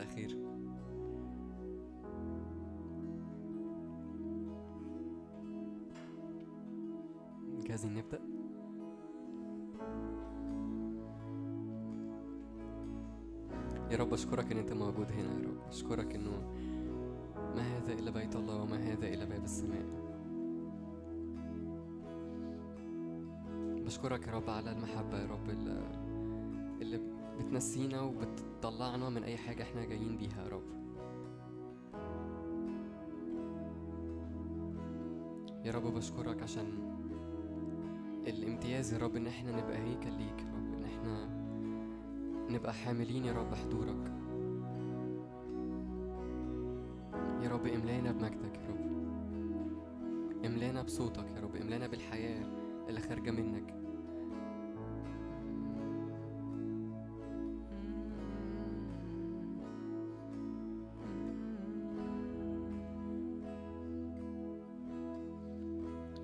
مساء خير. جاهزين نبدأ؟ يا رب أشكرك إن أنت موجود هنا، يا رب أشكرك إنه ما هذا إلا بيت الله وما هذا إلا باب السماء. بشكرك يا رب على المحبة يا رب اللي بتنسينا وبتطلعنا من أي حاجة إحنا جايين بيها يا رب. يا رب بشكرك عشان الامتياز يا رب إن إحنا نبقى هيكل ليك يا رب، إن إحنا نبقى حاملين يا رب حضورك. يا رب إملانا بمجدك يا رب، إملانا بصوتك يا رب، إملانا بالحياة اللي خارجة منك.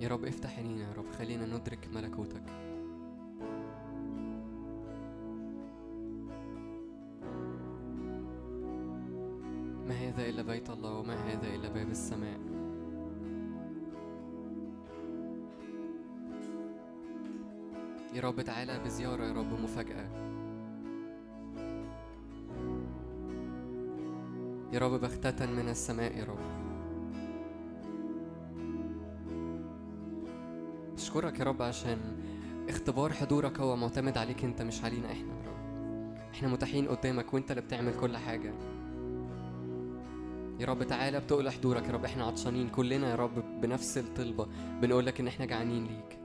يا رب افتح عينينا يا رب، خلينا ندرك ملكوتك. ما هذا إلا بيت الله وما هذا إلا باب السماء. يا رب تعالى بزيارة يا رب مفاجأة. يا رب بغتة من السماء يا رب. أشكرك يا رب عشان اختبار حضورك هو معتمد عليك أنت، مش علينا إحنا يا رب. إحنا متاحين قدامك وأنت اللي بتعمل كل حاجة. يا رب تعالى بتقلع حضورك يا رب، إحنا عطشانين كلنا يا رب بنفس الطلبة، بنقول لك إن إحنا جعانين ليك.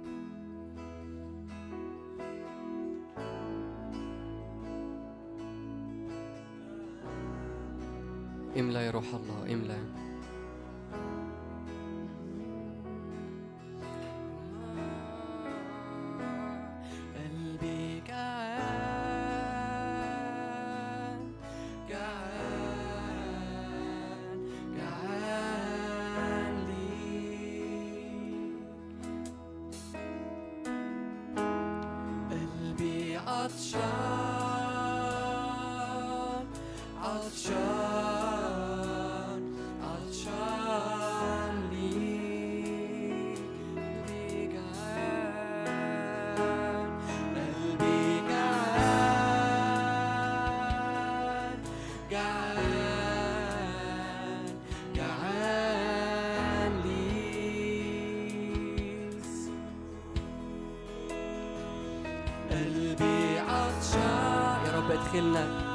املا يا روح الله، املا.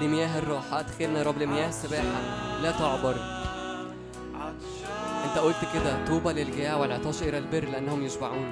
لمياه الروح أدخلنا يا رب، لمياه السباحة لا تعبر. أنت قلت كده، طوبى للجياع والعطاش إلى البر لأنهم يشبعون.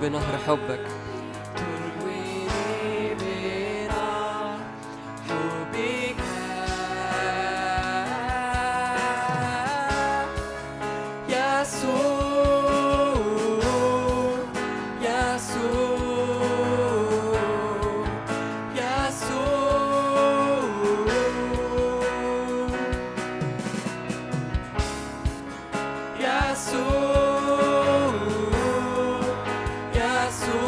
بنهر حبك ترويني بنهر حبك يسوع يسوع يسوع يسوع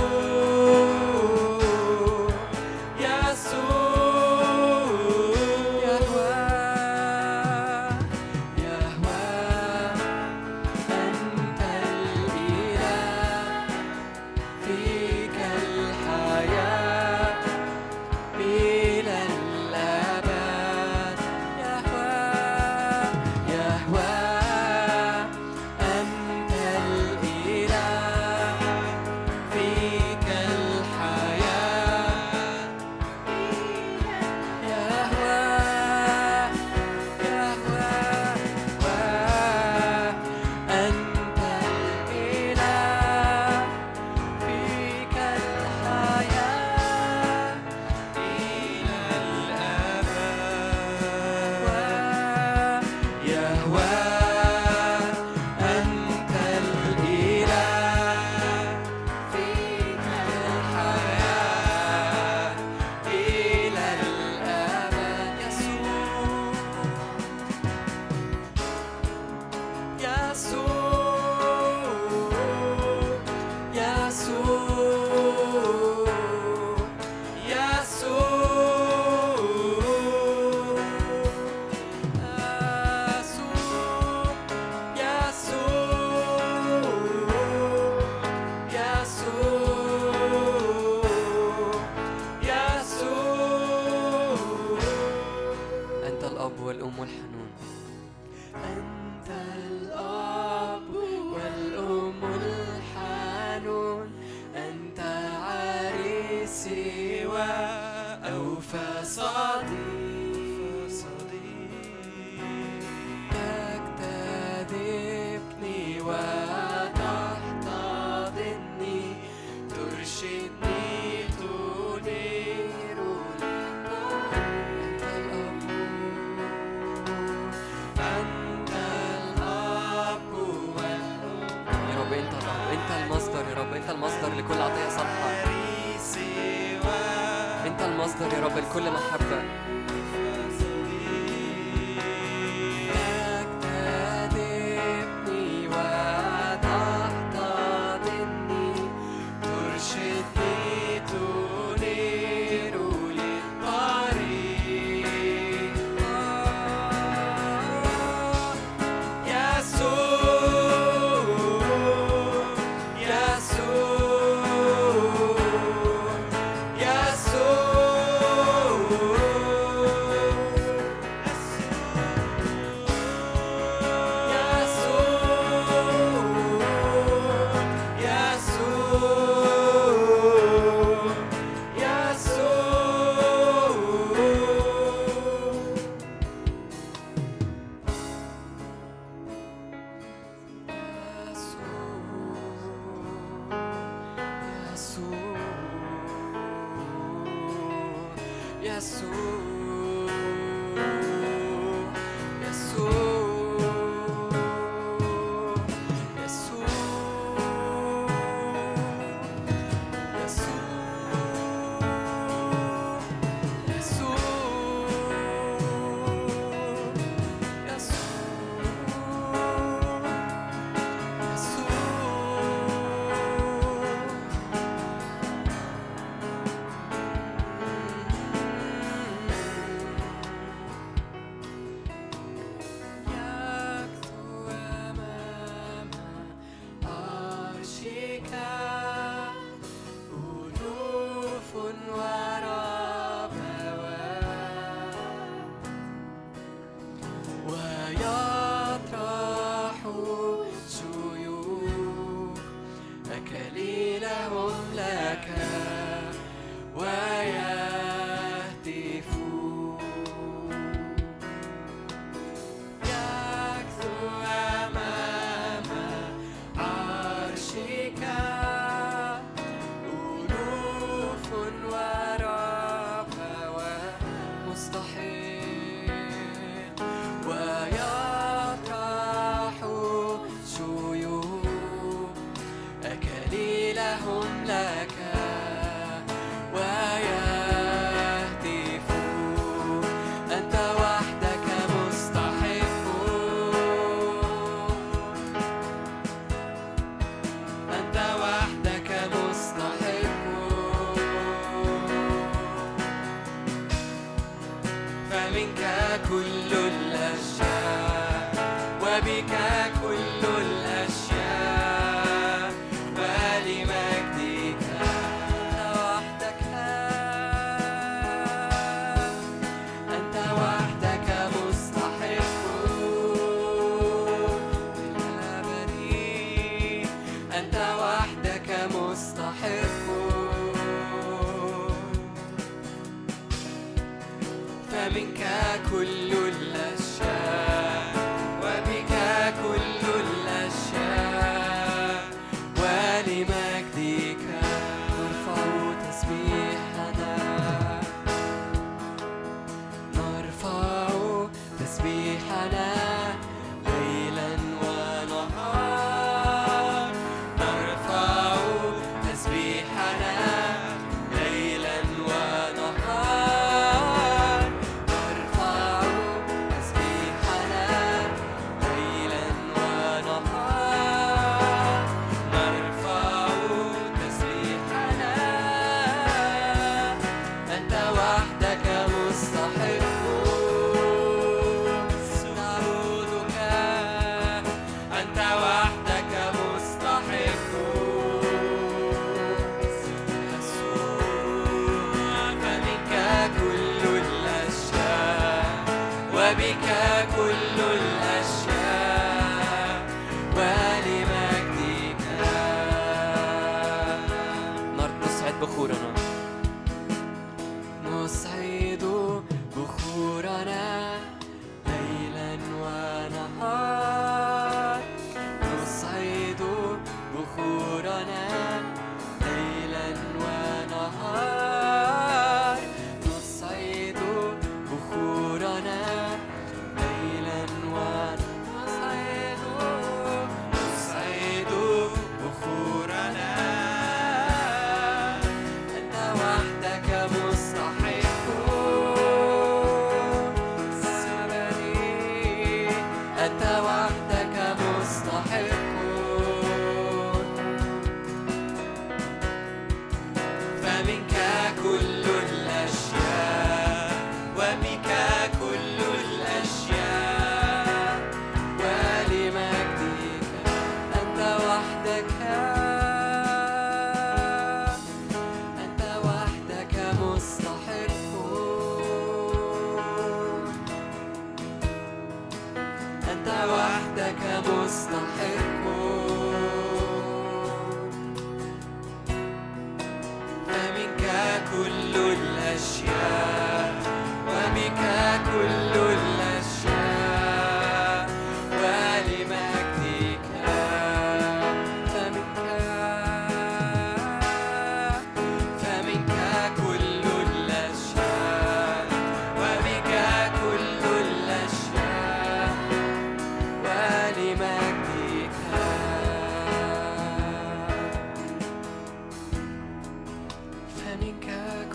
وبك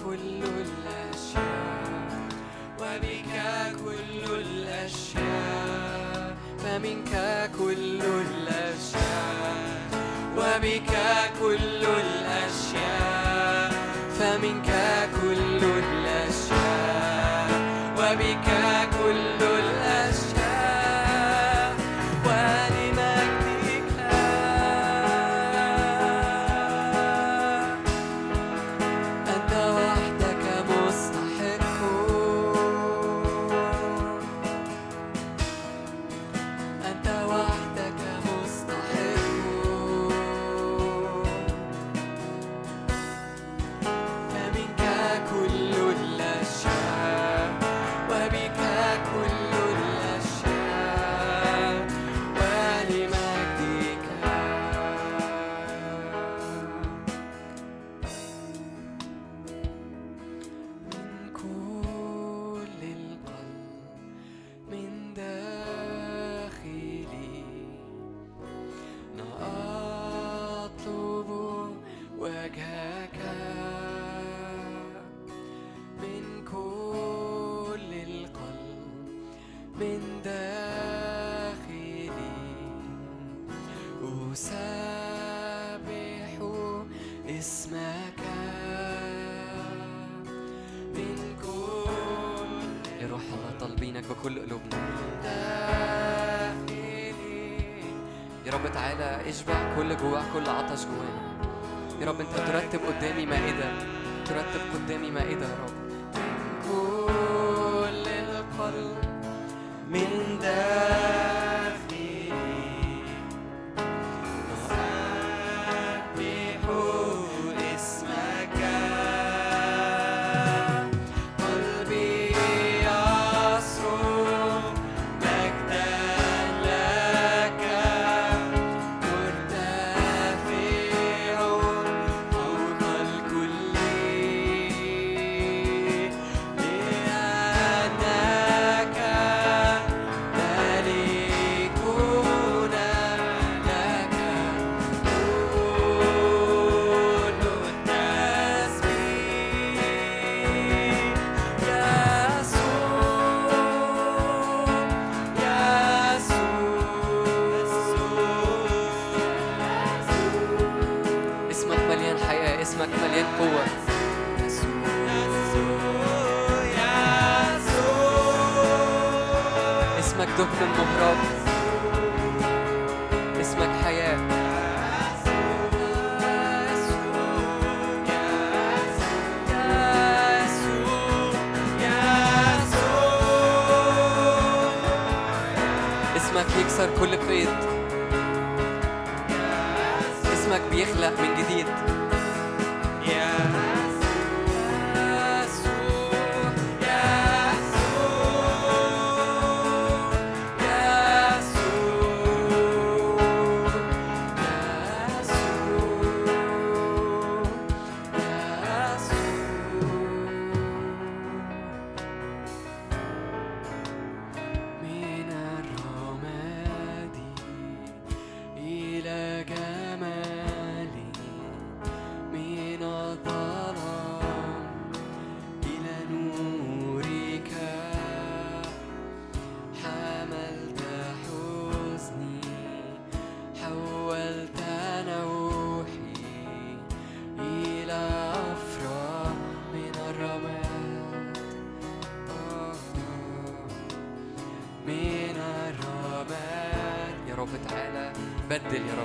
كل الأشياء، وبك كل الأشياء، فمنك كل الأشياء، وبك كل الأشياء، فمنك كل الأشياء، وبك كل الأشياء.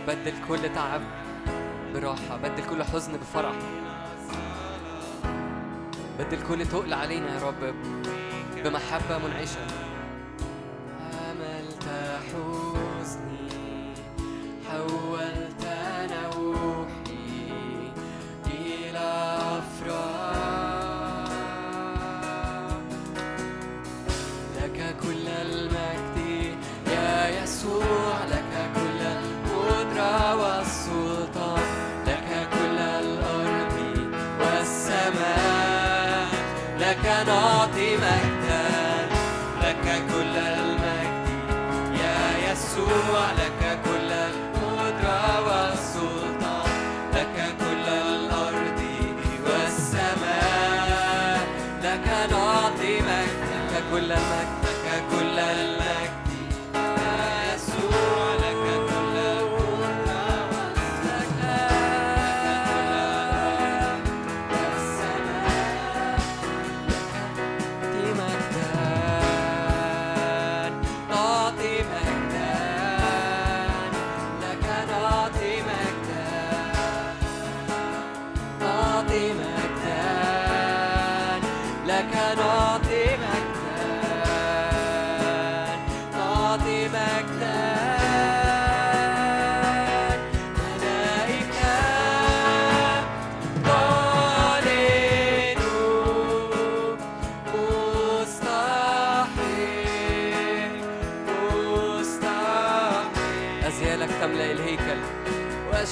بدل كل تعب براحة، بدل كل حزن بفرح، بدل كل تقل علينا يا رب بمحبة منعشة. عملت حزني، حولت نوحي إلى أفراح، لك كل المجد يا يسوع، لك كل والسلطان، لك كل الأرض والسماء، لك نعطي مجدا، لك كل المجد يا يسوع، لك كل القدرة والسلطان، لك كل الأرض والسماء. كل مجدك كل المجد يا يسوع، لك كل الغنى والسلام، نعطي مجدان، نعطي مجدان لك، نعطي مجدان، نعطي مجدان لك، نعطي مجدان،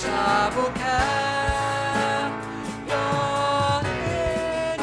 شعبك يعلن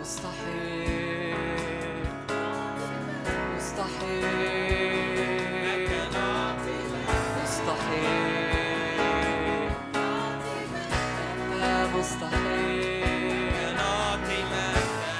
مستحيل، مستحيل ملائكة تعلن مستحيل، مستحيل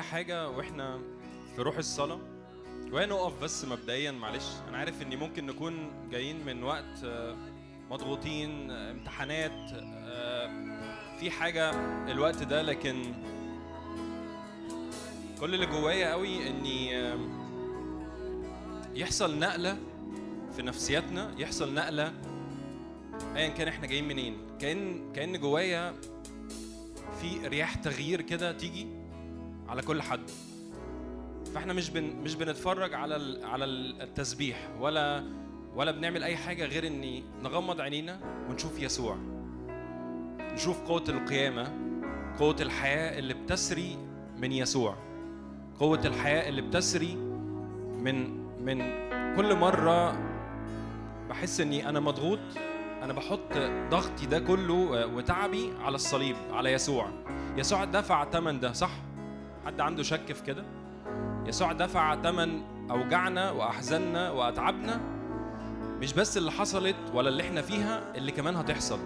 ورايا حاجة وإحنا في روح الصلاة وهنقف. بس مبدئيا معلش، أنا عارف إني ممكن نكون جايين من وقت مضغوطين، امتحانات، في حاجة الوقت ده، لكن كل اللي جوايا قوي إني يحصل نقلة في نفسياتنا، يحصل نقلة أيا كان إحنا جايين منين. كأن جوايا في رياح تغيير كده تيجي على كل حد. فاحنا مش بنتفرج على التسبيح ولا بنعمل اي حاجه غير اني نغمض عينينا ونشوف يسوع، نشوف قوه القيامه، قوه الحياه اللي بتسري من يسوع، قوه الحياه اللي بتسري من كل مره بحس اني انا مضغوط، أنا بحط ضغطي ده كله وتعبي على الصليب، على يسوع دفع تمن ده، صح؟ حد عنده شك في كده؟ يسوع دفع تمن أوجعنا وأحزاننا وأتعبنا، مش بس اللي حصلت ولا اللي إحنا فيها، اللي كمان هتحصل.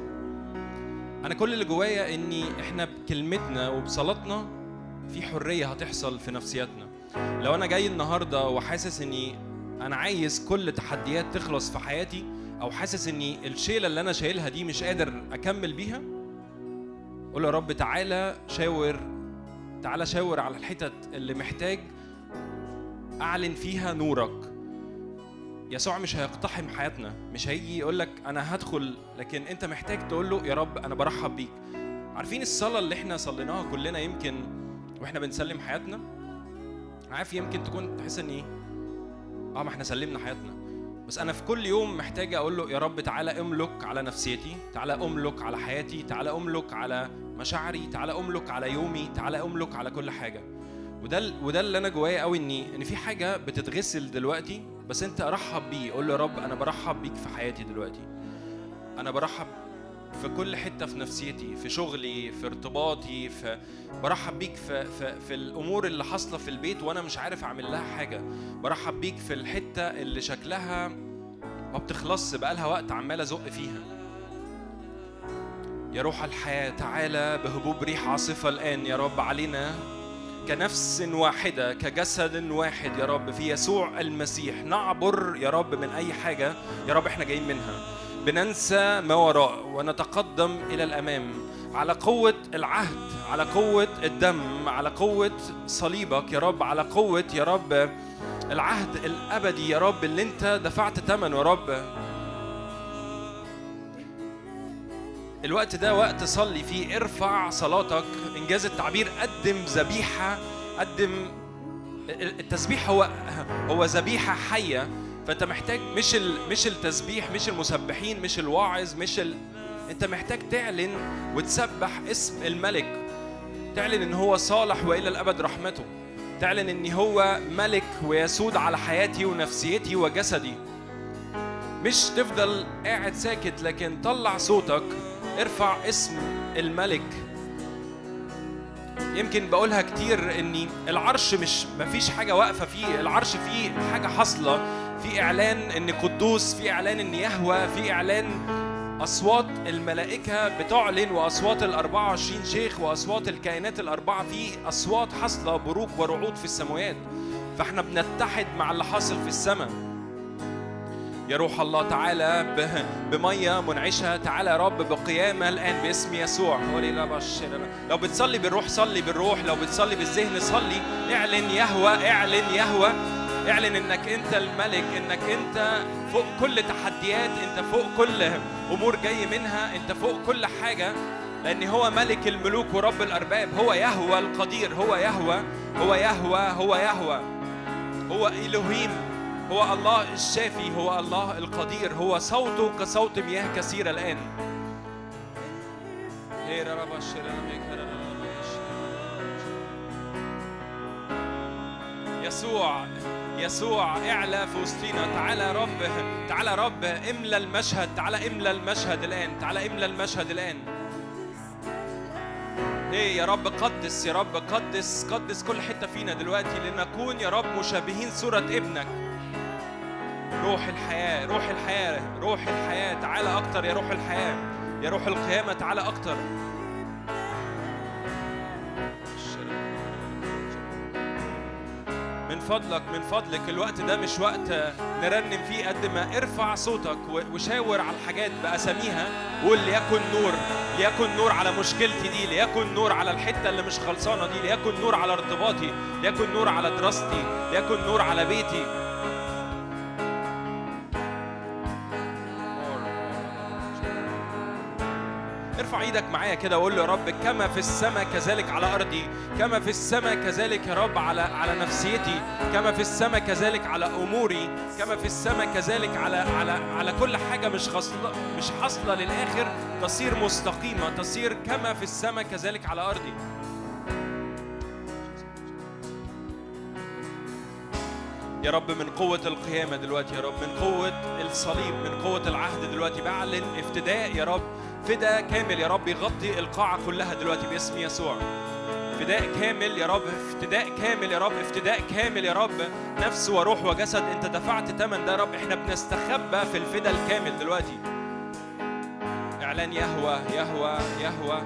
أنا كل اللي جوايا إني إحنا بكلمتنا وبصلاتنا في حرية هتحصل في نفسياتنا. لو أنا جاي النهاردة وحاسس إني أنا عايز كل تحديات تخلص في حياتي، أو حاسس إني الشيلة اللي أنا شايلها دي مش قادر أكمل بيها، قول يا رب تعالى شاور على الحتت اللي محتاج أعلن فيها نورك. يسوع مش هيقتحم حياتنا، مش هيجي يقولك أنا هدخل، لكن أنت محتاج تقوله يا رب أنا برحب بيك. عارفين الصلاة اللي إحنا صليناها كلنا يمكن وإحنا بنسلم حياتنا؟ عارف يمكن تكون تحس إني ما إحنا سلمنا حياتنا، بس أنا في كل يوم محتاج أقول له يا رب تعالى أملك على نفسيتي، تعالى أملك على حياتي، تعالى أملك على مشاعري، تعالى أملك على يومي، تعالى أملك على كل حاجة. وده اللي أنا جوايا قوي، إن في حاجة بتتغسل دلوقتي، بس أنت أرحب بيه. قول له يا رب أنا برحب بيك في حياتي دلوقتي، أنا برحب في كل حتة في نفسيتي، في شغلي، في ارتباطي، برحب بيك في الأمور اللي حصلة في البيت وأنا مش عارف أعمل لها حاجة، برحب بيك في الحتة اللي شكلها ما بتخلص بقالها وقت عمال أزق فيها. يا روح الحياة تعالى بهبوب ريح عاصفة الآن يا رب علينا، كنفس واحدة، كجسد واحد يا رب، في يسوع المسيح نعبر يا رب من أي حاجة يا رب إحنا جايين منها، بننسى ما وراء ونتقدم إلى الأمام على قوة العهد، على قوة الدم، على قوة صليبك يا رب، على قوة يا رب العهد الأبدي يا رب اللي أنت دفعت ثمنه يا رب. الوقت ده وقت صلي فيه، ارفع صلاتك، إنجاز التعبير، قدم ذبيحة، قدم التسبيح، هو ذبيحة حية. فأنت محتاج مش التسبيح، مش المسبحين، مش الواعظ، أنت محتاج تعلن وتسبح اسم الملك، تعلن إن هو صالح وإلى الأبد رحمته، تعلن إن هو ملك ويسود على حياتي ونفسيتي وجسدي. مش تفضل قاعد ساكت، لكن طلع صوتك، ارفع اسم الملك. يمكن بقولها كتير إني العرش مفيش حاجة واقفة فيه، العرش فيه حاجة حصلة، في إعلان إن قدوس، في إعلان إن يهوى، في إعلان أصوات الملائكة بتعلن، وأصوات ال24 شيخ، وأصوات الكائنات الأربعة، في أصوات حصلة، بروق ورعود في السماوات. فإحنا بنتحد مع اللي حاصل في السماء. يا روح الله تعالى بمية منعشة، تعالى يا رب بقيامة الآن باسم يسوع. لو بتصلي بالروح صلي بالروح، لو بتصلي بالذهن صلي، اعلن يهوى، اعلن يهوى، اعلن انك انت الملك، انك انت فوق كل تحديات، انت فوق كل امور جاي منها، انت فوق كل حاجه، لان هو ملك الملوك ورب الارباب، هو يهوه القدير، هو يهوه، هو الهيم، هو الله الشافي، هو الله القدير، هو صوته كصوت مياه كثيره الان. يسوع يسوع اعلى في وسطينا، تعالى رب املى المشهد، تعالى املى المشهد الآن. ايه يا رب، قدس يا رب، قدس كل حتة فينا دلوقتي، لنكون يا رب مشابهين صورة ابنك. روح الحياة تعالى اكتر يا روح الحياة، يا روح القيامة تعالى اكتر. من فضلك من فضلك. الوقت ده مش وقت نرنم فيه قد ما ارفع صوتك وشاور على الحاجات بأساميها، وقول ليكن نور، ليكن نور على مشكلتي دي، ليكن نور على الحتة اللي مش خلصانة دي، ليكن نور على ارتباطي، ليكن نور على دراستي، ليكن نور على بيتي. ارفع ايدك معايا كده وقول له يا رب كما في السماء كذلك على أرضي، كما في السماء كذلك يا رب على نفسيتي، كما في السماء كذلك على أموري، كما في السماء كذلك على كل حاجة مش حاصلة للآخر تصير مستقيمة، تصير كما في السماء كذلك على أرضي. يا رب من قوة القيامة دلوقتي، يا رب من قوة الصليب، من قوة العهد دلوقتي بعلن افتداء يا رب، فداء كامل يا رب يغطي القاعة كلها دلوقتي باسم يسوع. فداء كامل يا رب، افتداء كامل يا رب، افتداء كامل يا رب، نفس وروح وجسد. انت دفعت تمن ده يا رب، احنا بنستخبى في الفداء الكامل دلوقتي. اعلان يهوه يهوه يهوه.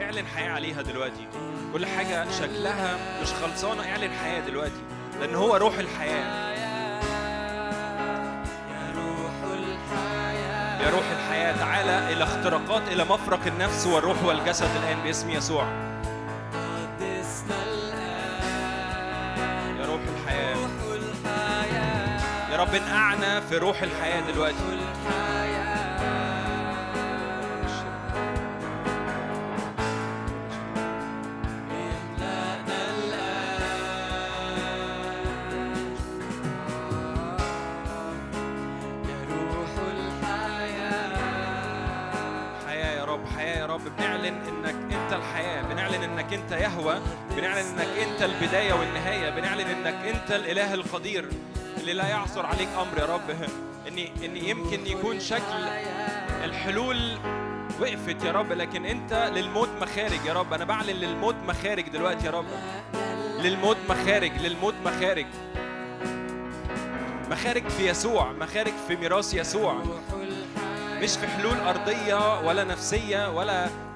اعلن حياة عليها دلوقتي، كل حاجة شكلها مش خلصانة اعلن حياة دلوقتي، لأن هو روح الحياة. يا روح الحياة تعالى إلى اختراقات، إلى مفرق النفس والروح والجسد الآن باسم يسوع. يا روح الحياة يا رب انقعنا في روح الحياة دلوقتي. البداية والنهاية، بنعلن انك انت الاله القدير اللي لا يعثر عليك امر يا رب. ان يمكن يكون شكل الحلول وقفت يا رب، لكن انت للموت مخارج يا رب. انا بعلن للموت مخارج دلوقتي يا رب، للموت مخارج، للموت مخارج، مخارج في يسوع، مخارج في ميراث يسوع، مش في حلول أرضية ولا نفسية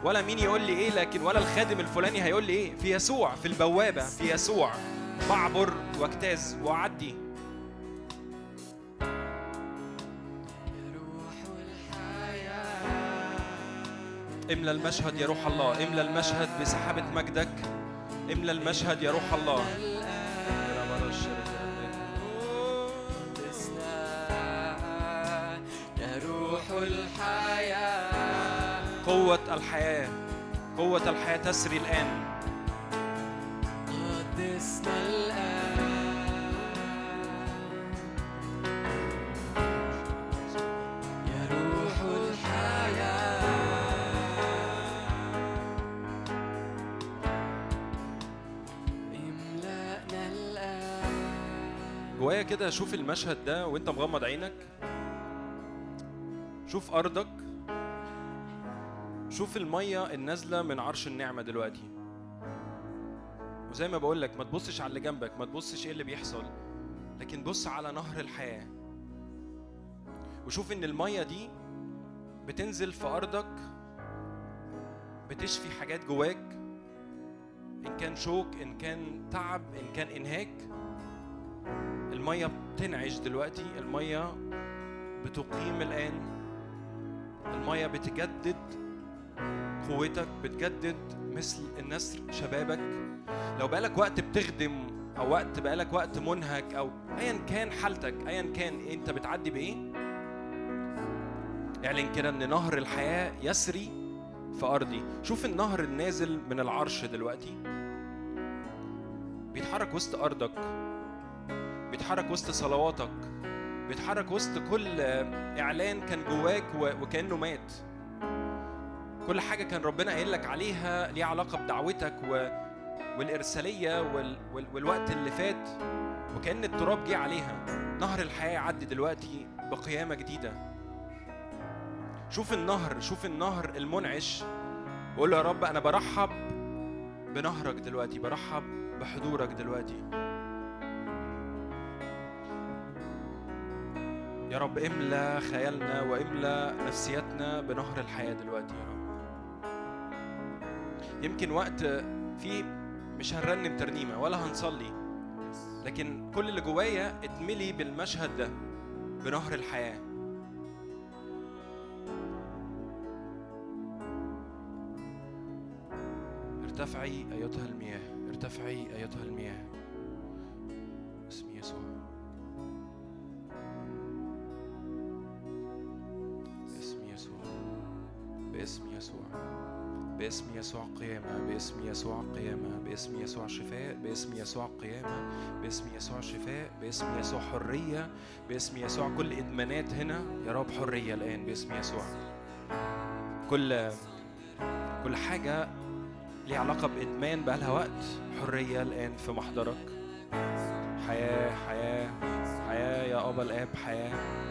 ولا مين يقول لي إيه، لكن ولا الخادم الفلاني هيقول لي إيه، في يسوع، في البوابة، في يسوع بعبر واجتاز وأعدي. املى المشهد يا روح الله، املى المشهد بسحابة مجدك، املى المشهد يا روح الله. قوة الحياة، قوة الحياة تسري الآن. قدسنا الآن يا روح الحياة، املأنا الآن. جوايا كده شوف المشهد ده وانت مغمض عينك، شوف أرضك، شوف المية النازلة من عرش النعمة دلوقتي. وزي ما بقولك ما تبصش على اللي جنبك، ما تبصش إيه اللي بيحصل، لكن بص على نهر الحياة وشوف إن المية دي بتنزل في أرضك، بتشفي حاجات جواك، إن كان شوك، إن كان تعب، إن كان إنهاك. المية بتنعش دلوقتي، المية بتقيم الآن، المية بتجدد قوتك، بتجدد مثل النسر شبابك. لو بقالك وقت بتخدم أو وقت بقالك وقت منهك، أو أيا كان حالتك، أيا كان أنت بتعدي بإيه، اعلن كده إن نهر الحياة يسري في أرضي. شوف النهر النازل من العرش دلوقتي بيتحرك وسط أرضك، بيتحرك وسط صلواتك، بيتحرك وسط كل إعلان كان جواك وكأنه مات، كل حاجة كان ربنا قايل لك عليها ليها علاقة بدعوتك والإرسالية والوقت اللي فات، وكأن التراب جه عليها. نهر الحياة عدي دلوقتي بقيامة جديدة. شوف النهر، شوف النهر المنعش وقول له يا رب أنا برحب بنهرك دلوقتي، برحب بحضورك دلوقتي. يا رب املأ خيالنا واملأ نفسيتنا بنهر الحياة دلوقتي يا رب. يمكن وقت فيه مش هنرنم ترنيمة ولا هنصلي، لكن كل اللي جوايا اتملي بالمشهد ده بنهر الحياة. ارتفعي أيتها المياه، ارتفعي أيتها المياه باسم يسوع. باسم يسوع، باسم يسوع قيامة، باسم يسوع قيامة، باسم يسوع شفاء، باسم يسوع قيامة، باسم يسوع شفاء، باسم يسوع حرية، باسم يسوع كل إدمانات هنا يا رب حرية الآن باسم يسوع. كل حاجة ليها علاقة بإدمان بقالها وقت حرية الآن في محضرك. حياة حياة حياة يا أبا الآب، حياة.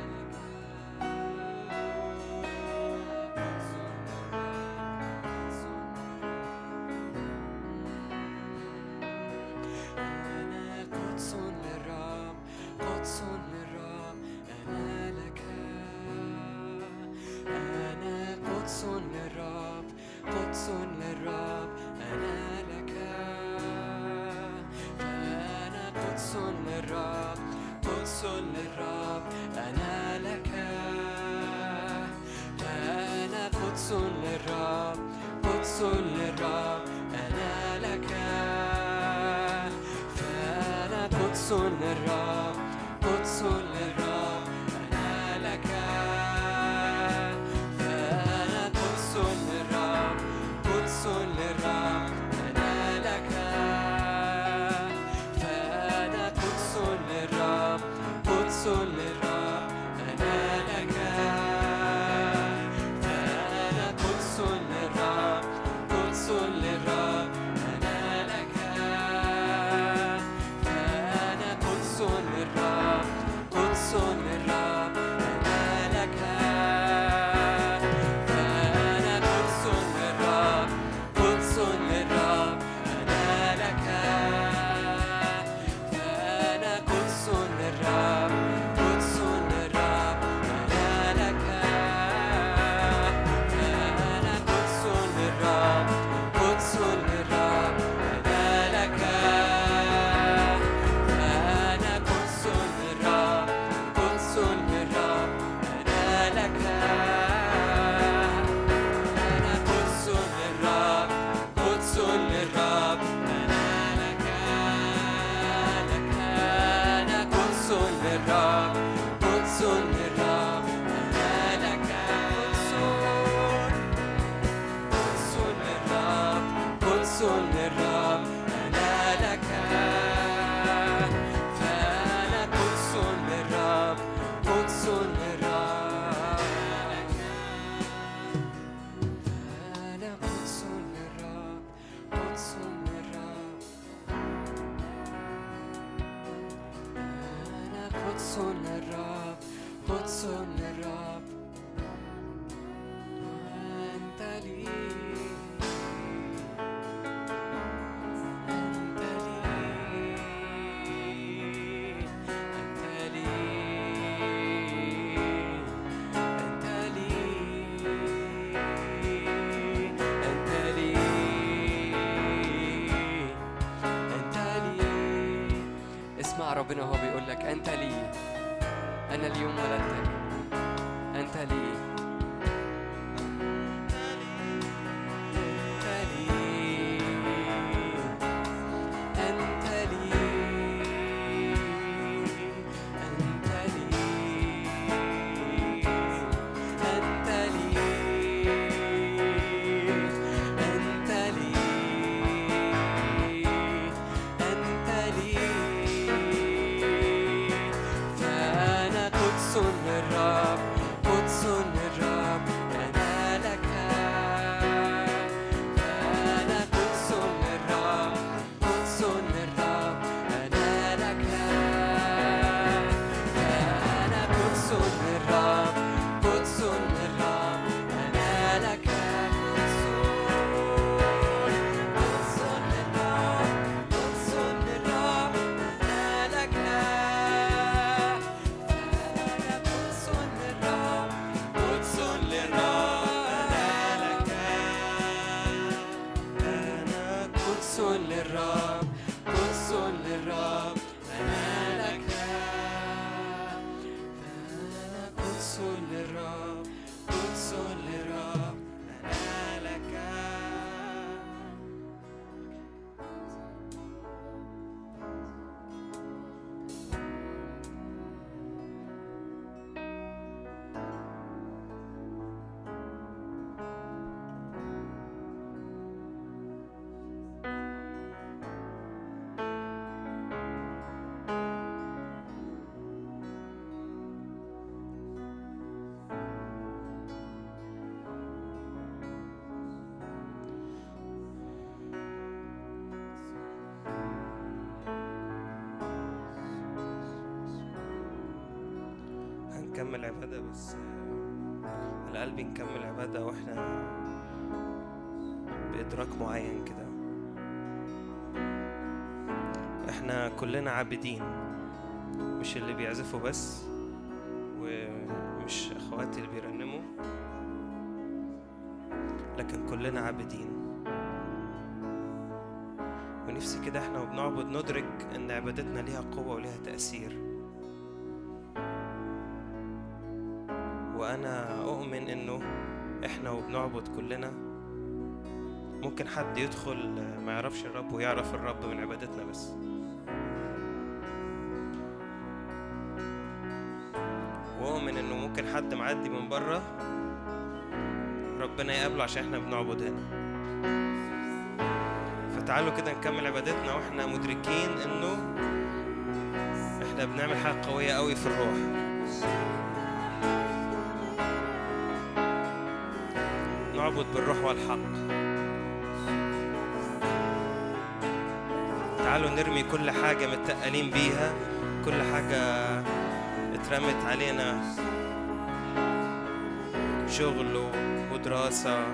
ربنا هو بيقول لك أنت لي، أنا اليوم ولدتك، أنت لي، أنت لي، أنت لي. الرب أنا لك، فأنا قدس للرب، قدس للرب أنا لك. نكمل عبادة بس على قلبي، نكمل عبادة واحنا بإدراك معين كده. احنا كلنا عابدين، مش اللي بيعزفوا بس ومش اخواتي اللي بيرنموا، لكن كلنا عابدين. ونفسي كده احنا وبنعبد ندرك ان عبادتنا ليها قوة وليها تأثير. أنا أؤمن إنه إحنا وبنعبد كلنا ممكن حد يدخل ما يعرفش الرب ويعرف الرب من عبادتنا بس. وأؤمن إنه ممكن حد معدي من بره ربنا يقابله عشان إحنا بنعبد هنا. فتعالوا كده نكمل عبادتنا وإحنا مدركين إنه إحنا بنعمل حاجة قوية قوي في الروح. نعبد بالروح والحق. تعالوا نرمي كل حاجة متقلين بيها، كل حاجة اترمت علينا، شغل ودراسة.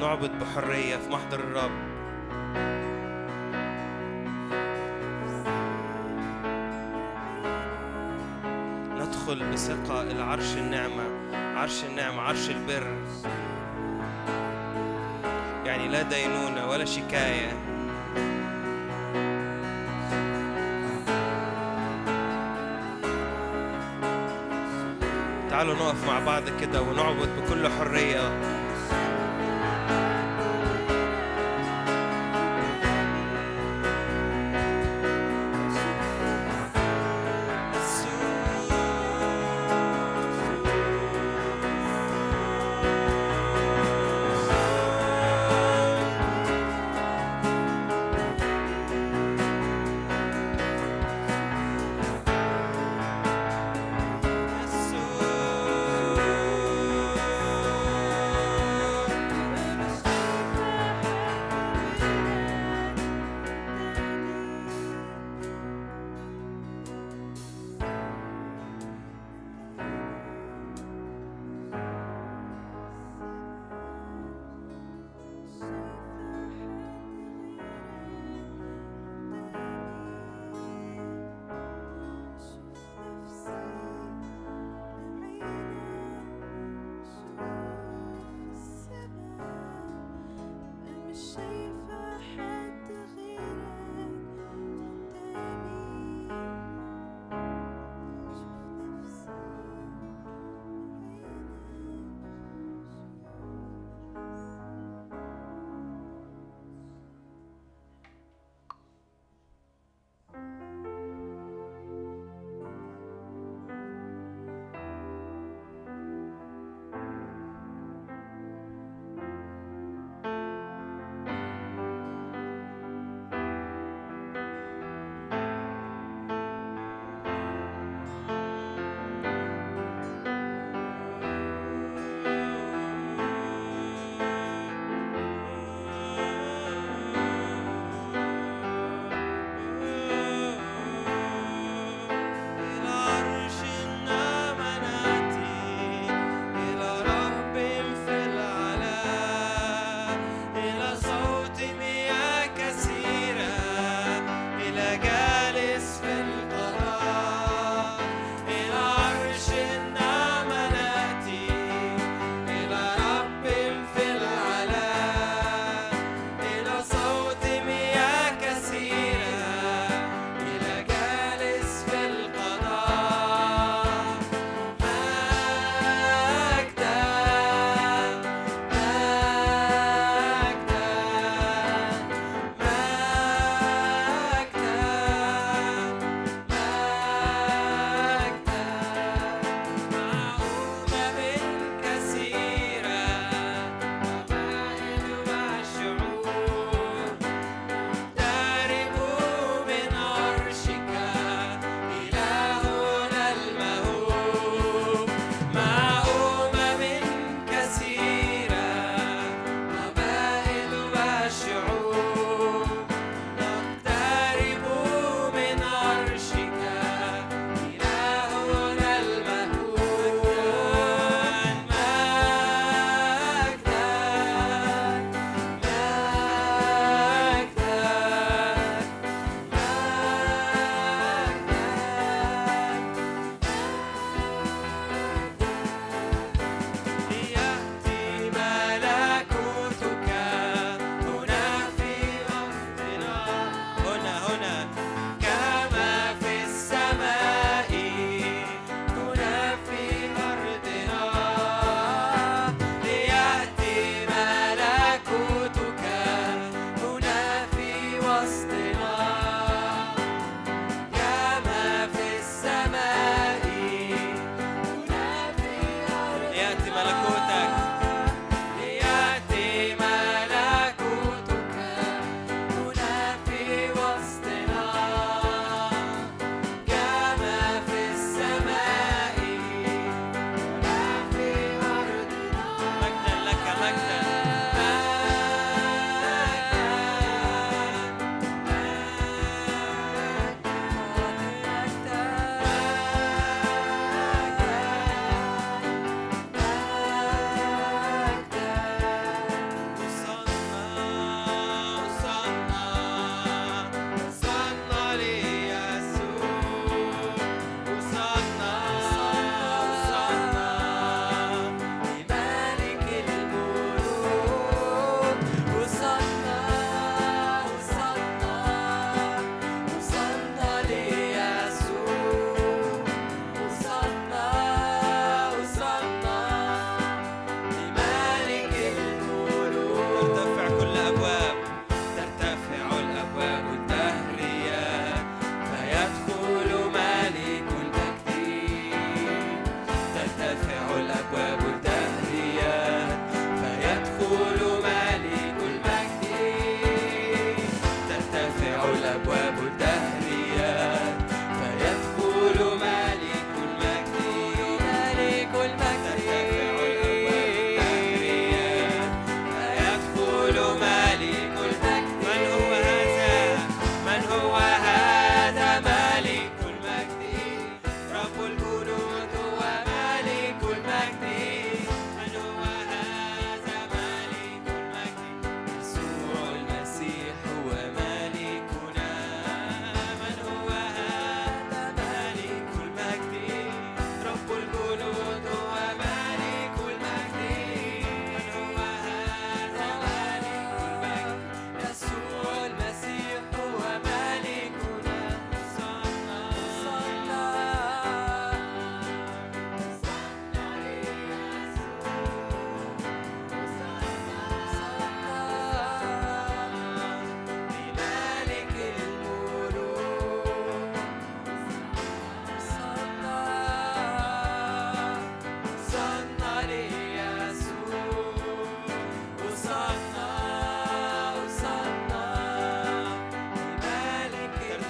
نعبد بحرية في محضر الرب. بثقة العرش النعمة، عرش النعمة، عرش البر، يعني لا دينونة ولا شكاية. تعالوا نقف مع بعض كده ونعبد بكل حرية.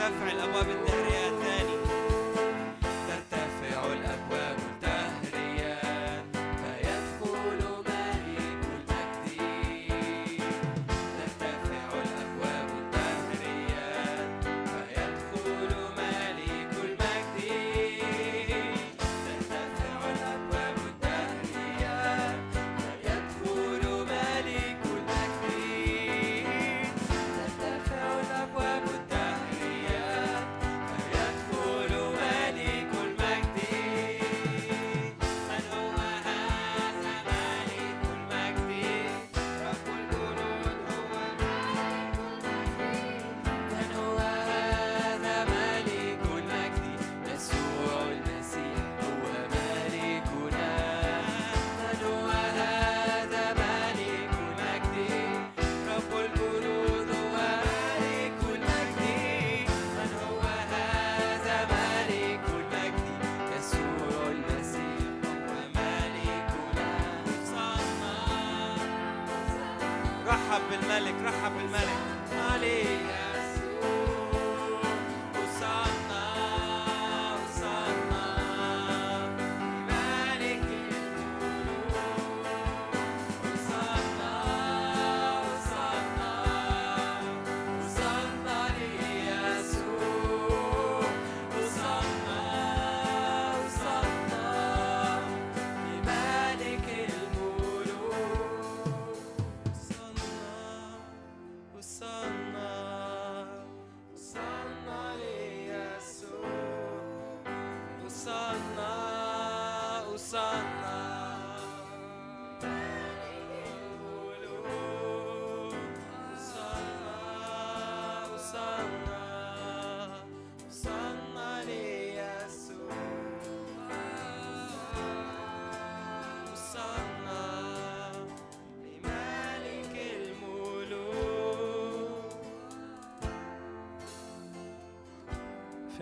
ترتفع الأبواب الدهرية ثاني، ترتفع الأبواب الدهرية فيدخل ملك المجد، ترتفع الأبواب الدهرية فيدخل ملك المجد، ترتفع الأبواب الدهرية فيدخل ملك المجد، ترتفع الأبواب الملك. رحب بالملك عليك.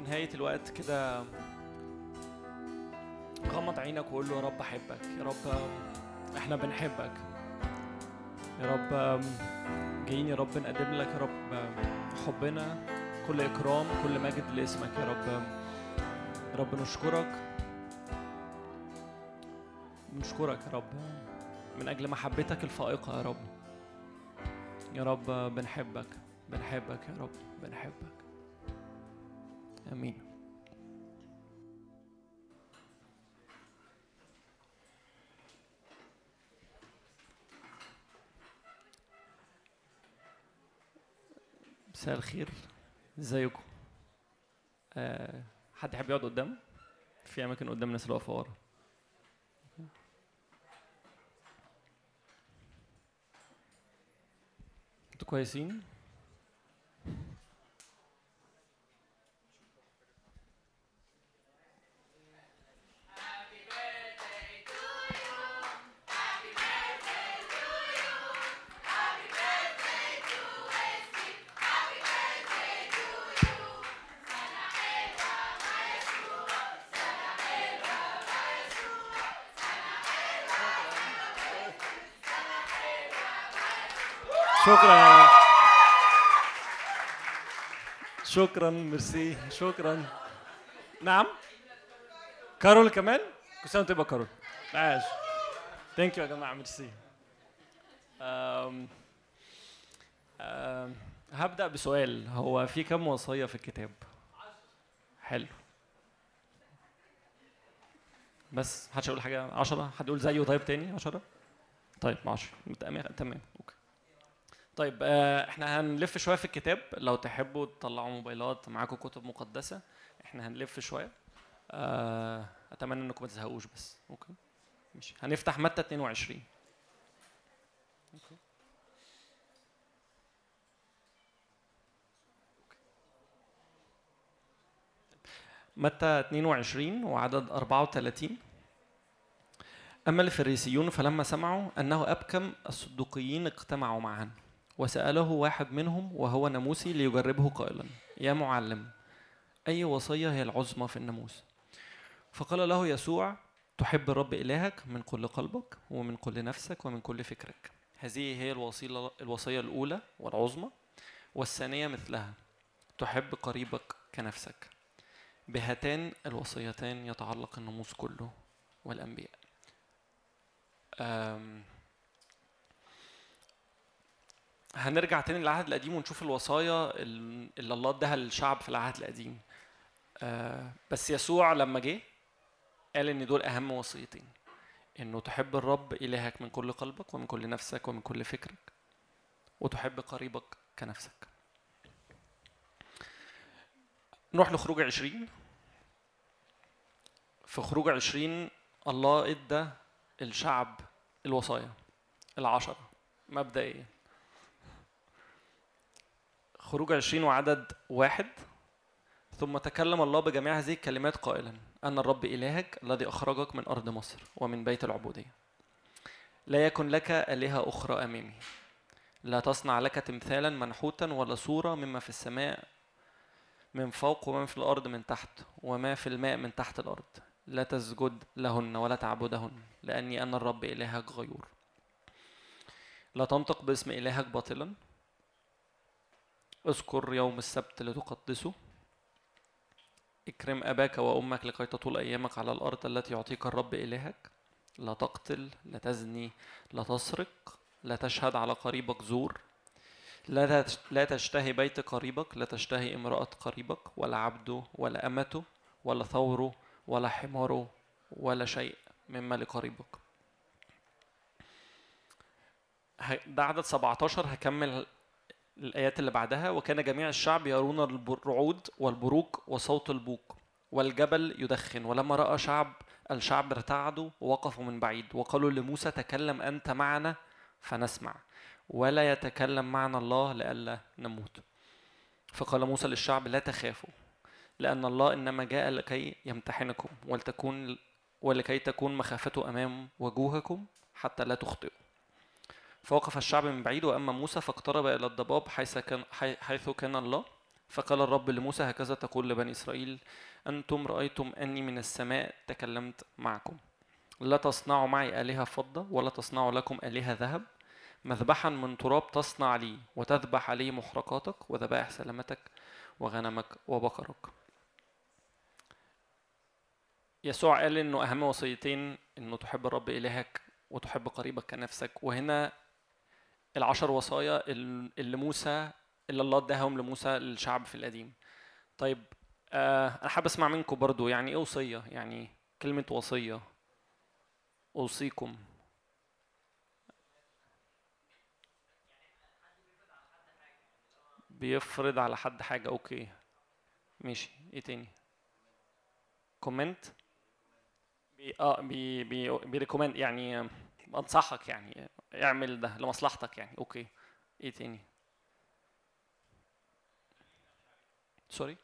نهاية الوقت كده غمض عينك وقول له يا رب أحبك، يا رب إحنا بنحبك، يا رب جايين يا رب نقدم لك يا رب حبنا، كل إكرام كل مجد لاسمك يا رب. يا رب نشكرك يا رب من أجل محبتك الفائقة يا رب. يا رب بنحبك يا رب بنحبك. آمين. مساء الخير، ازيكم؟ حد حابب يقعد قدام؟ في اماكن قدام الناس اللي واقفه ورا. انتوا كويسين؟ شكراً مرسي، شكراً. نعم كارول كمان، كل سنة تبقى كارول. عاش. ثانك يو يا جماعة، مرسي. هبدأ بسؤال، هو في كم وصية في الكتاب؟ حلو، بس حدش يقول حاجة. 10؟ حد يقول زيه؟ طيب تاني 10؟ طيب 10. تمام، اوكي. طيب احنا هنلف شويه في الكتاب، لو تحبوا تطلعوا موبايلات معاكم، كتب مقدسه. احنا هنلف شويه، اتمنى انكم ما تزهقوش. بس اوكي ماشي، هنفتح متى 22. اوكي متى 22 وعدد 34. اما الفريسيون فلما سمعوا انه ابكم الصدوقيين اجتمعوا معا، وسأله واحد منهم وهو ناموسي ليجربه قائلا: يا معلم، أي وصية هي العظمى في الناموس؟ فقال له يسوع: تحب الرب إلهك من كل قلبك ومن كل نفسك ومن كل فكرك. هذه هي الوصية الأولى والعظمى، والثانية مثلها، تحب قريبك كنفسك. بهاتان الوصيتان يتعلق الناموس كله والأنبياء. هنرجع تاني للعهد القديم ونشوف الوصايا اللي الله اداها للشعب في العهد القديم. بس يسوع لما جه قال ان دول اهم وصيتين، انه تحب الرب إلهك من كل قلبك ومن كل نفسك ومن كل فكرك، وتحب قريبك كنفسك. نروح لخروج 20. في خروج 20 الله ادى الشعب الوصايا 10 مبدئيا. خروج 20 وعدد 1: ثم تكلم الله بجميع هذه الكلمات قائلا: أن الرب إلهك الذي أخرجك من أرض مصر ومن بيت العبودية، لا يكن لك آلهة أخرى أمامي، لا تصنع لك تمثالا منحوتا ولا صورة مما في السماء من فوق وما في الأرض من تحت وما في الماء من تحت الأرض، لا تسجد لهن ولا تعبدهن، لأني أنا الرب إلهك غيور. لا تنطق باسم إلهك باطلا، اذكر يوم السبت لتقدسه، اكرم أباك وأمك لكي تطول أيامك على الأرض التي يعطيك الرب إلهك. لا تقتل، لا تزني، لا تسرق، لا تشهد على قريبك زور، لا تشتهي بيت قريبك، لا تشتهي امرأة قريبك، ولا عبده ولا أمته ولا ثوره ولا حماره ولا شيء مما لقريبك. ده عدد 17. هكمل الآيات اللي بعدها. وكان جميع الشعب يرون الرعود والبروق وصوت البوق والجبل يدخن، ولما رأى الشعب ارتعدوا ووقفوا من بعيد وقالوا لموسى: تكلم أنت معنا فنسمع، ولا يتكلم معنا الله لئلا نموت. فقال موسى للشعب: لا تخافوا، لأن الله إنما جاء لكي يمتحنكم ولكي تكون مخافته أمام وجوهكم حتى لا تخطئوا. فوقف الشعب من بعيد، وأما موسى فاقترب إلى الضباب حيث كان الله. فقال الرب لموسى: هكذا تقول لبني إسرائيل: أنتم رأيتم أني من السماء تكلمت معكم، لا تصنعوا معي آلهة فضة ولا تصنعوا لكم آلهة ذهب، مذبحا من تراب تصنع لي وتذبح عليه محرقاتك وذبائح سلامتك وغنمك وبقرك. يسوع قال إنه أهم وصيتين إنه تحب الرب إلهك وتحب قريبك كنفسك. وهنا 10 وصايا اللي الله اداهم لموسى للشعب في القديم. طيب انا حابب اسمع منكم برضو يعني ايه وصيه، يعني كلمه وصيه، اوصيكم. بيفرض على حد حاجه. اوكي ماشي. ايه تاني؟ كومنت. بيريكومند يعني انصحك، يعني اعمل ده لمصلحتك يعني. اوكي ايه تاني؟ سوري،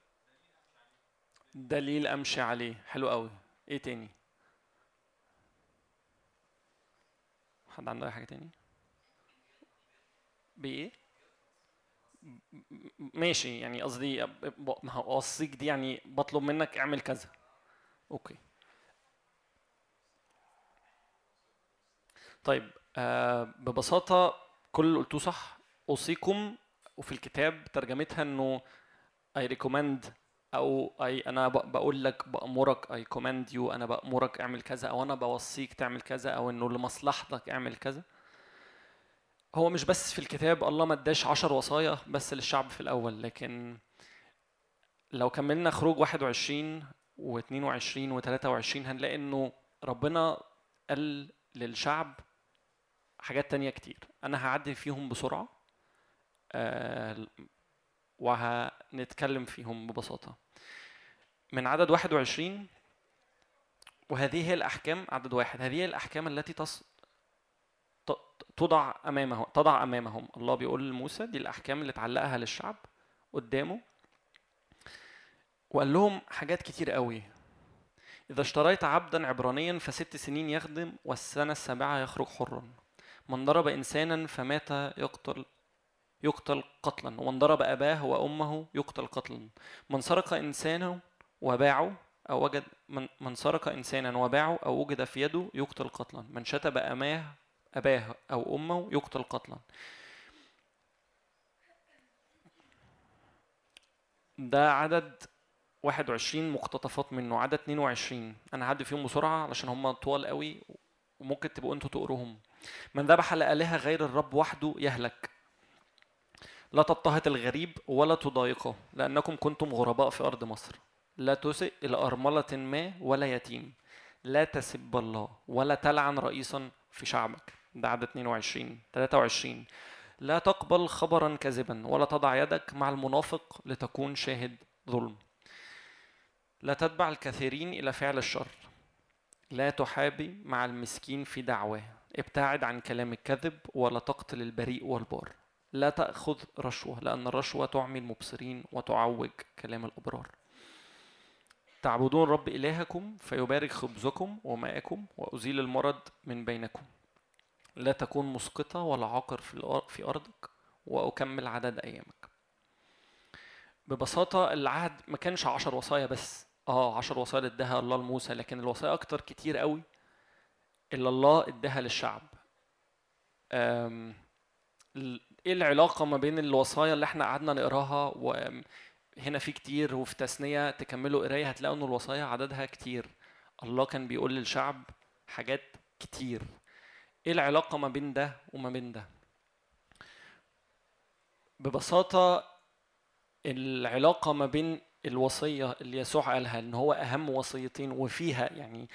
دليل امشي عليه. حلو قوي. ايه تاني؟ حد عنده اي حاجه تاني؟ بايه؟ ماشي، يعني قصدي ما اوصيك دي يعني بطلب منك اعمل كذا. اوكي طيب. ببساطة كل اللي قلتوه صح. أوصيكم، وفي الكتاب ترجمتها إنه I recommend أو أنا بقول لك، بأمرك I command you، أنا بأمرك أعمل كذا، أو أنا بوصيك تعمل كذا، أو إنه لمصلحتك أعمل كذا. هو مش بس في الكتاب الله ما اداش 10 وصايا بس للشعب في الأول، لكن لو كملنا خروج 21 و22 و23 هنلاقي إنه ربنا قال للشعب حاجات تانية كتير. أنا هعدي فيهم بسرعة وهنتكلم فيهم ببساطة. من عدد 21: وهذه هي الأحكام. عدد 1: هذه هي الأحكام التي تضع أمامهم. الله بيقول لموسى دي الأحكام اللي تعلقها للشعب قدامه، وقال لهم حاجات كتير قوي. إذا اشتريت عبدا عبرانيا ف6 سنين يخدم، والسنة السابعة يخرج حرا. من ضرب إنسانا فمات يقتل قتلا، ومن ضرب أباه وأمه يقتل قتلا. من سرق إنسانا وباعه أو وجد في يده يقتل قتلا. من شتم أباه أو أمه يقتل قتلا. ده عدد 21 مقتطفات منه، عدد 22 انا هعدي فيهم بسرعه علشان هم طوال قوي وممكن تبقوا انتوا تقروهم. من ذبح لآلهة غير الرب وحده يهلك، لا تضطهد الغريب ولا تضايقه لأنكم كنتم غرباء في أرض مصر، لا تسئ إلى أرملة ما ولا يتيم، لا تسب الله ولا تلعن رئيسا في شعبك. ده عدد 22. 23 لا تقبل خبرا كذبا ولا تضع يدك مع المنافق لتكون شاهد ظلم، لا تتبع الكثيرين إلى فعل الشر، لا تحابي مع المسكين في دعواه، ابتعد عن كلام الكذب ولا تقتل البريء والبار، لا تأخذ رشوة لأن الرشوة تعمي المبصرين وتعوج كلام الأبرار. تعبدون رب إلهكم فيبارك خبزكم وماءكم وأزيل المرض من بينكم، لا تكون مسقطة ولا عاقر في أرضك وأكمل عدد أيامك. ببساطة العهد ما كانش 10 وصايا بس، 10 وصايا اداها الله لموسى، لكن الوصايا أكتر كتير قوي إلا الله اداها للشعب. ايه العلاقه ما بين الوصايا اللي احنا قعدنا نقراها؟ وهنا في كتير، وفي تثنيه تكملوا قرايه هتلاقوا ان الوصايا عددها كتير، الله كان بيقول للشعب حاجات كتير. ايه العلاقه ما بين ده وما بين ده؟ ببساطه العلاقه ما بين الوصيه اللي يسوع قالها ان هو اهم وصيتين، وفيها يعني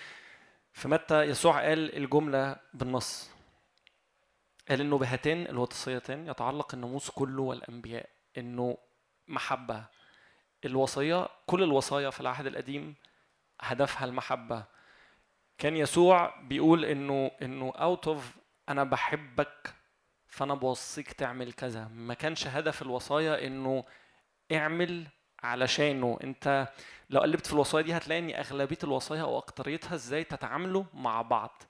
في متى يسوع قال الجمله بالنص، قال إنه بهاتين الوصيتين يتعلق الناموس كله والأنبياء، إنه محبة. الوصية كل الوصايا في العهد القديم هدفها المحبة. كان يسوع بيقول إنه out of أنا بحبك فأنا بوصيك تعمل كذا. ما كانش هدف الوصايا إنه اعمل علشانه. أنت لو قلبت في الوصايا دي هتلاقي إن أغلبية الوصايا أو أكتريتها إزاي تتعاملوا مع بعض.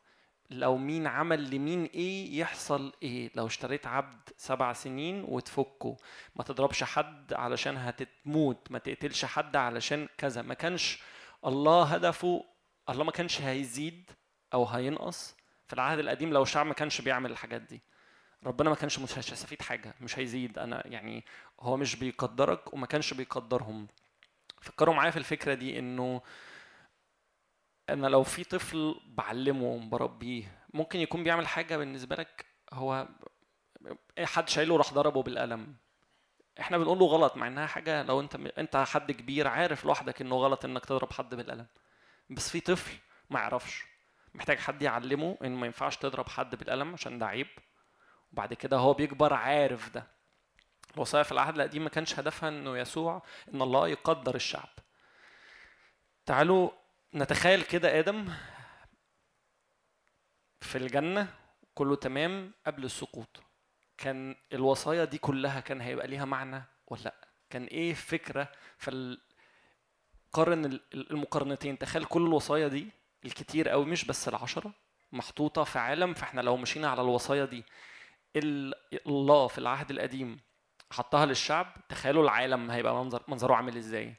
لو مين عمل لمين ايه يحصل ايه، لو اشتريت عبد 7 سنين وتفكه، ما تضربش حد علشان هتتموت، ما تقتلش حد علشان كذا. ما كانش الله هدفه، الله ما كانش هيزيد او هينقص. في العهد القديم لو الشعب ما كانش بيعمل الحاجات دي ربنا ما كانش مستفيد حاجه، مش هيزيد انا يعني، هو مش بيقدرك وما كانش بيقدرهم. فكروا معايا في الفكره دي، انه أنا لو في طفل بعلمه بربيه ممكن يكون بيعمل حاجة بالنسبة لك هو حد شايله راح ضربه بالقلم، احنا بنقول له غلط، مع انها حاجة لو انت حد كبير عارف لوحدك انه غلط انك تضرب حد بالقلم، بس في طفل ما يعرفش، محتاج حد يعلمه ان ما ينفعش تضرب حد بالقلم عشان ده عيب، وبعد كده هو بيكبر عارف ده. الوصايا في العهد القديم ما كانش هدفها انه يسوع ان الله يقدر الشعب. تعالوا نتخيل كده آدم في الجنة كله تمام قبل السقوط، كان الوصايا دي كلها كان هيبقى ليها معنى ولا لا؟ كان ايه فكرة؟ فالقرن المقارنتين، تخيل كل الوصايا دي الكتير أو مش بس 10 محطوطة في عالم. فاحنا لو مشينا على الوصايا دي الله في العهد القديم حطها للشعب، تخيلوا العالم هيبقى منظره عامل ازاي؟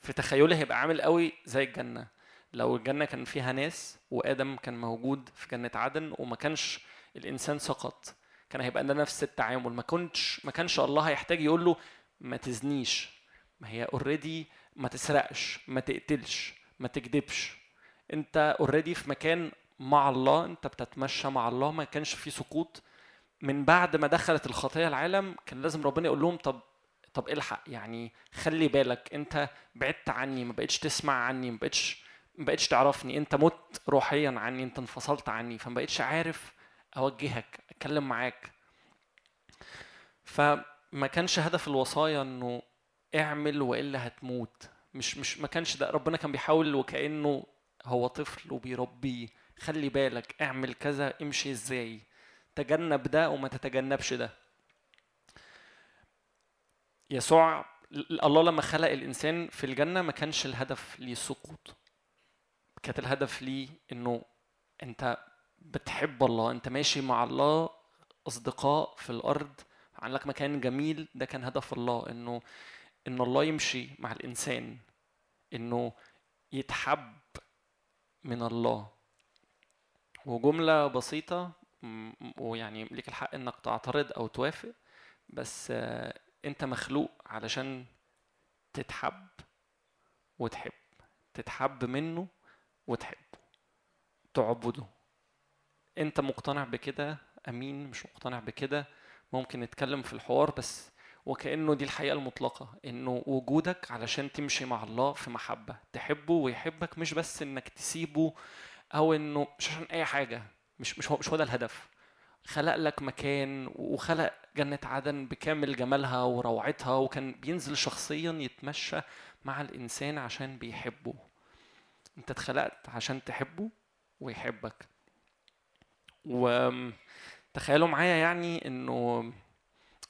في تخيله هيبقى عامل قوي زي الجنة. لو الجنة كان فيها ناس وآدم كان موجود في جنة عدن وما كانش الإنسان سقط، كان هيبقى ده نفس التعامل. ما كانش الله هيحتاج يقول له ما تزنيش، ما هي اوريدي، ما تسرقش، ما تقتلش، ما تكذبش، انت اوريدي في مكان مع الله، انت بتتمشى مع الله. ما كانش فيه سقوط. من بعد ما دخلت الخطية العالم كان لازم ربنا يقول لهم طب الحق، يعني خلي بالك، انت بعدت عني، ما بقتش تسمع عني، ما بقتش تعرفني، انت مت روحيا عني، انت انفصلت عني، فما بقتش عارف اوجهك، اتكلم معاك. فما كانش هدف الوصايا انه اعمل والا هتموت، مش ما كانش ده. ربنا كان بيحاول وكأنه هو طفل وبيربيه، خلي بالك، اعمل كذا، امشي ازاي، تجنب ده وما تتجنبش ده. يسوع الله لما خلق الإنسان في الجنة ما كانش الهدف ليه السقوط، كانت الهدف ليه إنه أنت بتحب الله، أنت ماشي مع الله أصدقاء في الأرض، عندك مكان جميل. ده كان هدف الله، إنه الله يمشي مع الإنسان، إنه يتحب من الله. وجملة بسيطة، ويعني ليك الحق إنك تعترض أو توافق، بس أنت مخلوق علشان تتحب وتحب، تتحب منه وتحبه، تعبده. أنت مقتنع بكده، أمين مش مقتنع بكده، ممكن نتكلم في الحوار، بس وكأنه دي الحقيقة المطلقة، إنه وجودك علشان تمشي مع الله في محبة، تحبه ويحبك، مش بس إنك تسيبه أو إنه مش عشان أي حاجة، مش هو ده الهدف. خلق لك مكان وخلق جنة عدن بكامل جمالها وروعتها، وكان بينزل شخصيا يتمشى مع الإنسان عشان بيحبه. أنت اتخلقت عشان تحبه ويحبك. وتخيلوا معايا يعني إنه،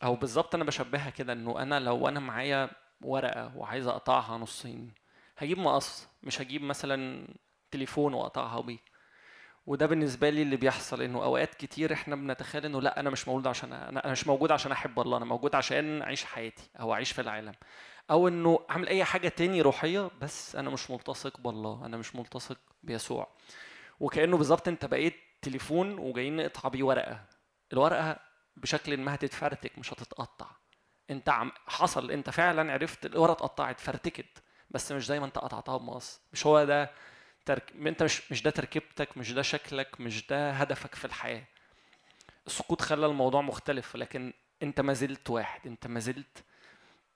أو بالظبط أنا بشبهها كده، إنه أنا لو أنا معايا ورقة وعايز أقطعها نصين، هجيب مقص، مش هجيب مثلا تليفون وأقطعها بيه. وده بالنسبة لي اللي بيحصل، إنه أوقات كتير إحنا بنتخيل إنه لأ، أنا مش موجود عشان أنا مش موجود عشان أحب الله، أنا موجود عشان أعيش حياتي أو أعيش في العالم، أو إنه أعمل أي حاجة تاني روحية، بس أنا مش ملتصق بالله، أنا مش ملتصق بيسوع. وكأنه بالظبط أنت بقيت تليفون وجايين نقطع بيه ورقة، الورقة بشكل ما هتتفرتك مش هتتقطع. أنت حصل، أنت فعلا عرفت الورقة اتقطعت، فرتكت، بس مش زي ما أنت قطعتها بمقص. مش هو ده انت مش ده تركيبتك، مش ده شكلك، مش ده هدفك في الحياة. السقوط خلى الموضوع مختلف، لكن انت ما زلت واحد، انت ما زلت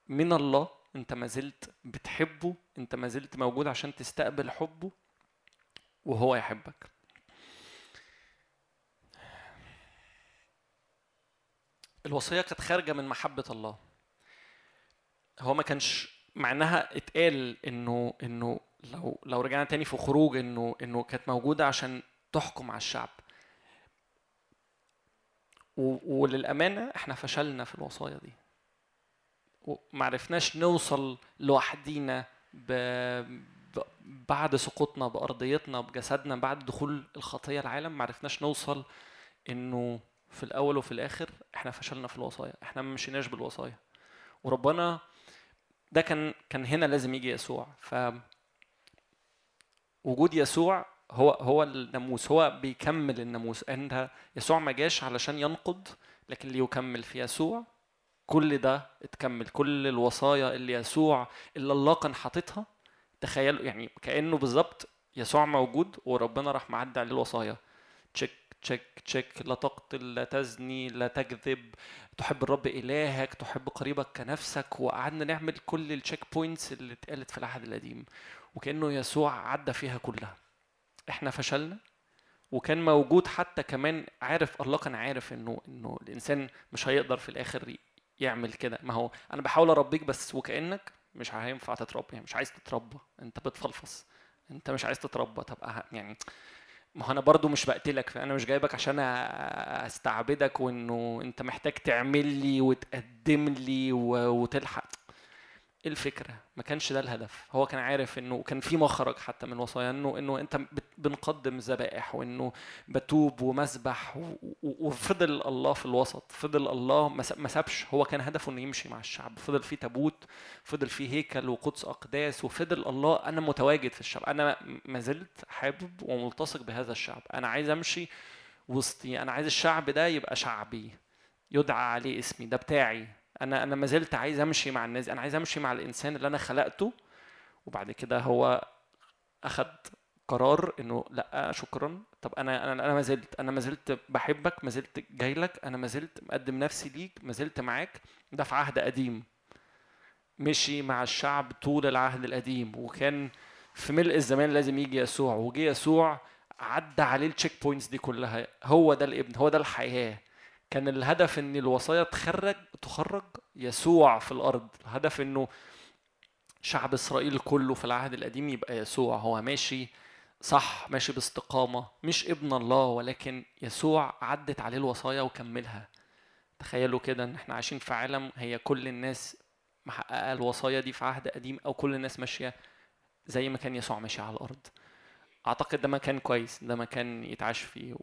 من الله، انت ما زلت بتحبه، انت ما زلت موجود عشان تستقبل حبه وهو يحبك. الوصية كانت خارجة من محبة الله. هو ما كانش معناها اتقال انه لو رجعنا تاني في خروج، انه كانت موجوده عشان تحكم على الشعب. وللامانه احنا فشلنا في الوصايا دي، ومعرفناش نوصل لوحدينا بعد سقوطنا بارضيتنا بجسدنا، بعد دخول الخطيه العالم، معرفناش نوصل انه في الاول وفي الاخر احنا فشلنا في الوصايا، احنا ما مشيناش بالوصايا. وربنا ده كان هنا لازم يجي يسوع. وجود يسوع هو الناموس، هو بيكمل الناموس. انت يسوع ما جاش علشان ينقض، لكن ليكمل. في يسوع كل ده اتكمل، كل الوصايا اللي الله كان حاططها. تخيلوا يعني كأنه بالظبط يسوع موجود وربنا راح معدي عليه الوصايا، تشيك تشيك تشيك، لا تقتل، لا تزني، لا تكذب، تحب الرب إلهك، تحب قريبك كنفسك. وقعدنا نعمل كل التشيك بوينتس اللي اتقالت في العهد القديم، وكأنه يسوع عدى فيها كلها. احنا فشلنا، وكان موجود حتى كمان عارف، الله كان عارف انه الانسان مش هيقدر في الاخر يعمل كده. ما هو انا بحاول اربيك، بس وكأنك مش هينفع تتربى، يعني مش عايز تتربى، انت بتفلفص، انت مش عايز تتربى. طب يعني ما هو انا برضو مش بقتلك، فانا مش جايبك عشان استعبدك وانه انت محتاج تعمل لي وتقدم لي وتلحق. الفكرة ما كانش ده الهدف. هو كان عارف انه كان في مخرج حتى من وصايا، انه انت بنقدم ذبائح وانه بتوب ومسبح، وفضل الله في الوسط، فضل الله ما سابش. هو كان هدفه انه يمشي مع الشعب، فضل فيه تابوت، فضل فيه هيكل وقدس اقداس، وفضل الله انا متواجد في الشعب، انا ما زلت حابب وملتصق بهذا الشعب، انا عايز امشي وسطي، انا عايز الشعب ده يبقى شعبي يدعى عليه اسمي، ده بتاعي. انا ما زلت عايز امشي مع الناس، انا عايز امشي مع الانسان اللي انا خلقته. وبعد كده هو اخذ قرار انه لا، شكرا، طب انا ما زلت بحبك، ما زلت جاي لك، انا ما زلت مقدم نفسي ليك، ما زلت معاك. ده في عهد قديم، مشي مع الشعب طول العهد القديم، وكان في ملء الزمان لازم يجي يسوع. وجي يسوع عدى عليه التشيك بوينتس دي كلها. هو ده الابن، هو ده الحياه. كان الهدف ان الوصايا تخرج يسوع في الارض. الهدف انه شعب اسرائيل كله في العهد القديم يبقى يسوع هو ماشي صح، ماشي باستقامه، مش ابن الله، ولكن يسوع عدت عليه الوصايا وكملها. تخيلوا كده ان احنا عايشين في عالم هي كل الناس محققه الوصايا دي في عهد قديم، او كل الناس ماشيه زي ما كان يسوع ماشي على الارض. اعتقد ده مكان كويس، ده مكان يتعاش فيه.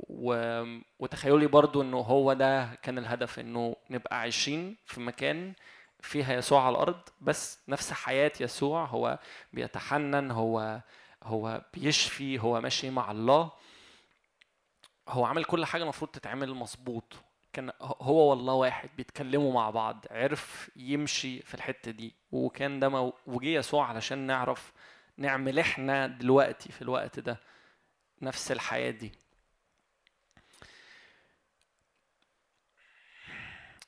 وتخيلي برضو انه هو ده كان الهدف، انه نبقى عايشين في مكان فيها يسوع على الارض، بس نفس حياة يسوع. هو بيتحنن، هو بيشفي، هو ماشي مع الله، هو عمل كل حاجة المفروض تتعمل مظبوط. كان هو والله واحد بيتكلموا مع بعض، عرف يمشي في الحتة دي، وكان ده وجي يسوع علشان نعرف نعمل احنا دلوقتي في الوقت ده نفس الحياة دي.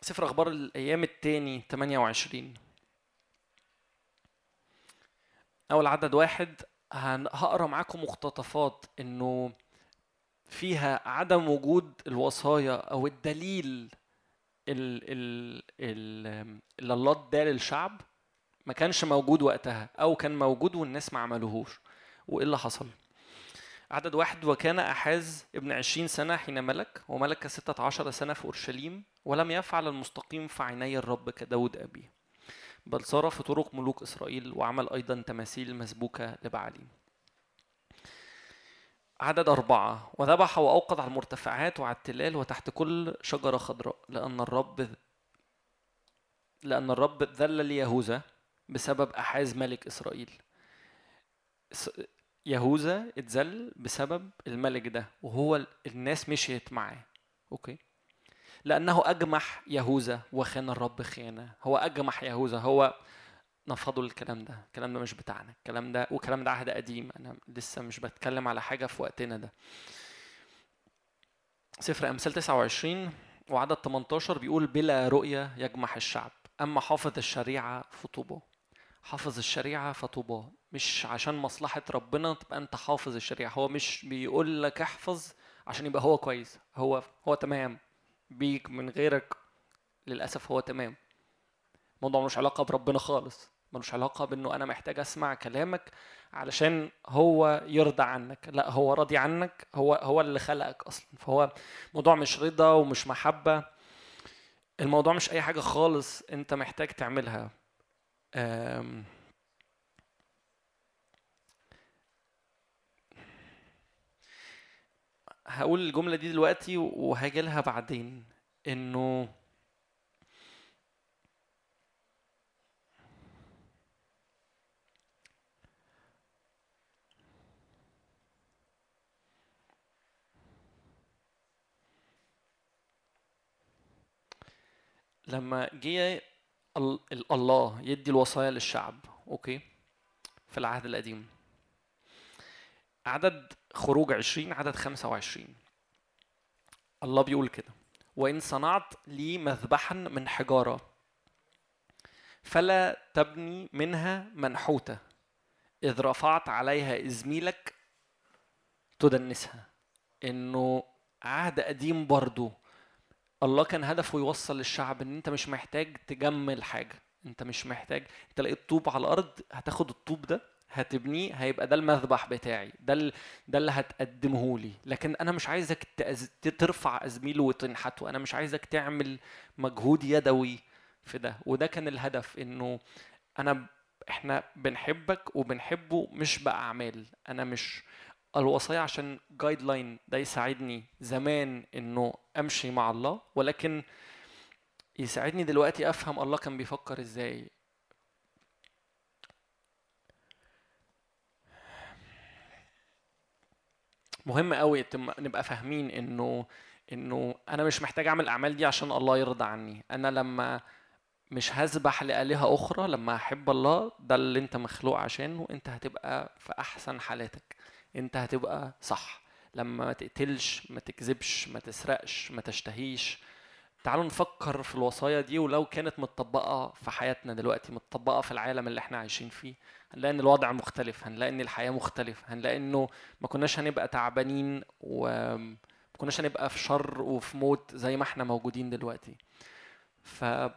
سفر أخبار الأيام التاني 28، أول عدد 1 هقرأ معاكم مقتطفات إنه فيها عدم وجود الوصايا أو الدليل اللي الله اداه للشعب ما كانش موجود وقتها، أو كان موجود والناس ما عملوهوش. وإيه اللي حصل؟ عدد 1: وكان أحاز ابن 20 سنة حين ملك، وملك 16 سنة في أورشليم، ولم يفعل المستقيم في عيني الرب كداود أبيه، بل سار في طرق ملوك إسرائيل، وعمل أيضا تماثيل مسبوكة لبعاليم. عدد 4: وذبح وأوقد على المرتفعات وعلى التلال وتحت كل شجرة خضراء، لأن الرب ذلل يهوذا بسبب أحاز ملك إسرائيل. يهوذا اتذل بسبب الملك ده، وهو الناس مشيت معاه. أوكي، لأنه أجمح يهوذا وخان الرب خيانة. هو أجمح يهوذا، هو نفضوا الكلام ده. الكلام ده مش بتاعنا، الكلام ده وكلام ده عهد قديم، أنا لسه مش بتكلم على حاجة في وقتنا ده. سفر أمثال 29 وعدد 18 بيقول: بلا رؤية يجمح الشعب، أما حافظ الشريعة فطوبى. حافظ الشريعة فطوبى، مش عشان مصلحة ربنا تبقى أنت حافظ الشريعة. هو مش بيقول لك احفظ عشان يبقى هو كويس، هو تمام بيك من غيرك. للأسف هو تمام، الموضوع ملوش علاقة بربنا خالص، ملوش علاقة بأنه أنا محتاج أسمع كلامك علشان هو يرضى عنك. لا، هو راضي عنك، هو اللي خلقك أصلا، فهو موضوع مش رضا ومش محبة. الموضوع مش أي حاجة خالص أنت محتاج تعملها. هقول الجملة دي دلوقتي وهاجي لها بعدين، إنه لما جه الله يدي الوصايا للشعب، أوكي، في العهد القديم. عدد خروج 20 عدد 25 الله بيقول كده: وإن صنعت لي مذبحا من حجارة فلا تبني منها منحوتة، إذ رفعت عليها إزميلك تدنسها. إنه عهد قديم برضو، الله كان هدفه يوصل للشعب إن أنت مش محتاج تجمل حاجة، أنت مش محتاج. أنت لقيت طوب على الأرض، هتاخد الطوب ده هتبنيه، هيبقى ده المذبح بتاعي، ده اللي هتقدمه لي. لكن أنا مش عايزك ترفع أزميله وتنحته، أنا مش عايزك تعمل مجهود يدوي في ده. وده كان الهدف، إنه إحنا بنحبك وبنحبه مش بأعمال. أنا مش الوصايا عشان جايد لاين ده يساعدني زمان إنه أمشي مع الله، ولكن يساعدني دلوقتي أفهم الله كان بيفكر إزاي. مهم قوي نبقى فاهمين انه انا مش محتاج اعمل الاعمال دي عشان الله يرضى عني. انا لما مش هذبح لآلهة اخرى، لما احب الله، ده اللي انت مخلوق عشانه، انت هتبقى في احسن حالاتك، انت هتبقى صح لما ما تقتلش، ما تكذبش، ما تسرقش، ما تشتهيش. تعالوا نفكر في الوصايا دي، ولو كانت متطبقة في حياتنا دلوقتي، متطبقة في العالم اللي احنا عايشين فيه، هنلاقي ان الوضع مختلف، هنلاقي ان الحياة مختلفة، هنلاقي انه ما كناش هنبقى تعبانين، وما كناش هنبقى في شر وفي موت زي ما احنا موجودين دلوقتي. فأنا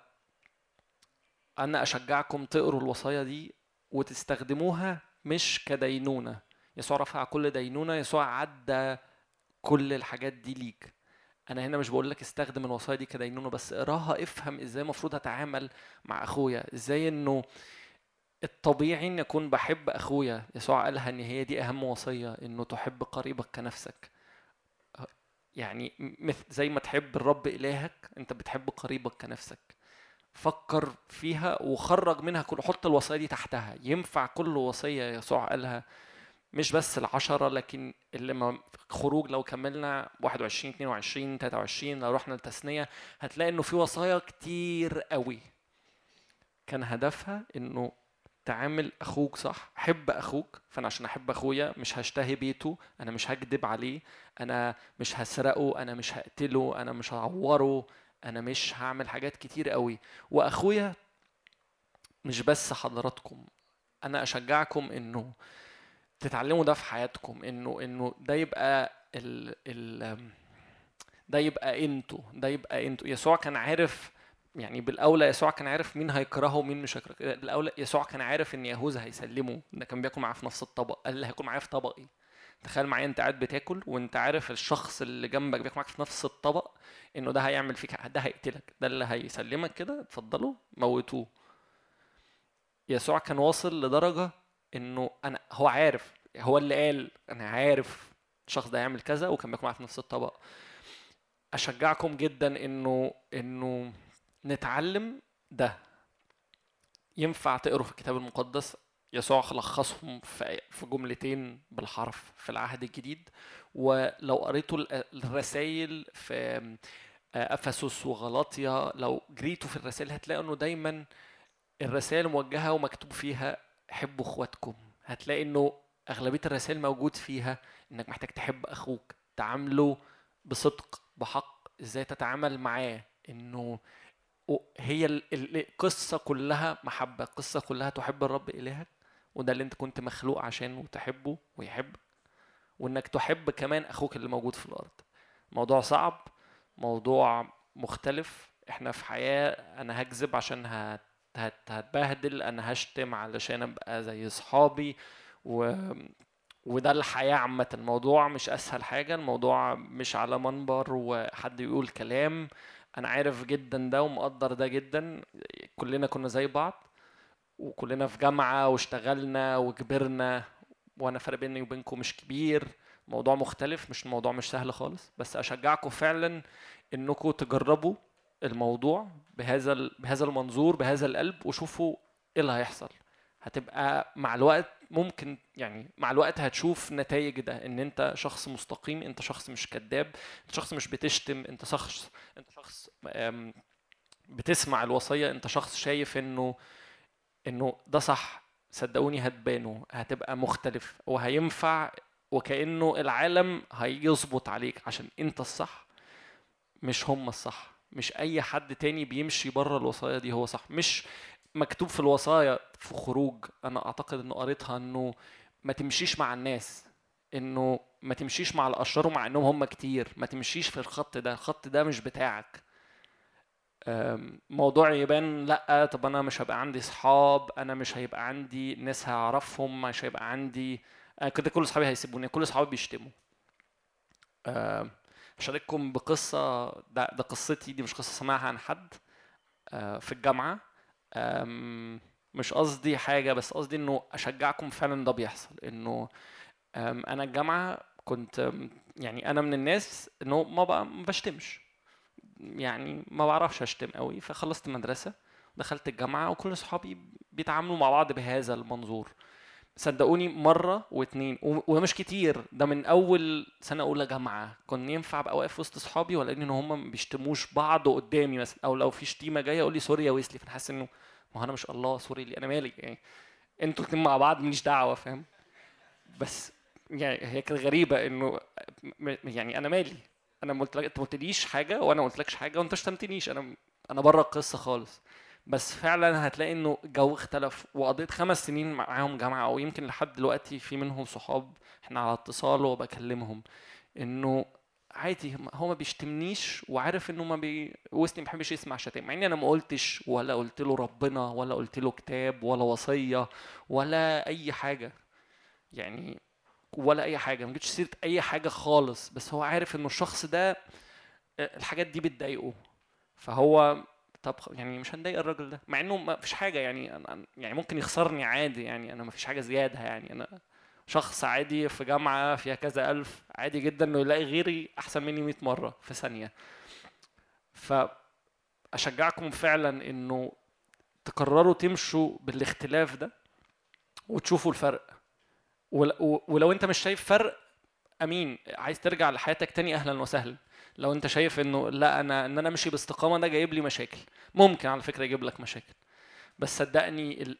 أشجعكم تقروا الوصايا دي وتستخدموها مش كدينونة. يسوع رفع كل دينونة، يسوع عدى كل الحاجات دي ليك. أنا هنا مش بقولك استخدم الوصايا دي كدينونة، بس اقراها، افهم إزاي مفروض هتعامل مع أخويا، إزاي إنه الطبيعي إن أكون بحب أخويا. يسوع قالها إن هي دي أهم وصية، إنه تحب قريبك كنفسك. يعني مثل زي ما تحب الرب إلهك، أنت بتحب قريبك كنفسك. فكر فيها وخرج منها حط الوصية دي تحتها. ينفع كل وصية يسوع قالها مش بس ال10 لكن اللي ما خروج لو كملنا 21 22 23 لو رحنا للتثنية هتلاقي انه في وصايا كتير قوي كان هدفها انه تعامل اخوك صح، حب اخوك. فانا عشان احب اخويا مش هشتهي بيته، انا مش هكذب عليه، انا مش هسرقه، انا مش هقتله، انا مش هعوره، انا مش هعمل حاجات كتير قوي. واخويا مش بس حضراتكم، انا اشجعكم انه تتعلموا ده في حياتكم، انه ده يبقى ده يبقى انتوا، ده يبقى انتوا. يسوع كان عارف يعني بالاولى، يسوع كان عارف مين هيكرهه ومين مش هيكرهه. بالاولى يسوع كان عارف ان يهوذا هيسلمه، ده كان بياكل معاه في نفس الطبق، قال له هيكون معايا في طبقي. تخيل معايا انت قاعد بتاكل وانت عارف الشخص اللي جنبك بياكل معاك في نفس الطبق، انه ده هيعمل فيك، ده هيقتلك، ده اللي هيسلمك كده، اتفضلوا موتوه. يسوع كان واصل لدرجه انه انا هو عارف، هو اللي قال انا عارف الشخص ده هيعمل كذا، وكان بياكل معاه في نفس الطبق. اشجعكم جدا انه نتعلم ده. ينفع تقروا في الكتاب المقدس، يسوع لخصهم في جملتين بالحرف في العهد الجديد. ولو قريتوا الرسائل في أفسس وغلاطيا، لو جريتوا في الرسائل هتلاقوا انه دايما الرسائل موجهة ومكتوب فيها حبوا اخواتكم. هتلاقي انه اغلبية الرسائل موجود فيها انك محتاج تحب اخوك، تعامله بصدق بحق، ازاي تتعامل معاه، انه هي القصة كلها محبة، القصة كلها تحب الرب إلهك، وده اللي انت كنت مخلوق عشان، وتحبه ويحب، وانك تحب كمان أخوك اللي موجود في الأرض. موضوع صعب، موضوع مختلف. احنا في حياة أنا هكذب عشان هتبهدل، أنا هشتم علشان أبقى زي صحابي، وده الحياة عامة. الموضوع مش أسهل حاجة، الموضوع مش على منبر وحد يقول كلام. أنا عارف جدا ده ومقدر ده جدا. كلنا كنا زي بعض، وكلنا في جامعة واشتغلنا وكبرنا، وأنا فرق بيني وبينكم مش كبير. موضوع مختلف، مش موضوع مش سهل خالص، بس أشجعكم فعلا إنكم تجربوا الموضوع بهذا المنظور، بهذا القلب، وشوفوا إيه اللي هيحصل. هتبقى مع الوقت ممكن، يعني مع الوقت هتشوف نتائج ده، ان انت شخص مستقيم، انت شخص مش كذاب، انت شخص مش بتشتم، انت شخص بتسمع الوصية، انت شخص شايف انه ده صح. صدقوني هتبانه، هتبقى مختلف وهينفع، وكأنه العالم هيظبط عليك عشان انت الصح، مش هم الصح، مش اي حد تاني بيمشي بره الوصية دي هو صح. مش مكتوب في الوصايا في خروج، انا اعتقد انه قريتها، انه ما تمشيش مع الناس، انه ما تمشيش مع الاشرار ومع انهم هم كتير، ما تمشيش في الخط ده، الخط ده مش بتاعك. موضوع يبان لا، طب انا مش هبقى عندي صحاب، انا مش هيبقى عندي ناس هعرفهم، مش هيبقى عندي كده، كل صحابي هيسيبوني، كل صحابي بيشتموا. اشارككم بقصه، ده قصتي، دي مش قصه سمعها عن حد. في الجامعه، مش قصدي حاجة، بس قصدي انه اشجعكم فعلا ده بيحصل. انه انا الجامعة كنت، يعني انا من الناس انه ما بشتمش، يعني ما بعرفش اشتم قوي. فخلصت مدرسة، دخلت الجامعة، وكل صحابي بيتعاملوا مع بعض بهذا المنظور. صدقوني مرة واتنين ومش كتير، ده من اول سنة اولى جامعة كنت ينفع بقى واقف وسط صحابي ولا ان هم ما بيشتموش بعض قدامي مثلا، او لو في شتيمة جاية يقول لي سوري يا ويسلي، فنحس انه ما انا مش الله سوري لي، انا مالي، يعني انتوا الاتنين مع بعض ماليش دعوة، فاهم؟ بس يعني هي كانت غريبة انه يعني انا مالي، انا قلت لك، انت ما قلتليش حاجة وانا قلت لكش حاجة وانت شتمتنيش، انا بره القصة خالص. بس فعلا هتلاقي انه الجو اختلف، وقضيت 5 سنين معاهم جامعه، او يمكن لحد دلوقتي في منهم صحاب احنا على اتصال وبكلمهم، انه عادي هو ما بيشتمنيش، وعارف انه ما بيوصلني، ما بحبش يسمع شتايم، مع ان انا ما قلتش ولا قلت له ربنا ولا قلت له كتاب ولا وصيه ولا اي حاجه، يعني ولا اي حاجه، ما جبتش سيره اي حاجه خالص. بس هو عارف انه الشخص ده الحاجات دي بتضايقه، فهو طب يعني مش هنضايق الراجل ده، مع انه ما فيش حاجه، يعني ممكن يخسرني عادي، يعني انا ما فيش حاجه زياده، يعني انا شخص عادي في جامعه فيها كذا الف، عادي جدا انه يلاقي غيري احسن مني 100 مره في ثانيه. فاشجعكم فعلا انه تقرروا تمشوا بالاختلاف ده وتشوفوا الفرق. ولو انت مش شايف فرق امين، عايز ترجع لحياتك تاني اهلا وسهلا. لو انت شايف انه لا انا ان انا امشي باستقامه ده جايب لي مشاكل، ممكن على فكره يجيب لك مشاكل، بس صدقني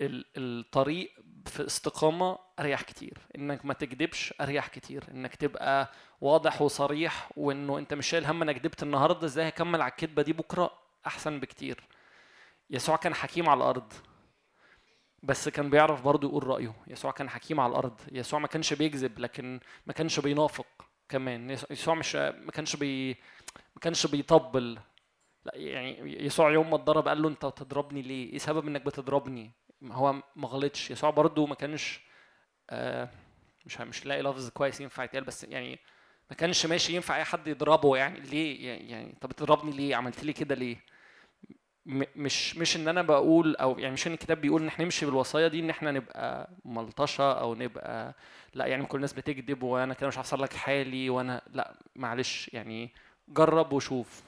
الطريق في استقامه اريح كتير، انك ما تكدبش اريح كتير، انك تبقى واضح وصريح، وانه انت مش شايل هم انا كدبت النهارده ازاي هكمل على الكدبه دي بكره، احسن بكتير. يسوع كان حكيم على الارض بس كان بيعرف برضه يقول رايه. يسوع كان حكيم على الارض، يسوع ما كانش بيكذب لكن ما كانش بينافق كمان. يسوع مش ما كانش بيطبل، لا يعني يسوع يوم ما اتضرب قال له انت تضربني ليه؟ ايه سبب انك بتضربني؟ هو ما غلطش. يسوع برضه ما كانش مش لاقي لفظ كويس ينفع يتقال، بس يعني ما كانش ماشي ينفع اي حد يضربه. يعني ليه يعني طب تضربني ليه؟ عملت لي كده ليه؟ مش ان انا بقول، او يعني مش ان الكتاب بيقول ان احنا نمشي بالوصايا دي ان احنا نبقى ملطشه او نبقى لا يعني كل الناس بتكذب وانا كده مش هحصل لك حالي وانا لا معلش. يعني جرب وشوف،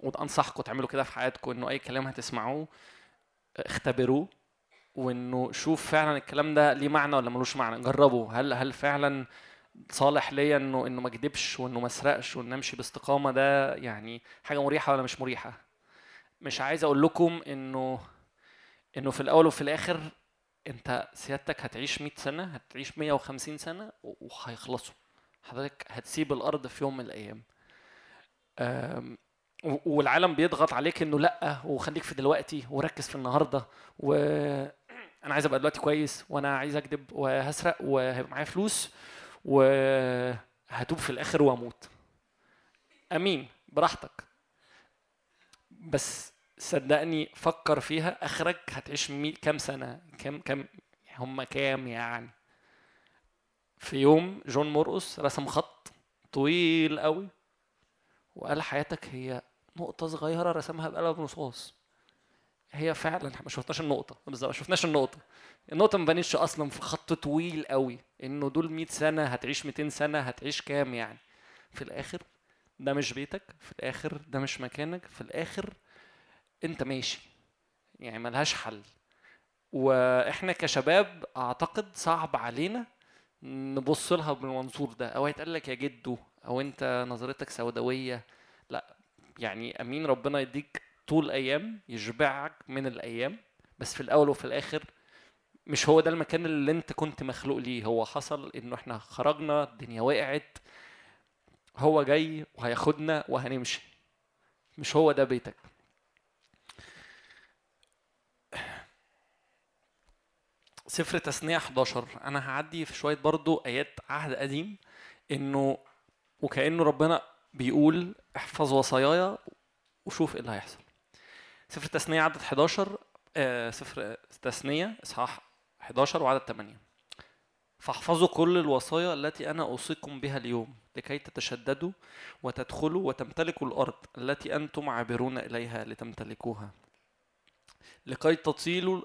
وانصحكم تعملوا كده في حياتكم، انه اي كلام هتسمعوه اختبروه، وانه شوف فعلا الكلام ده ليه معنى ولا ملوش معنى. جربوا هل فعلا صالح ليا انه ما اكذبش وانه ما اسرقش وان امشي باستقامه، ده يعني حاجه مريحه ولا مش مريحه. مش عايز اقول لكم انه في الاول وفي الاخر انت سيادتك هتعيش 100 سنه، هتعيش 150 سنه وهيخلصوا، حضرتك هتسيب الارض في يوم من الايام. والعالم بيضغط عليك انه لا وخليك في دلوقتي وركز في النهارده، وانا عايز ابقى دلوقتي كويس، وانا عايز اكذب وهسرق وهيبقى معايا فلوس وهتوب في الاخر واموت. امين براحتك، بس صدقني فكر فيها اخرك هتعيش كام سنه، كام هم كام يعني. في يوم جون مرقس رسم خط طويل قوي وقال حياتك هي نقطه صغيره رسمها بقلم رصاص. هي فعلا ما شفناش النقطه بالظبط، ما شفناش النقطه ما بنتش اصلا في خط طويل قوي، انه دول 100 سنه هتعيش 200 سنه هتعيش كام يعني. في الاخر ده مش بيتك، في الاخر ده مش مكانك، في الاخر انت ماشي يعني ملهاش حل. واحنا كشباب اعتقد صعب علينا نبص لها بالمنظور ده، او هيتقال لك يا جدو او انت نظرتك سوداويه. لا يعني امين ربنا يديك طول ايام، يشبعك من الايام، بس في الاول وفي الاخر مش هو ده المكان اللي انت كنت مخلوق ليه. هو حصل انه احنا خرجنا، الدنيا وقعت، هو جاي وهياخدنا وهنمشي، مش هو ده بيتك. سفر تثنية 11، انا هعدي في شويه برضو ايات عهد قديم، انه وكانه ربنا بيقول احفظ وصاياي وشوف ايه اللي هيحصل. سفر تثنية عدد 11، سفر تثنية اصحاح 11 وعدد 8، فاحفظوا كل الوصايا التي أنا أوصيكم بها اليوم لكي تتشددوا وتدخلوا وتمتلكوا الأرض التي أنتم عابرون إليها لتمتلكوها، لكي تطيلوا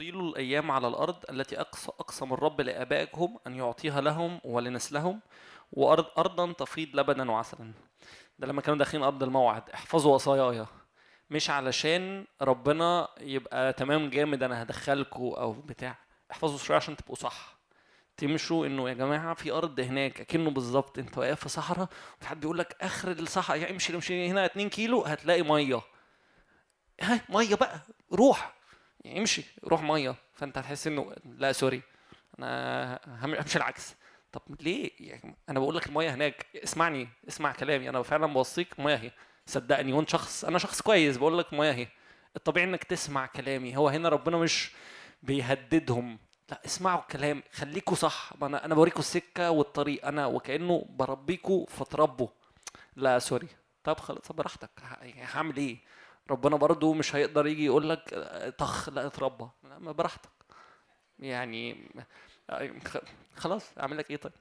الأيام على الأرض التي أقسم الرب لآبائكم أن يعطيها لهم ولنسلهم، وأرضا تفيض لبنا وعسلا. ده لما كانوا داخلين أرض الموعد. احفظوا وصاياي، مش علشان ربنا يبقى تمام جامد أنا هدخلكم أو بتاع، احفظوا شوية عشان تبقوا صح تمشوا، انه يا جماعه في ارض هناك اكنه بالظبط انت واقف في صحراء وحد بيقول لك اخر الصحراء يعني امشي هنا 2 كيلو هتلاقي ميه، ها ميه بقى روح يعني امشي روح ميه، فانت هتحس انه لا سوري انا همشي العكس. طب ليه يعني انا بقول لك الميه هناك، اسمعني اسمع كلامي، انا فعلا بوصيك ميه اهي، صدقني وانت شخص انا شخص كويس بقول لك ميه اهي، الطبيعي انك تسمع كلامي. هو هنا ربنا مش بيهددهم، لا اسمعوا الكلام خليكوا صح، انا بوريكوا السكه والطريق، انا وكانه بربيكوا فتربوا. لا سوري طب خلاص براحتك هعمل ايه؟ ربنا برضو مش هيقدر يجي يقول لك طخ لا اتربى، لا براحتك يعني خلاص اعمل لك ايه. طيب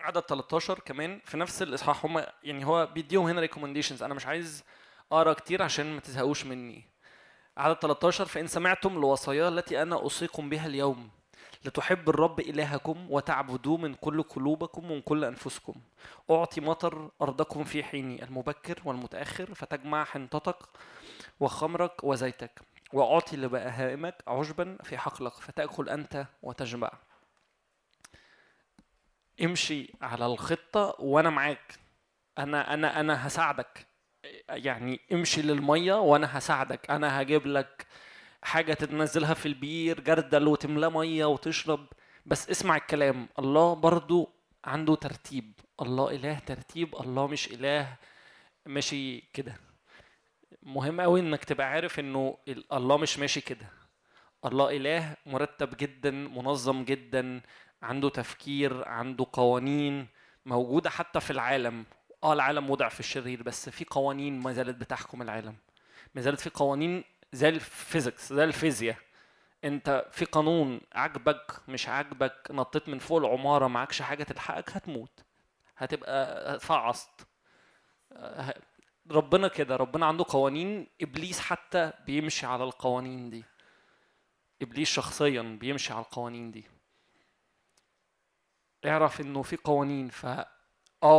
عدد 13 كمان في نفس الاصحاح، هم يعني هو بيديهم هنا ريكومنديشنز، انا مش عايز أقرأ كتير عشان ما تزهقوش مني. عدد 13، فإن سمعتم الوصايا التي أنا أوصيكم بها اليوم لتحب الرب إلهكم وتعبدوه من كل قلوبكم ومن كل أنفسكم، أعطي مطر أرضكم في حيني المبكر والمتأخر، فتجمع حنطتك وخمرك وزيتك، وأعطي لبهائمك عشبا في حقلك فتأكل أنت وتجمع. امشي على الخطة وأنا معاك، أنا هساعدك، يعني امشي للمية وأنا هساعدك، أنا هجيب لك حاجة تنزلها في البير، جردل وتملاه مية وتشرب. بس اسمع الكلام، الله برضو عنده ترتيب، الله إله ترتيب، الله مش إله ماشي كده. مهم قوي انك تبقى عارف انه الله مش ماشي كده، الله إله مرتب جدا، منظم جدا، عنده تفكير، عنده قوانين موجودة حتى في العالم. العالم وضع في الشرير، بس في قوانين ما زالت بتحكم العالم، ما زالت في قوانين زي الفيزيكس، زي الفيزياء. انت في قانون عجبك مش عجبك، نطيت من فوق العمارة معكش حاجة تلحقك هتموت، هتبقى فعصت. ربنا كده، ربنا عنده قوانين. إبليس حتى بيمشي على القوانين دي، إبليس شخصيا بيمشي على القوانين دي. اعرف انه في قوانين.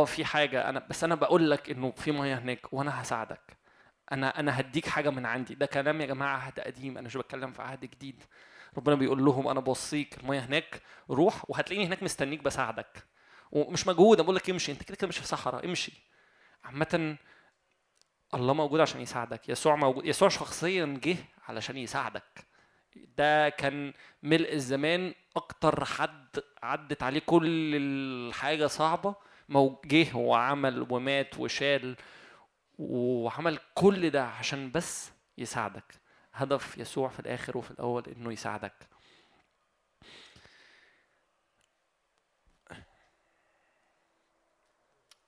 في حاجة بس انا بقول لك انه في مياه هناك وانا هساعدك، انا هديك حاجة من عندي. ده كلام يا جماعة عهد قديم، انا مش بتكلم في عهد جديد. ربنا بيقول لهم انا بوصيك، المياه هناك، روح وهتلاقيني هناك مستنيك بساعدك، ومش مجهود اقول لك امشي، انت كده مش في صحراء، امشي. عامة الله موجود عشان يساعدك، يسوع موجود، يسوع شخصيا جه علشان يساعدك. ده كان ملء الزمان، اكتر حد عدت عليه كل الحاجة صعبة، جه وعمل ومات وشال وعمل كل ده عشان بس يساعدك. هدف يسوع في الآخر وفي الأول إنه يساعدك.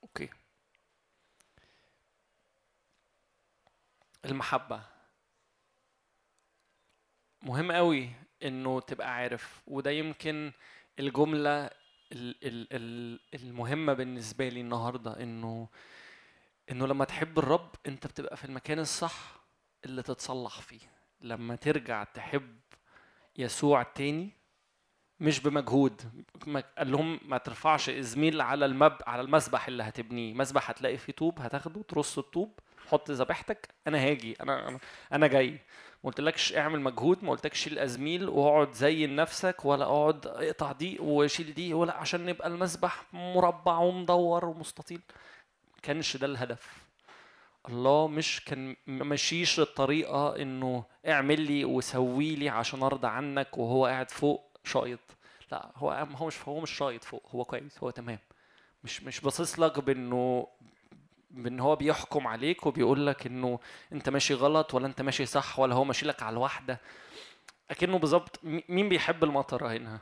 أوكي، المحبة مهم قوي إنه تبقى عارف، وده يمكن الجملة المهمة بالنسبة لي النهاردة، إنه لما تحب الرب أنت بتبقى في المكان الصح اللي تتصلح فيه. لما ترجع تحب يسوع تاني مش بمجهود، قال لهم ما ترفعش إزميل على على المسبح اللي هتبنيه. مسبح هتلاقي فيه طوب، هتاخده ترص الطوب، حط ذبيحتك، أنا هاجي، أنا جاي. ما قلتلكش اعمل مجهود، ما قلتلكش شيل ازميل واقعد زي نفسك، ولا اقعد اقطع دي وشيل دي، ولا عشان نبقى المسبح مربع ومدور ومستطيل. كانش ده الهدف. الله مش كان ماشيش الطريقه انه اعمل لي وسوي لي عشان ارضى عنك وهو قاعد فوق شايط. لا، هو مش شايط فوق، هو كويس، هو تمام، مش باصص لك بأنه هو بيحكم عليك وبيقول لك انه انت ماشي غلط ولا انت ماشي صح، ولا هو ماشي لك على الواحده. اكنه بالظبط مين بيحب المطره هنا؟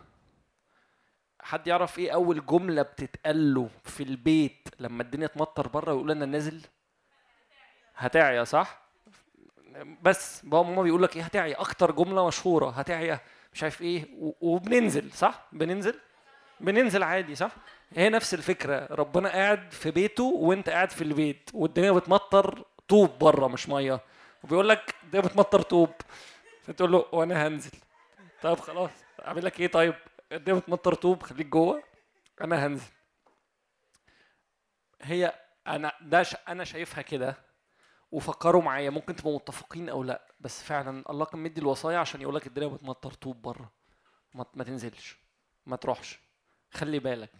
حد يعرف ايه اول جمله بتتقال له في البيت لما الدنيا تمطر بره ويقول لنا نازل هتعيا؟ صح، بس بابا وماما بيقول لك ايه؟ هتعيا. اكتر جمله مشهوره هتعيا، مش عارف ايه، وبننزل. صح، بننزل عادي. صح، هي نفس الفكرة. ربنا قاعد في بيته وانت قاعد في البيت، والدنيا بتمطر طوب بره مش مية، وبيقول لك ده بتمطر طوب، فتقول له وانا هنزل. طيب خلاص، اعمل لك ايه؟ طيب الدنيا بتمطر طوب، خليك جوه، انا هنزل. هي انا شايفها كده، وفكروا معايا، ممكن تبقوا متفقين او لا، بس فعلا الله كان مدي الوصايا عشان يقول لك الدنيا بتمطر طوب بره، ما تنزلش، ما تروحش، خلي بالك.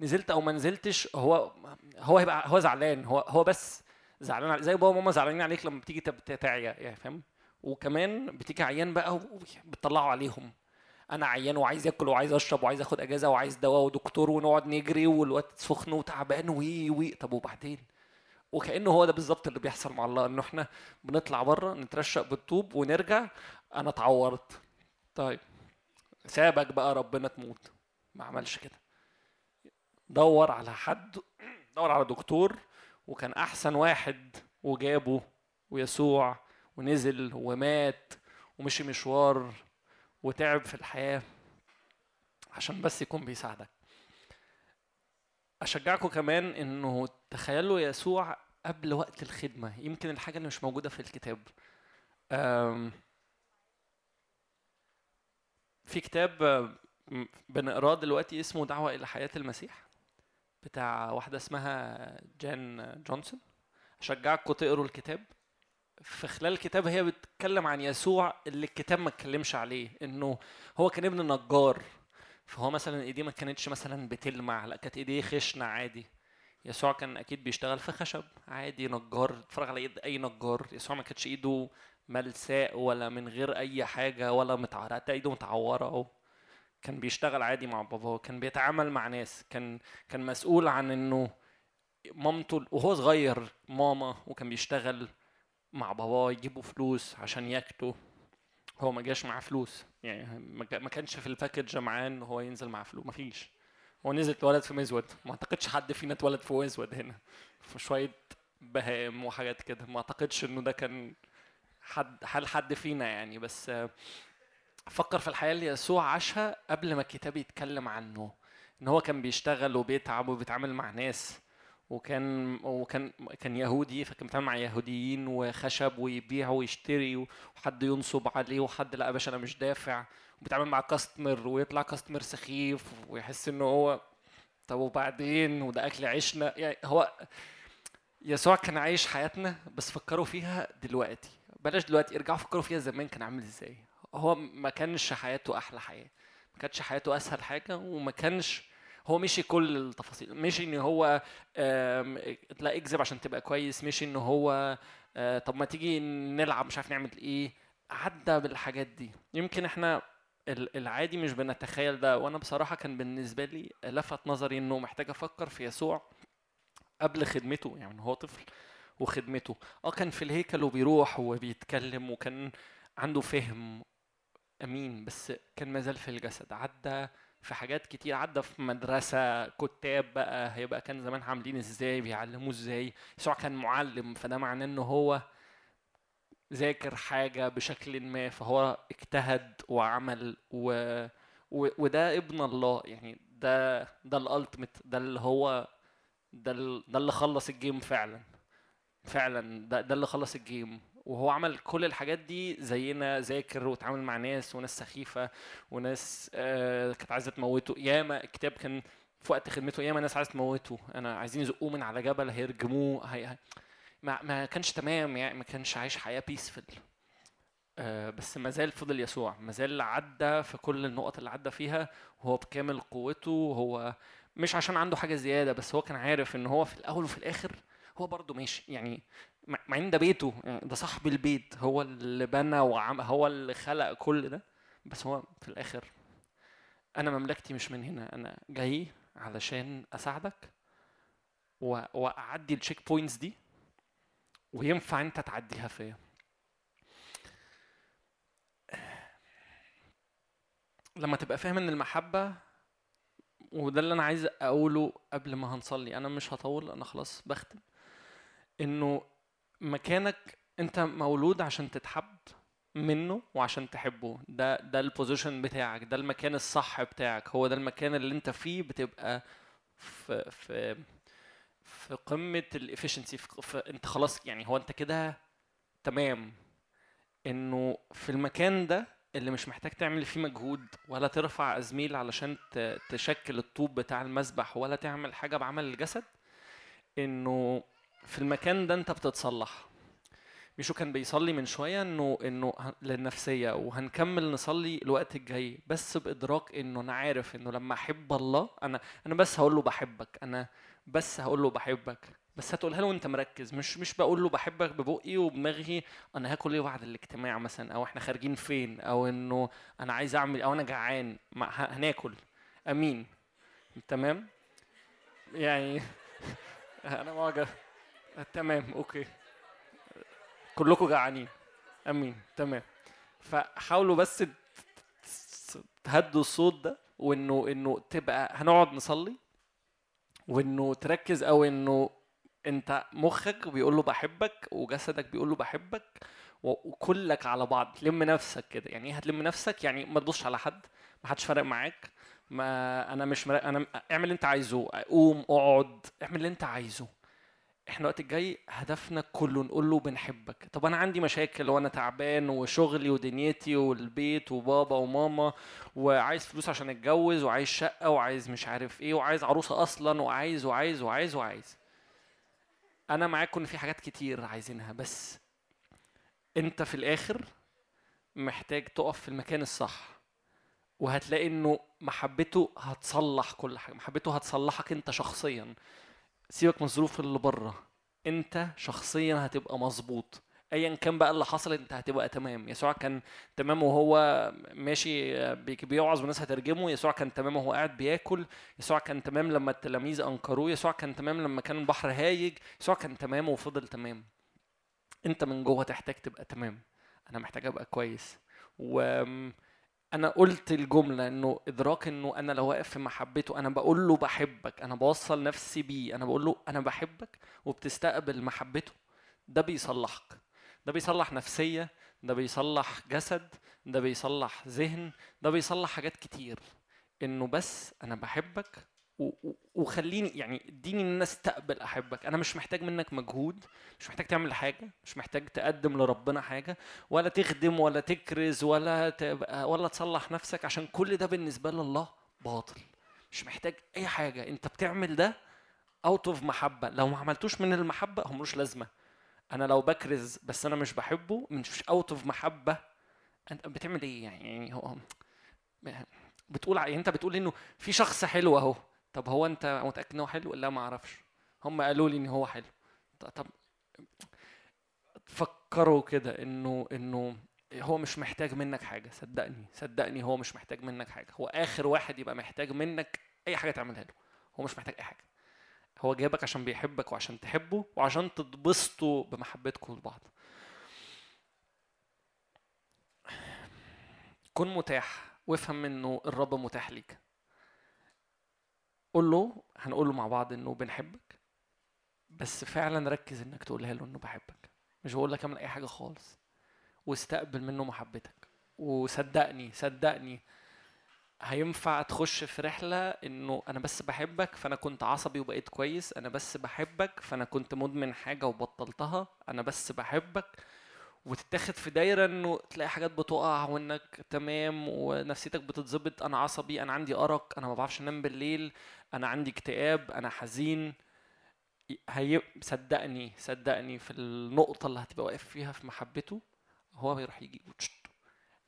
نزلت او ما نزلتش هو هيبقى هو زعلان، هو بس زعلان زي بابا وماما زعلانين عليك لما بتيجي تعيا، يعني فاهم؟ وكمان بتيجي عيان بقى وبتطلعوا عليهم، انا عيان وعايز اكل وعايز اشرب وعايز اخد اجازه وعايز دواء ودكتور ونقعد نجري والوقت سخن وتعبان وي. طب وبعدين؟ وكأنه هو ده بالظبط اللي بيحصل مع الله، انه احنا بنطلع بره نترشق بالطوب ونرجع انا اتعورت. طيب سابك بقى ربنا تموت، ما عملش كده. دور على حد، دور على دكتور، وكان أحسن واحد وجابه ويسوع، ونزل ومات ومشي مشوار وتعب في الحياة عشان بس يكون بيساعدك. أشجعكم كمان إنه تخيلوا يسوع قبل وقت الخدمة، يمكن الحاجة اللي مش موجودة في الكتاب. في كتاب بنقراه دلوقتي اسمه دعوة إلى حياة المسيح بتاع واحدة اسمها جان جونسون. أشجعكم تقروا الكتاب، في خلال الكتاب هي بتتكلم عن يسوع اللي الكتاب ما اتكلمش عليه، انه هو كان ابن نجار، فهو مثلا ايديه ما كانتش مثلا بتلمع، لا كانت ايديه خشنه عادي. يسوع كان اكيد بيشتغل في خشب عادي، نجار، اتفرج على ايد اي نجار. يسوع ما كانتش ايده ملساء ولا من غير اي حاجه ولا متعوره، ايده متعوره اهو. كان بيشتغل عادي مع باباه، كان بيتعامل مع ناس، كان مسؤول عن انه مامته وهو صغير ماما، وكان بيشتغل مع باباه يجيبوا فلوس عشان ياكلوا. هو ما جاش معاه فلوس، يعني ما كانش في الباكج معاه ان هو ينزل معاه فلوس، ما فيش. هو نزل اتولد في مزود، ما اعتقدش حد فينا اتولد في مزود هنا، في شويه بهائم وحاجات كده، ما اعتقدش انه ده كان حد فينا يعني. بس فكر في الحياه اللي يسوع عاشها قبل ما الكتاب يتكلم عنه، ان هو كان بيشتغل وبيتعب وبيتعامل مع ناس، وكان يهودي، فكان بيتعامل مع يهوديين وخشب ويبيع ويشتري، وحد ينصب عليه وحد لا يا باشا انا مش دافع، وبيتعامل مع كاستمر ويطلع كاستمر سخيف ويحس انه هو طب وبعدين وده اكل عيشنا. يعني هو يسوع كان عايش حياتنا، بس فكروا فيها دلوقتي، بلاش دلوقتي، ارجعوا فكروا فيها زمان كان عامل ازاي. هو ما كانش حياته احلى حياه، ما كانتش حياته اسهل حاجه، وما كانش هو مشي كل التفاصيل، مشي ان هو لا اكذب عشان تبقى كويس، مشي ان هو طب ما تيجي نلعب مش عارف نعمل ايه، عدى بالحاجات دي. يمكن احنا العادي مش بنتخيل ده، وانا بصراحه كان بالنسبه لي لفت نظري انه محتاج افكر في يسوع قبل خدمته، يعني هو طفل وخدمته كان في الهيكل وبيروح وبيتكلم وكان عنده فهم امين، بس كان ما زال في الجسد، عدى في حاجات كتير، عدى في مدرسه كتاب بقى، هيبقى كان زمان عاملين ازاي، بيعلموا ازاي. يسوع كان معلم، فده معناه انه هو ذاكر حاجه بشكل ما، فهو اجتهد وعمل وده ابن الله، يعني ده الالتيميت، ده اللي هو ده اللي خلص الجيم فعلا ده اللي خلص الجيم. وهو عمل كل الحاجات دي زينا، ذاكر وتعامل مع ناس، وناس سخيفه، وناس كانت عايزه تموته، ياما الكتاب كان في وقت خدمته ياما ناس عايزه تموته، انا عايزين يزقوه من على جبل هيرجموه، ما كانش تمام، يعني ما كانش عايش حياه بيسفل. بس ما زال فضل يسوع، ما زال عدى في كل النقط اللي عدى فيها وهو بكامل قوته، هو مش عشان عنده حاجه زياده، بس هو كان عارف ان هو في الاول وفي الاخر هو برضو ماشي، يعني مع ان ده بيته، ده صاحب البيت، هو اللي بنى هو اللي خلق كل ده، بس هو في الاخر انا مملكتي مش من هنا، انا جاي علشان اساعدك واعدي التشيك بوينتس دي، وينفع انت تعديها فيا. لما تبقى فاهم ان المحبه، وده اللي انا عايز اقوله قبل ما هنصلي، انا مش هطول، انا خلاص بختم، انه مكانك انت مولود عشان تتحب منه وعشان تحبه، ده البوزيشن بتاعك، ده المكان الصح بتاعك، هو ده المكان اللي انت فيه بتبقى في قمه الافشنسي، انت خلاص، يعني هو انت كده تمام، انه في المكان ده اللي مش محتاج تعمل فيه مجهود، ولا ترفع ازميل علشان تشكل الطوب بتاع المسبح، ولا تعمل حاجه بعمل الجسد، انه في المكان ده انت بتتصلح. مشو كان بيصلي من شويه انه للنفسيه، وهنكمل نصلي الوقت الجاي، بس بادراك انه انا عارف انه لما احب الله، انا بس هقول له بحبك، انا بس هقول له بحبك، بس هتقولها له وانت مركز، مش بقول له بحبك ببقي وبدماغي انا هاكل ايه بعد الاجتماع مثلا، او احنا خارجين فين، او انه انا عايز اعمل، او انا جعان هناكل امين تمام، يعني انا واجه تمام اوكي كلكم جعانين امين تمام. فحاولوا بس تهدوا الصوت ده، وانه تبقى هنقعد نصلي، وانه تركز، او انه انت مخك بيقول له بحبك وجسدك بيقول له بحبك، وكلك على بعض تلم نفسك كده. يعني ايه هتلم نفسك؟ يعني ما تبصش على حد، ما حدش فارق معاك، ما انا مش مرق. انا اعمل اللي انت عايزه، قوم اقعد اعمل اللي انت عايزه. احنا الوقت الجاي هدفنا كله نقول له بنحبك. طب انا عندي مشاكل، وانا تعبان، وشغلي ودنيتي والبيت وبابا وماما، وعايز فلوس عشان اتجوز، وعايز شقه، وعايز مش عارف ايه، وعايز عروسه اصلا، وعايز وعايز وعايز وعايز. انا معاكم في حاجات كتير عايزينها، بس انت في الاخر محتاج تقف في المكان الصح، وهتلاقي انه محبته هتصلح كل حاجه. محبته هتصلحك انت شخصيا، سيبك من الظروف اللي بره، انت شخصيا هتبقى مظبوط ايا كان بقى اللي حصل، انت هتبقى تمام. يسوع كان تمام وهو ماشي بيوعظ والناس هترجمه، يسوع كان تمام وهو قاعد بياكل، يسوع كان تمام لما التلاميذ انكروه، يسوع كان تمام لما كان البحر هايج، يسوع كان تمام وفضل تمام. انت من جوه تحتاج تبقى تمام. انا محتاج ابقى كويس. انا قلت الجمله انه ادراك انه انا لو واقف في محبته، انا بقول له بحبك، انا بوصل نفسي بيه، انا بقول له انا بحبك وبتستقبل محبته، ده بيصلحك، ده بيصلح نفسيه، ده بيصلح جسد، ده بيصلح ذهن، ده بيصلح حاجات كتير. انه بس انا بحبك وخليني يعني اديني ان انا استقبل احبك. انا مش محتاج منك مجهود، مش محتاج تعمل حاجه، مش محتاج تقدم لربنا حاجه، ولا تخدم ولا تكرز ولا تصلح نفسك، عشان كل ده بالنسبه لله باطل. مش محتاج اي حاجه، انت بتعمل ده اوت اوف محبه. لو ما عملتوش من المحبه هو ملوش لازمه. انا لو بكرز بس انا مش بحبه، مش اوت اوف محبه. انت بتعمل ايه يعني؟ هو بتقول انت بتقول انه في شخص حلو اهو، طب هو انت متاكد انه حلو؟ لا ما اعرفش، هم قالوا لي ان هو حلو. طب فكروا كده انه هو مش محتاج منك حاجه. صدقني هو مش محتاج منك حاجه. هو اخر واحد يبقى محتاج منك اي حاجه تعملها له. هو مش محتاج اي حاجه. هو جايبك عشان بيحبك وعشان تحبه وعشان تتبسطوا بمحبتكم لبعض. كن متاح وافهم انه الرب متاح ليك. قول له، هنقول له مع بعض انه بنحبك، بس فعلا ركز انك تقولها له انه بحبك، مش هقول لك اعمل اي حاجه خالص، واستقبل منه محبتك. وصدقني هينفع تخش في رحله انه انا بس بحبك فانا كنت عصبي وبقيت كويس، انا بس بحبك فانا كنت مدمن حاجه وبطلتها، انا بس بحبك. وتتاخد في دايره انه تلاقي حاجات بتقع وانك تمام ونفسيتك بتتظبط. انا عصبي، انا عندي ارق، انا ما بعرفش انام بالليل، انا عندي اكتئاب، انا حزين. صدقني في النقطه اللي هتبقى واقف فيها في محبته هو بيروح يجي،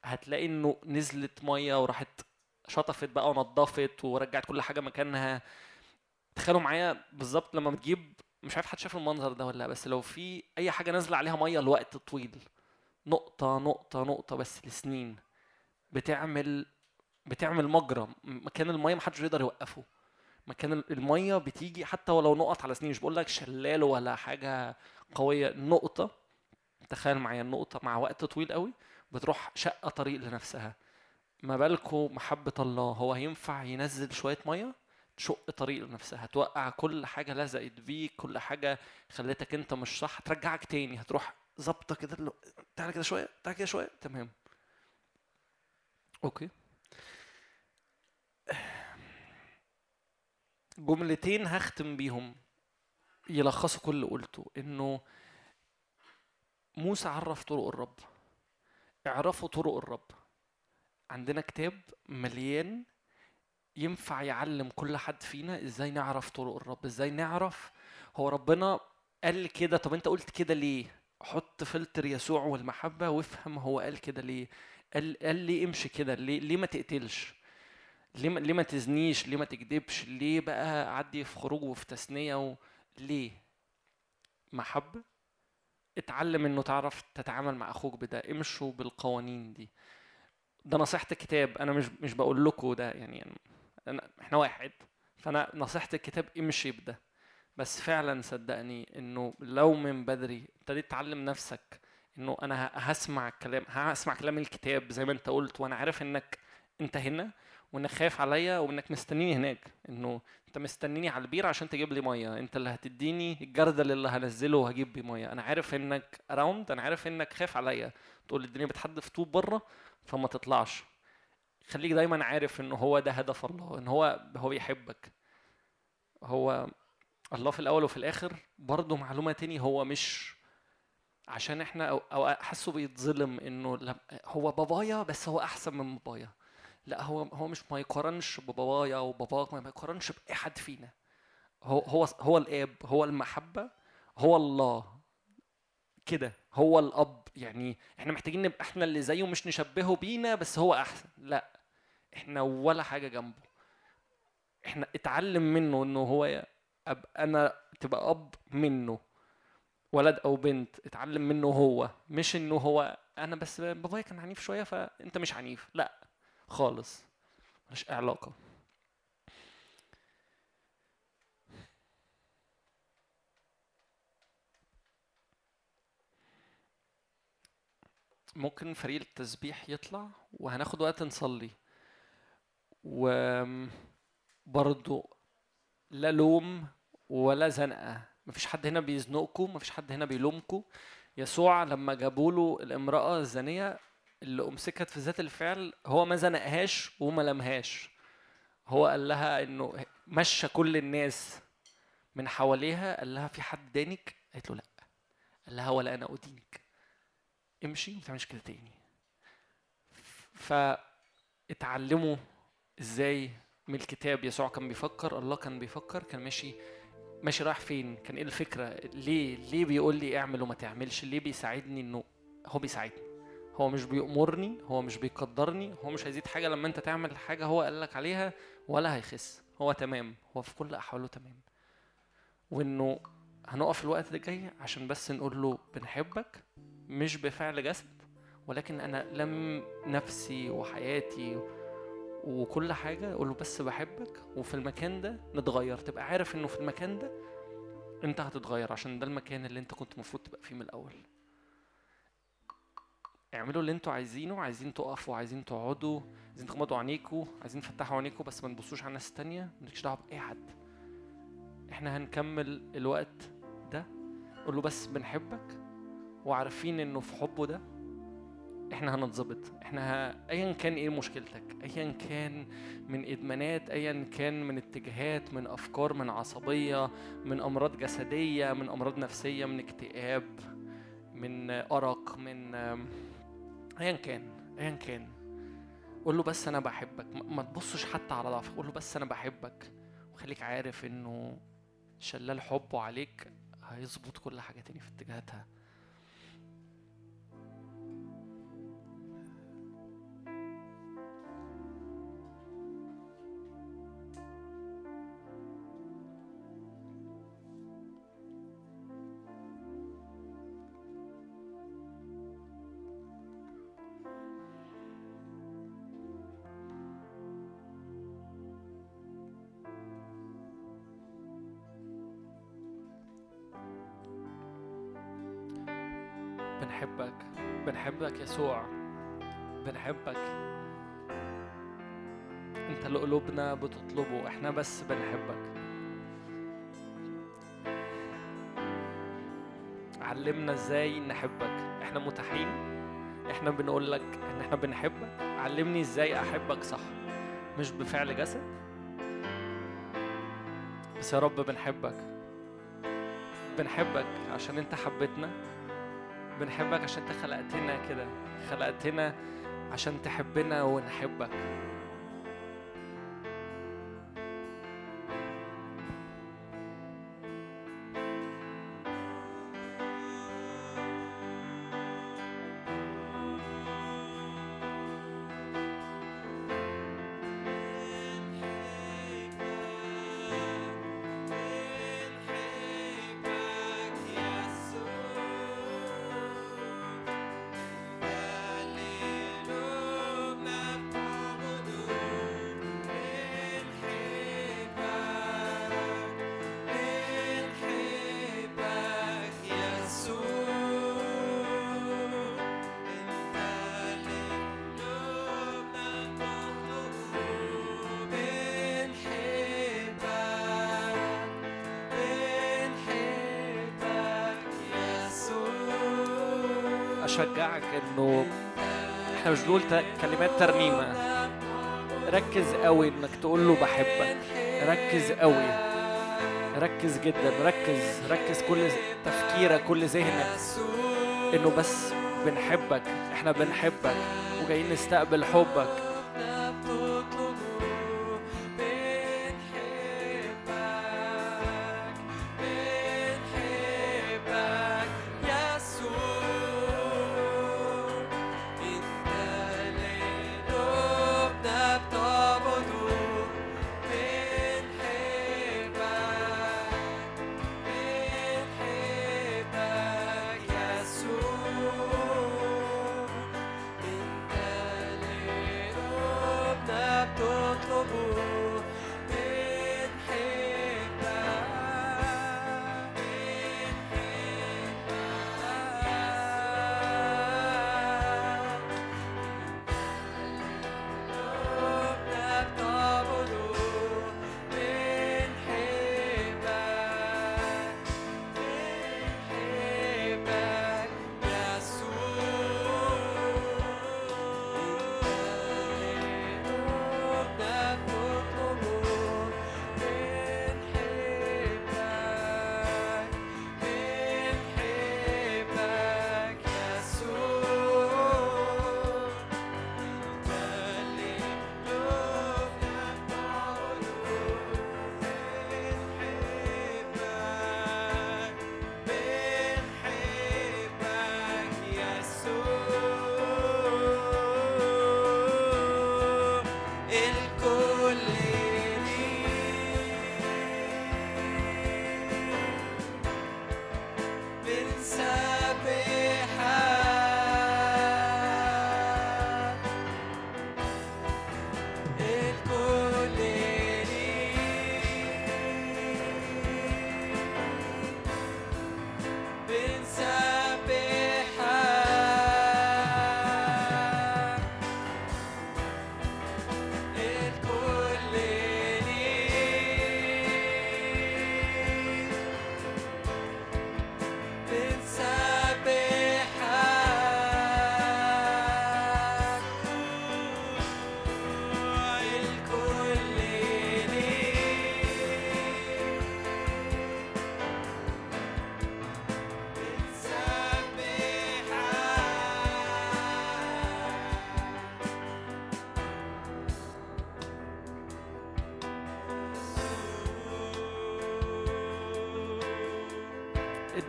هتلاقي انه نزلت ميه وراحت شطفت بقى ونضفت ورجعت كل حاجه مكانها. تخيلوا معايا بالظبط لما بتجيب، مش عارف حد شاف المنظر ده ولا لا، بس لو في اي حاجه نازله عليها ميه لوقت طويل، نقطه نقطه نقطه بس لسنين، بتعمل مجرى. مكان الميه محدش يقدر يوقفه. مكان الميه بتيجي حتى ولو نقط على سنين، مش بقول لك شلال ولا حاجه قويه، نقطه. تخيل معايا النقطه مع وقت طويل قوي بتروح شقه طريق لنفسها. ما بالكم محبه الله؟ هو هينفع ينزل شويه ميه تشق طريق لنفسها، هتوقع كل حاجه لزقت فيك، كل حاجه خلتك انت مش صح، هترجعك تاني، هتروح ظابطه كده، تعالى كده شويه، تعالى كده شويه، تمام، اوكي. جملتين هختم بيهم يلخصوا كل اللي قلته. انه موسى عرف طرق الرب. اعرفوا طرق الرب. عندنا كتاب مليان ينفع يعلم كل حد فينا ازاي نعرف طرق الرب، ازاي نعرف هو ربنا قال كده، طب انت قلت كده ليه؟ حط فلتر يسوع والمحبه وافهم هو قال كده ليه. قال لي امشي كده ليه؟ ليه ما تقتلش؟ ليه ما تزنيش؟ ليه ما تكذبش؟ ليه بقى عدي في خروج وفي تثنيه؟ ليه؟ محبه. اتعلم انه تعرف تتعامل مع اخوك بده. امشوا بالقوانين دي. ده نصيحه الكتاب، انا مش بقول لكم ده، يعني احنا واحد، فانا نصيحه الكتاب امشي بده. بس فعلا صدقني انه لو من بدري ابتديت تعلم نفسك انه انا هسمع كلام الكتاب زي ما انت قلت، وانا عارف انك انت هنا وانك خايف عليا وانك مستنيني هناك، انه انت مستنيني على البير عشان تجيب لي ميه، انت اللي هتديني الجردل اللي هنزله وهجيب بيه ميه. انا عارف انك اراوند، انا عارف انك خايف عليا، تقول الدنيا بتحدف طوب بره فما تطلعش. خليك دايما عارف انه هو ده هدف الله، ان هو يحبك. هو الله في الاول وفي الاخر. برضو معلومه تاني، هو مش عشان احنا او حاسه بيتظلم انه هو بابايا بس هو احسن من بابايا. لا، هو مش، ما يقارنش ببابايا او باباك، ما يقارنش باي حد فينا. هو الاب، هو المحبه، هو الله. كده هو الاب. يعني احنا محتاجين نبقى احنا اللي زيه، مش نشبهه بينا بس هو احسن، لا احنا ولا حاجه جنبه، احنا اتعلم منه انه هو ابقى انا تبقى اب منه، ولد او بنت اتعلم منه هو، مش انه هو انا بس بابايا كان عنيف شويه فانت مش عنيف، لا خالص مش علاقه. ممكن فريق التسبيح يطلع وهناخد وقت نصلي، وبرضو لا لوم ولا زنقة، مفيش حد هنا بيزنقكم، مفيش حد هنا بيلومكم. يسوع لما جابوله الامرأة الزانية اللي أمسكت في ذات الفعل هو ما زنقهاش وما لمهاش، هو قال لها إنه مشى كل الناس من حواليها، قال لها في حد دانك؟ قالت له لا، قال لها ولا أنا أدينك، امشي ما تعملش كده تاني. فاتعلموا ازاي من الكتاب. يسوع كان بيفكر، الله كان بيفكر، كان ماشي رايح فين، كان ايه الفكره، ليه بيقول لي اعمل وما تعملش، ليه بيساعدني، انه هو بيساعدني، هو مش بيأمرني، هو مش بيقدرني، هو مش هيزيد حاجه لما انت تعمل حاجه هو قال لك عليها ولا هيخس، هو تمام، هو في كل احواله تمام. وانه هنقف الوقت اللي جاي عشان بس نقول له بنحبك، مش بفعل جسد ولكن انا لم نفسي وحياتي وكل حاجه، اقول له بس بحبك، وفي المكان ده نتغير، تبقى عارف انه في المكان ده انت هتتغير عشان ده المكان اللي انت كنت مفروض تبقى فيه من الاول. اعملوا اللي انتوا عايزينه، عايزين تقفوا، عايزين تقعدوا، عايزين تغمضوا عينيكوا، عايزين تفتحوا عينيكوا، بس ما تبصوش على الناس التانيه، مالكش دعوه باي حد، احنا هنكمل الوقت ده. قول له بس بنحبك، وعارفين انه في حبه ده احنا هنتظبط، احنا ايا كان ايه مشكلتك، ايا كان من ادمانات، ايا كان من اتجاهات، من افكار، من عصبيه، من امراض جسديه، من امراض نفسيه، من اكتئاب، من ارق، من ايا كان قول له بس انا بحبك، ما تبصش حتى على ضعفك، قول له بس انا بحبك، وخليك عارف انه شلال حبه عليك هيظبط كل حاجه تاني في اتجاهاتها. بنحبك يسوع، بنحبك، انت اللي قلوبنا بتطلبه، احنا بس بنحبك. علمنا ازاي نحبك، احنا متاحين، احنا بنقول لك ان احنا بنحبك، علمني ازاي احبك صح، مش بفعل جسد بس. يا رب بنحبك عشان انت حبيتنا، بنحبك عشان انت خلقتنا عشان تحبنا ونحبك. شجعك انه احنا مش بنقول كلمات ترنيمه، ركز قوي انك تقول له بحبك، ركز قوي، ركز جدا، ركز كل تفكيرك، كل ذهنك انه بس بنحبك، احنا بنحبك وجايين نستقبل حبك. بنحبك يسوع.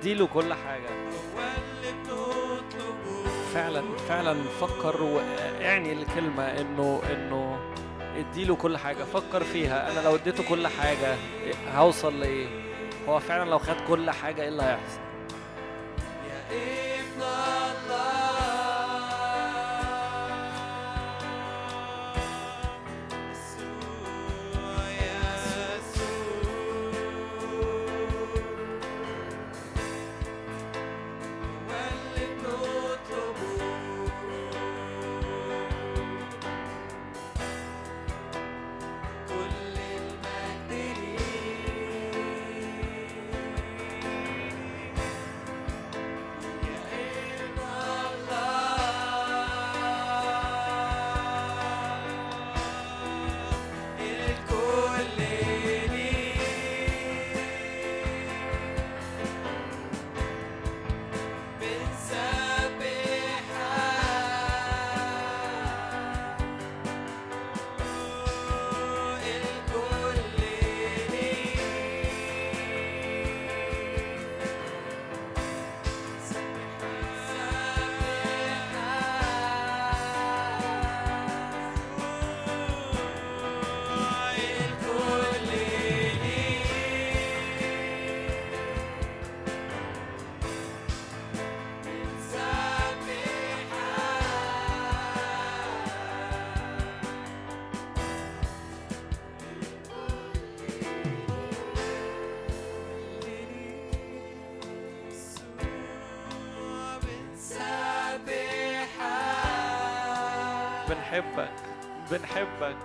دي له كل حاجة. فعلا فعلا فكر واعني الكلمة انه اديله كل حاجة. فكر فيها، انا لو اديته كل حاجة هوصل لإيه؟ هو فعلا لو خد كل حاجة ايه اللي هيحصل؟ يا ابن الله بنحبك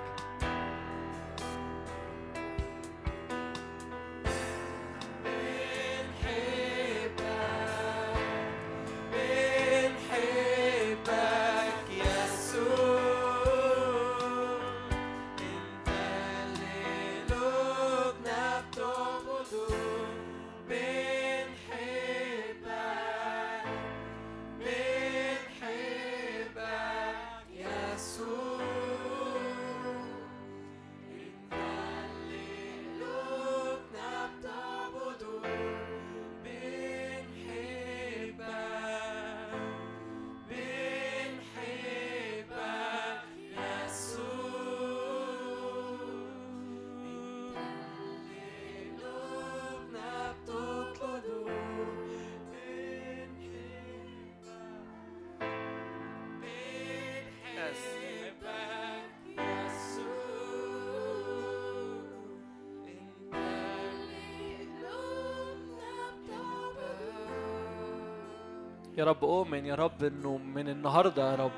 يا رب. أؤمن يا رب إنه من النهاردة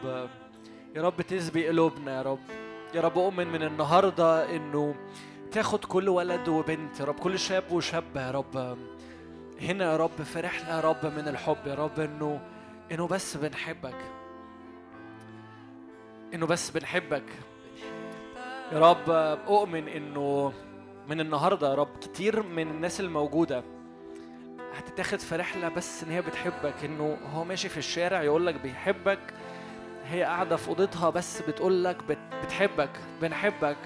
يا رب تسبي قلوبنا يا رب أؤمن من النهاردة إنه تاخد كل ولد وبنت يا رب، كل شاب وشابة يا رب هنا يا رب في رحلة يا رب من الحب يا رب، إنه بس بنحبك، إنه بس بنحبك يا رب. أؤمن إنه من النهاردة يا رب كتير من الناس الموجودة هتتاخد في رحلة بس إن هي بتحبك، إنه هو ماشي في الشارع يقولك بيحبك، هي قاعدة في أوضتها بس بتقولك بتحبك. بنحبك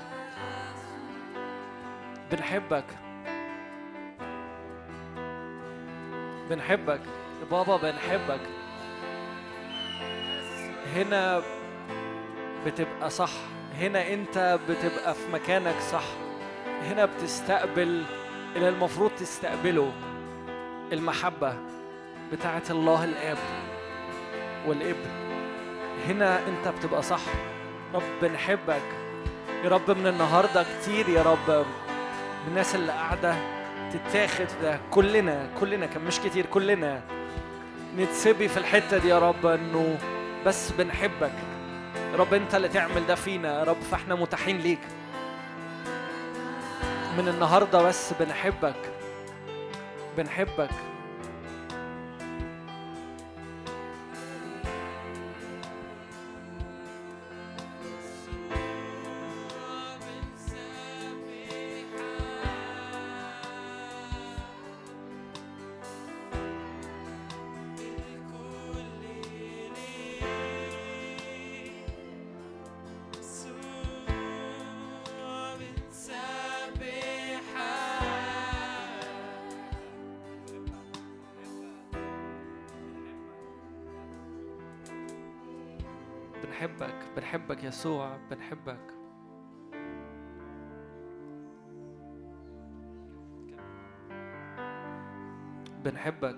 يا بابا، بنحبك. هنا بتبقى صح، هنا أنت بتبقى في مكانك صح، هنا بتستقبل اللي المفروض تستقبله، المحبة بتاعة الله الآب والابن. هنا انت بتبقى صح. رب بنحبك يا رب من النهاردة كتير يا رب من الناس اللي قاعدة تتاخد ده، كلنا كان مش كتير، كلنا نتسبي في الحتة دي يا رب انه بس بنحبك يا رب، انت اللي تعمل ده فينا يا رب، فاحنا متاحين ليك من النهاردة، بس بنحبك بنحبك، بنحبك يسوع، بنحبك. بنحبك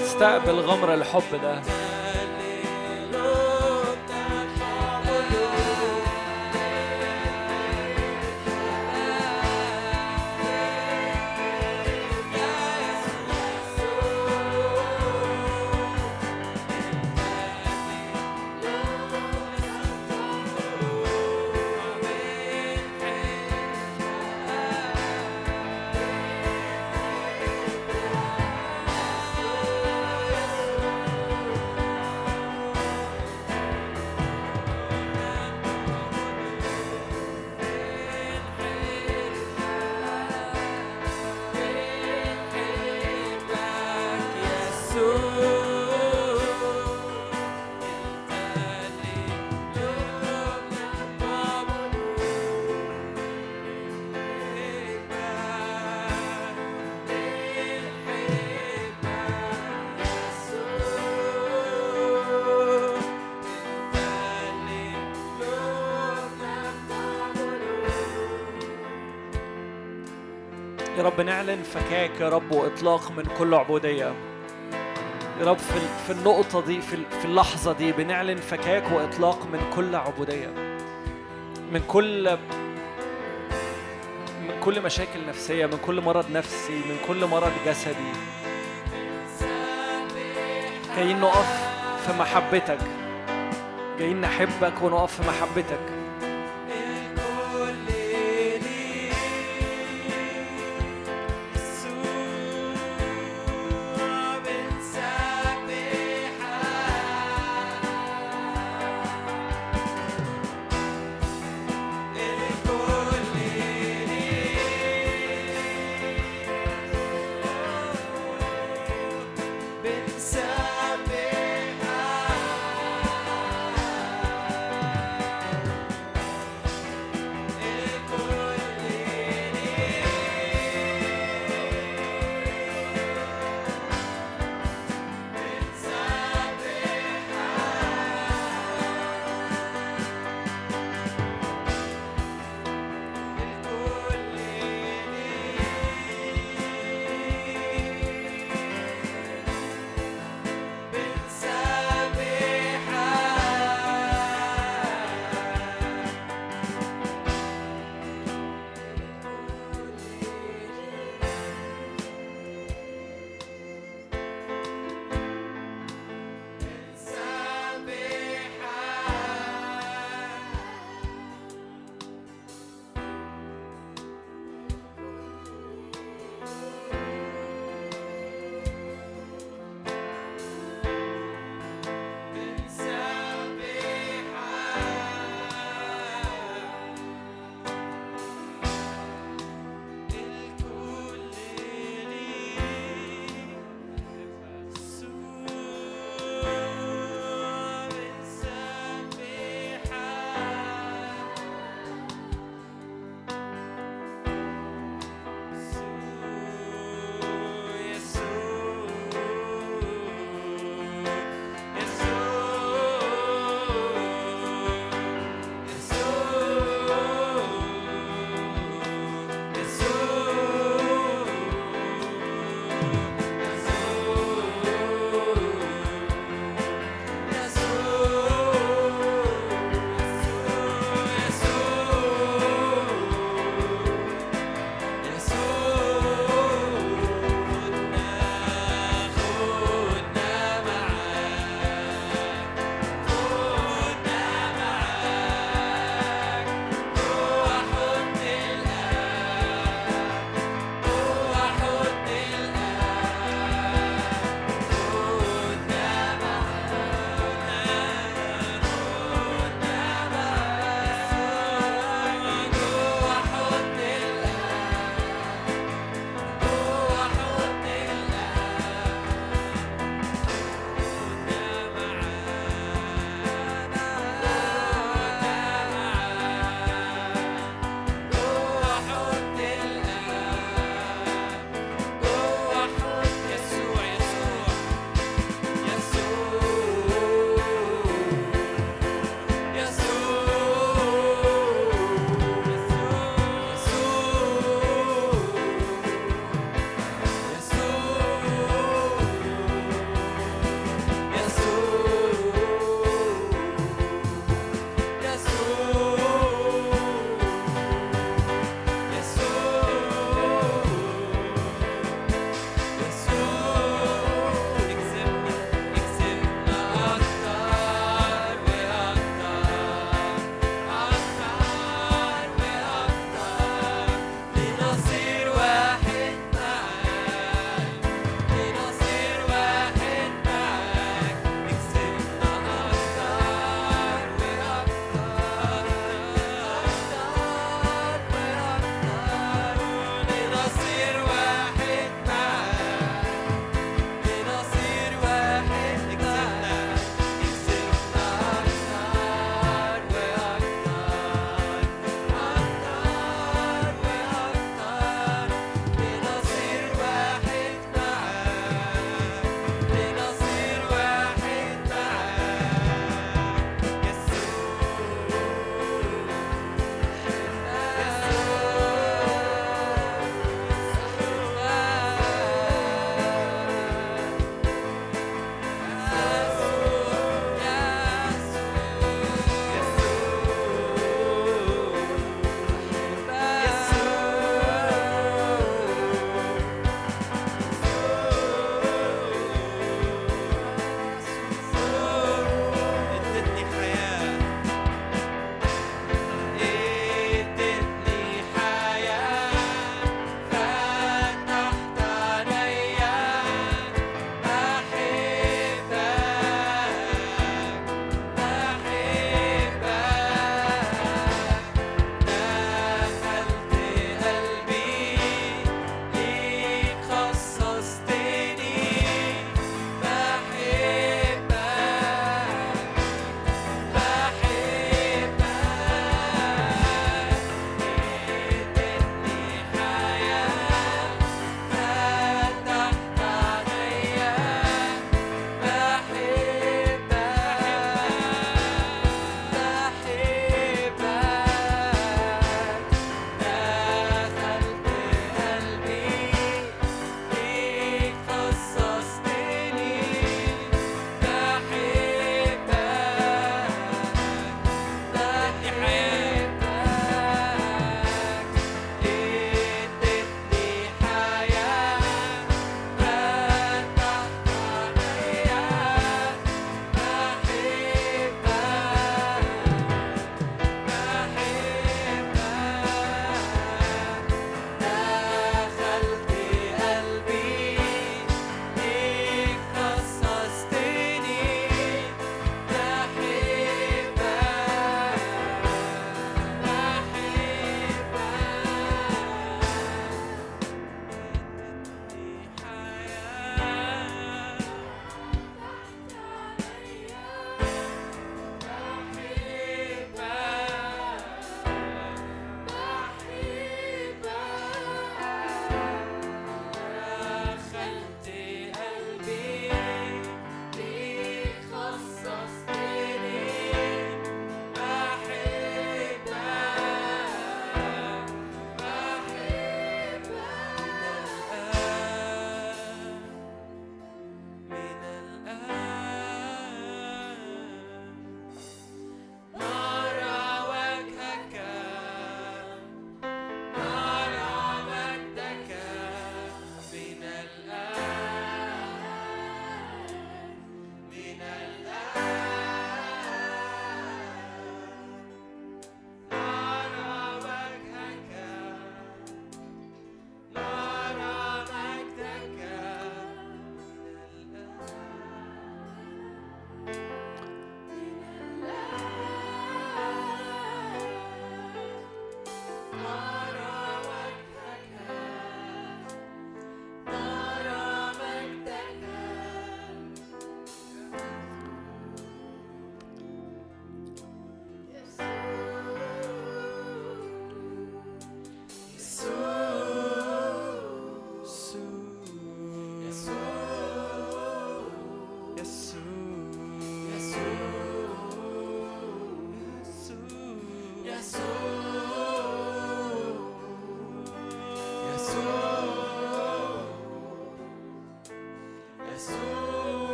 استقبل غمر الحب ده. يا رب نعلن فكاك يا رب وإطلاق من كل عبودية يا رب. في النقطة دي، في اللحظة دي بنعلن فكاك وإطلاق من كل عبودية، من كل مشاكل نفسية، من كل مرض نفسي، من كل مرض جسدي، جايين نقف في محبتك، جايين نحبك ونقف في محبتك.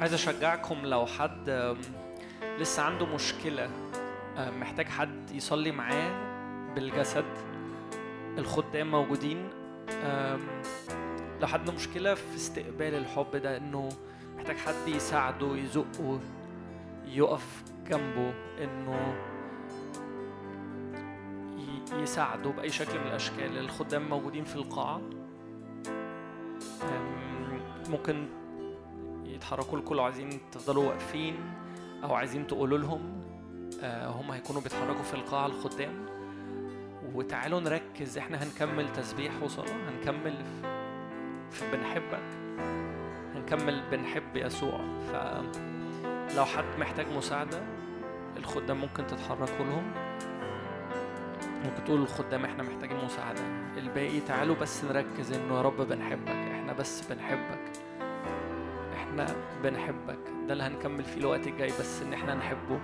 عايز أشجعكم لو حد لسه عنده مشكلة محتاج حد يصلي معاه بالجسد، الخدام موجودين. لو حد عنده مشكلة في استقبال الحب ده، إنه محتاج حد يساعده، يزقه، يقف جنبه، إنه يساعده بأي شكل من الأشكال، الخدام موجودين في القاعة، ممكن يتحركوا لكم لو عايزين تفضلوا واقفين أو عايزين تقولوا لهم، هم هيكونوا بيتحركوا في القاعة الخدام. وتعالوا نركز، احنا هنكمل تسبيح وصلاة، هنكمل في بنحبك، هنكمل بنحب يسوع. فلو حد محتاج مساعدة، الخدام ممكن تتحركوا لهم، ممكن تقول الخدام احنا محتاجين مساعدة. الباقي تعالوا بس نركز انه يا رب بنحبك، احنا بس بنحبك، احنا بنحبك. ده اللي هنكمل فيه الوقت الجاي، بس ان احنا نحبه.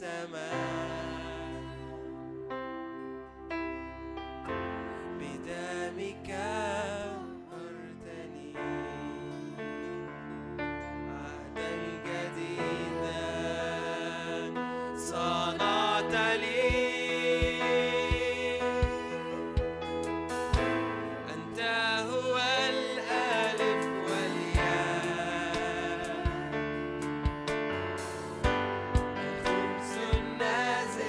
السماء بدمك أرتني عهدا جديدا صنعت لي. أنت هو الألف والياء الخمس النازل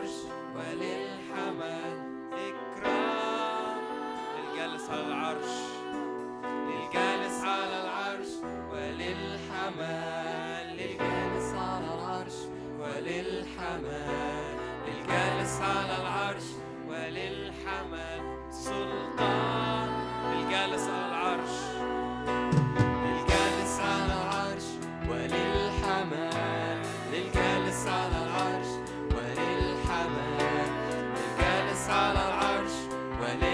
المجد وللحمد إكرام للجالس على العرش، للجالس على العرش وللحمد، للجالس على العرش وللحمد، للجالس على العرش وللحمد سلطان، للجالس على العرش، للجالس على العرش وللحمد، للجالس على العرش وللحمد، للجالس على العرش وللحمد.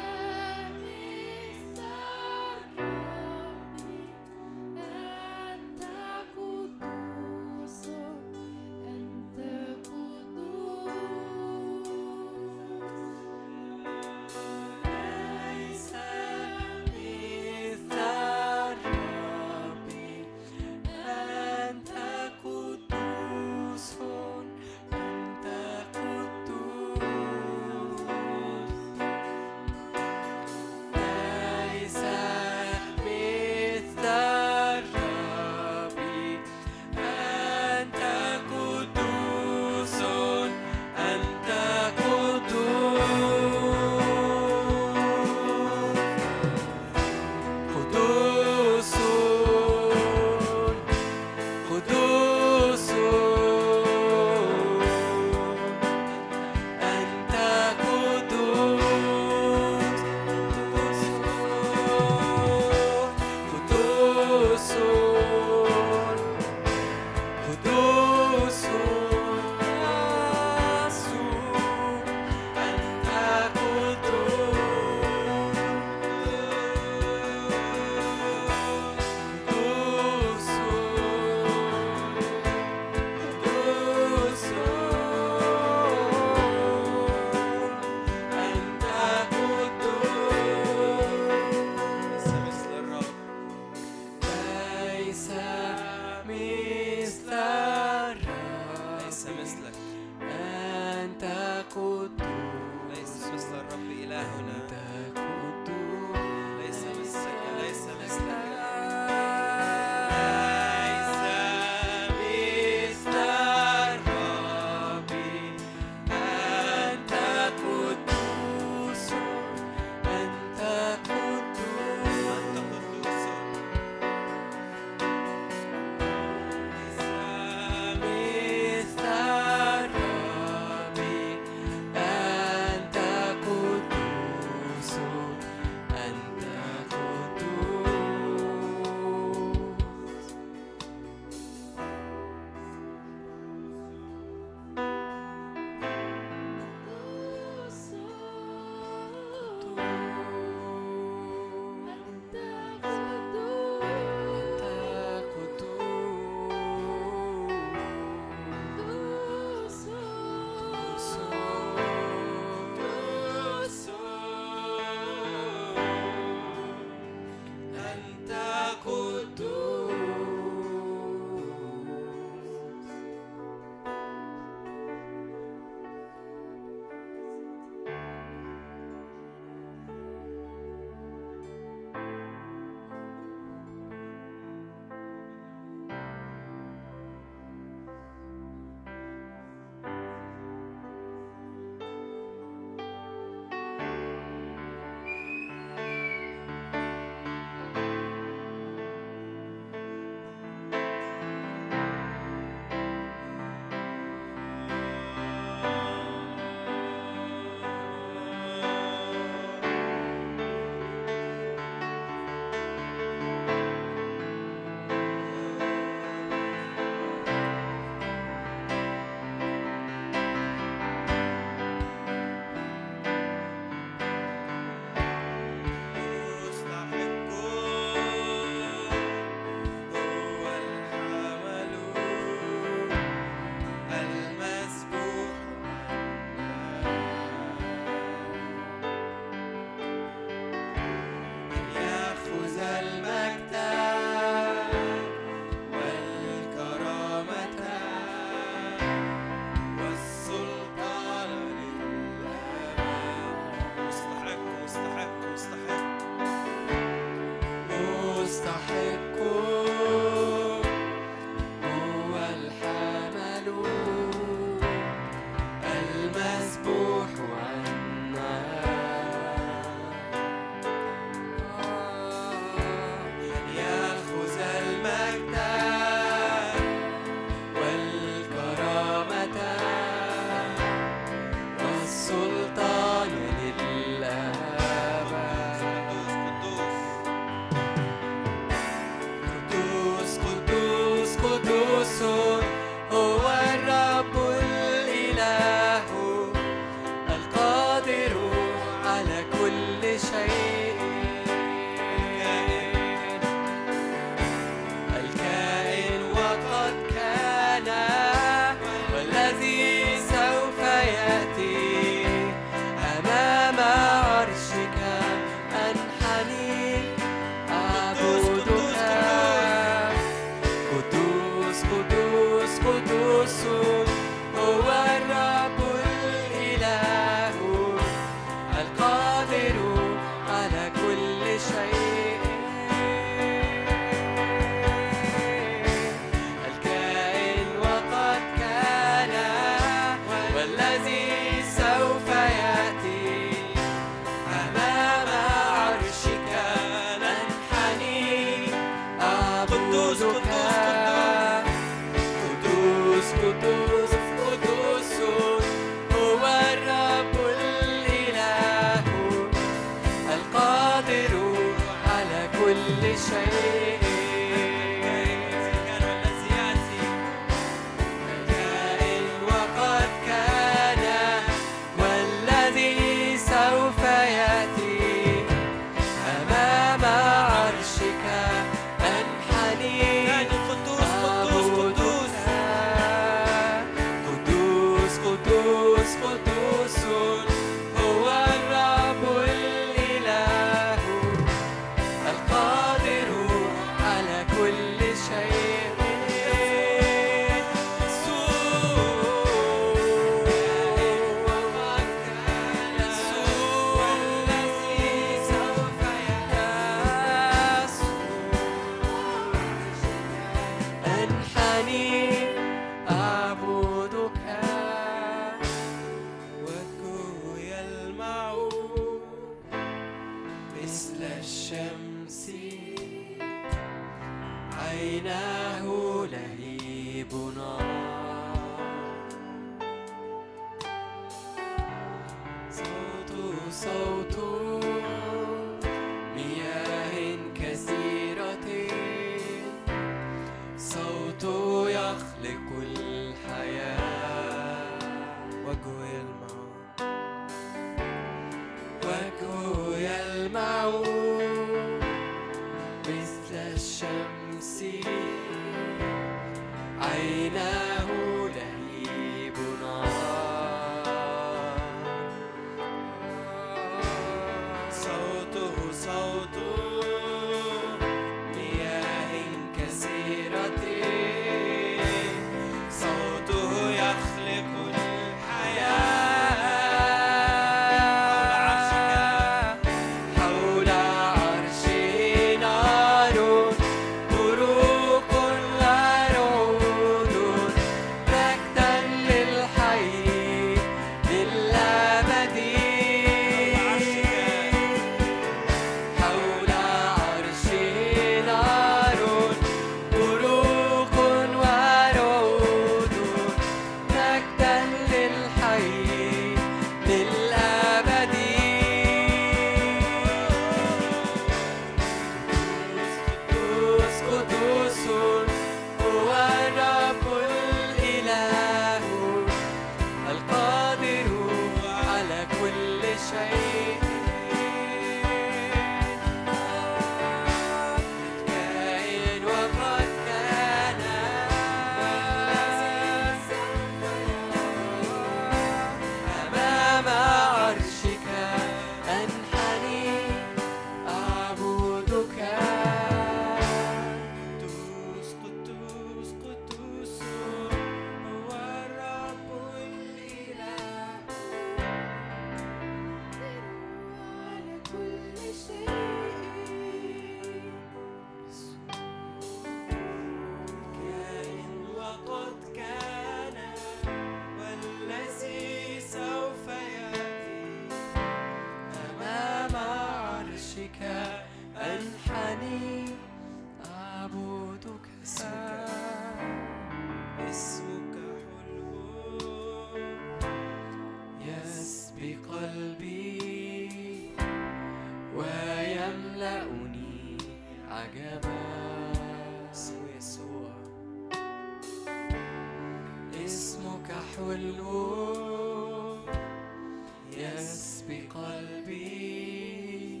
يسبي قلبي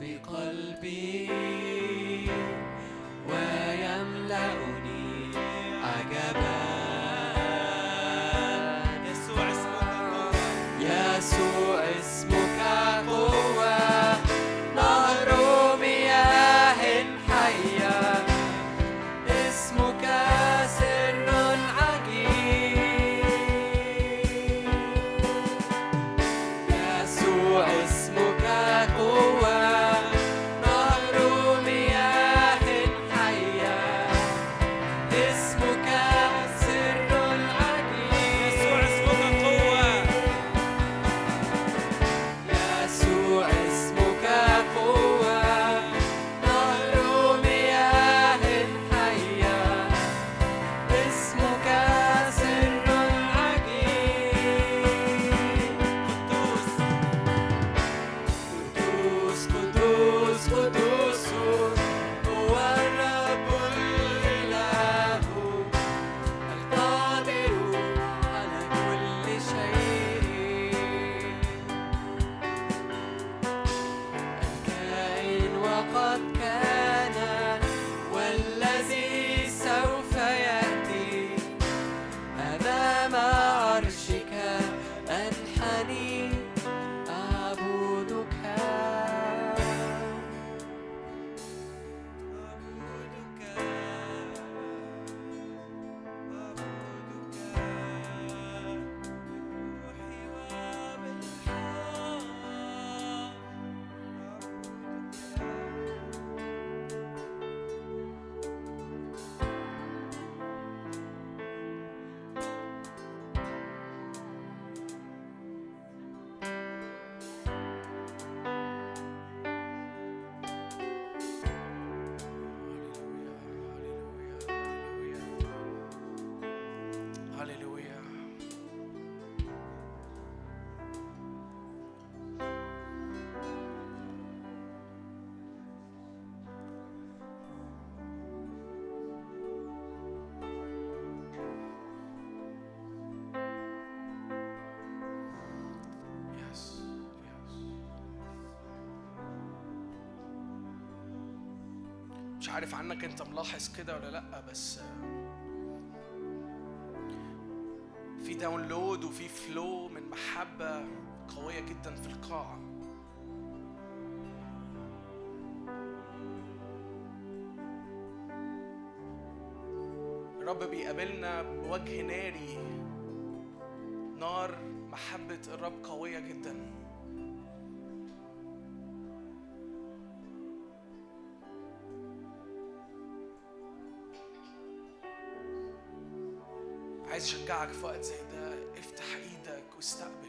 بقلبي ويملأني عجبا. يسوع اسمك قوة، يسوع اسمك قوة، نهر مياه حية، اسمك سر عجيب. يسوع اسمك قوة، نهر مياه حية، اسمك سر عجيب. يسوع اسمك قوة، يسوع اسمك قوة، نهر مياه حية، اسمك سر عجيب. قدوس قدوس قدوس قدوس هو الرب الإله، القادر على كل شيء، الكائن وقد كان والذي سوف يأتي. أمام عرشك أنحني أعبدك. هللويا. Yes. مش عارف عنك انت ملاحظ كده ولا لأ، بس في داونلود وفي فلو من محبة قوية جدا في القاعة. الرب بيقابلنا بوجه ناري، نار محبة الرب قوية جدا. عايز أشجعك في وقت زي ده، افتح ايدك واستقبل،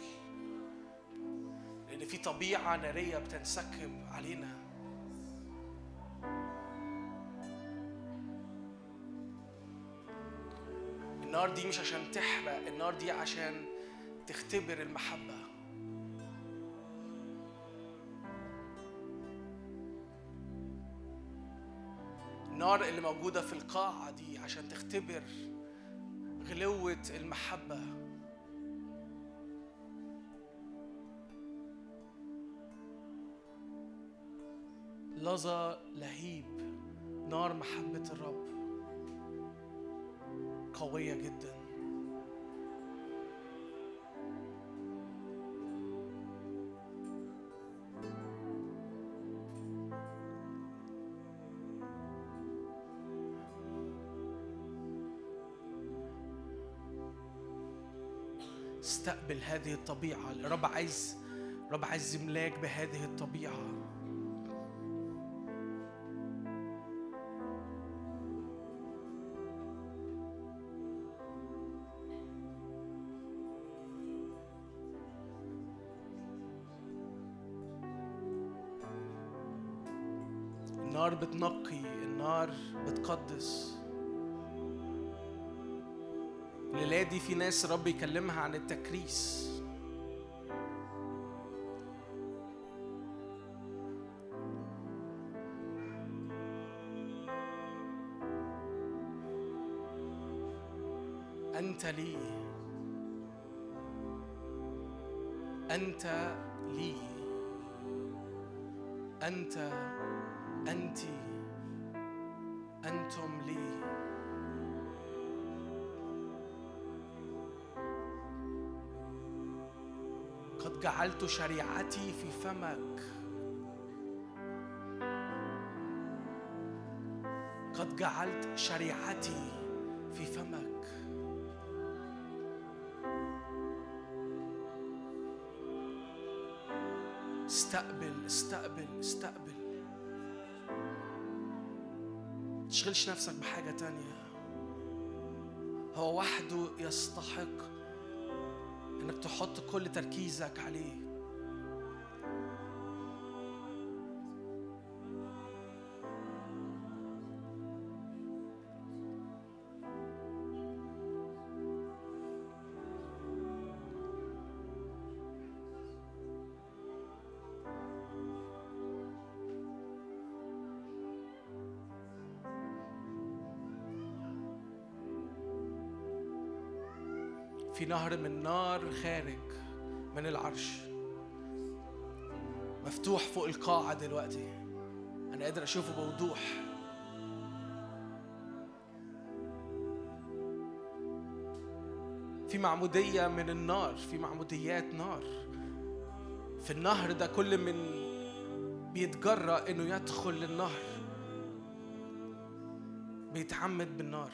لأن في طبيعة نارية بتنسكب علينا. النار دي مش عشان تحرق، النار دي عشان تختبر المحبة. النار اللي موجودة في القاعة دي عشان تختبر غلوة المحبة. لظى لهيب نار محبة الرب قوية جدا. استقبل هذه الطبيعة. الرب عايز يملاك بهذه الطبيعة. النار بتنقي، النار بتقدس. الليلة دي في ناس رب يكلمها عن التكريس. أنت لي أنت، أنتِ، أنتم لي. قد جعلت شريعتي في فمك، قد جعلت شريعتي في فمك. استقبل استقبل استقبل، ما تشغلش نفسك بحاجة تانية. هو وحده يستحق انك تحط كل تركيزك عليه. في نهر من نار خارج من العرش مفتوح فوق القاعة دلوقتي، أنا قادر أشوفه بوضوح. في معمودية من النار، في معموديات نار في النهر ده. كل من بيتجرأ إنه يدخل للنهر بيتعمد بالنار.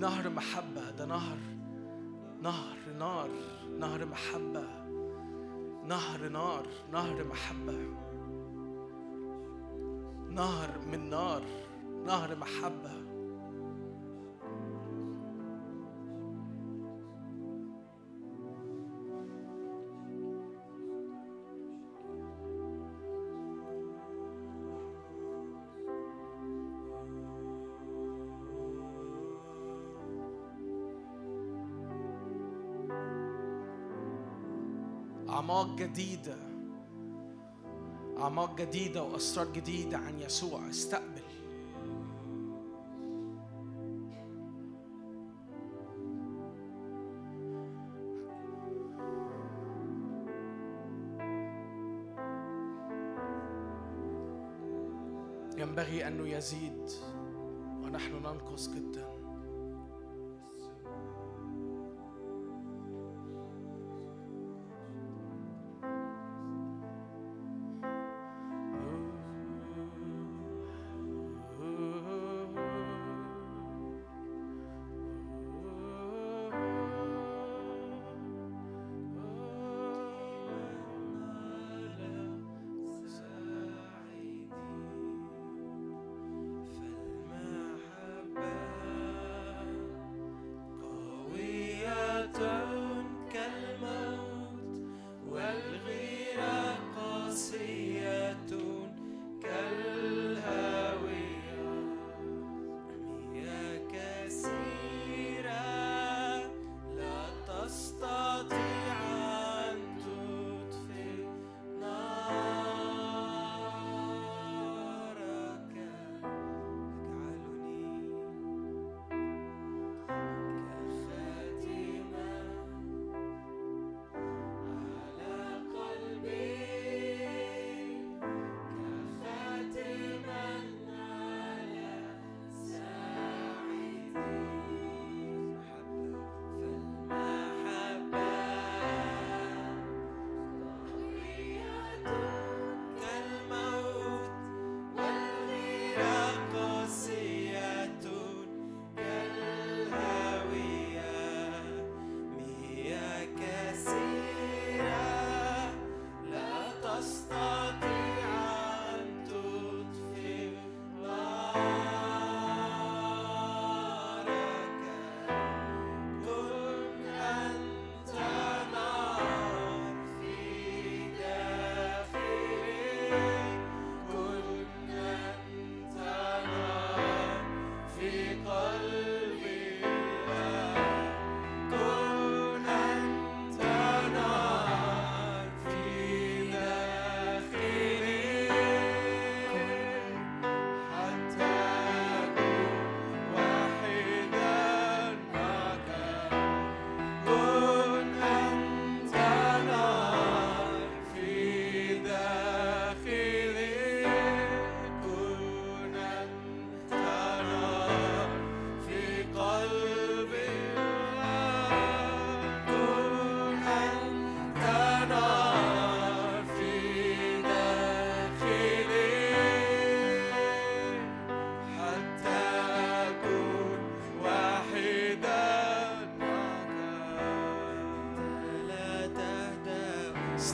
نهر محبة، ده نهر نهر نار، نهر محبة، نهر نار، نهر محبة، نهر من نار، نهر محبة. أعماق جديدة، أعماق جديدة وأسرار جديدة عن يسوع. استقبل. ينبغي أنه يزيد ونحن ننقص جدا.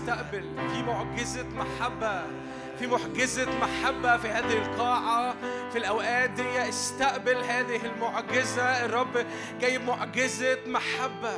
المستقبل. في معجزة محبة، في معجزة محبة في هذه القاعة في الأوقات دي. استقبل هذه المعجزة، الرب جايب معجزة محبة.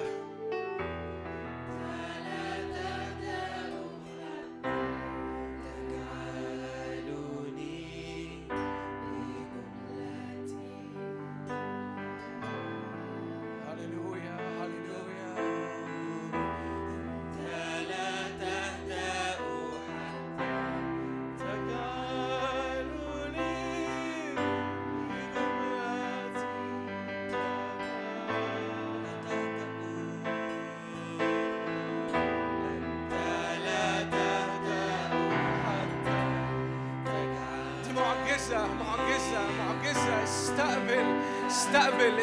استقبل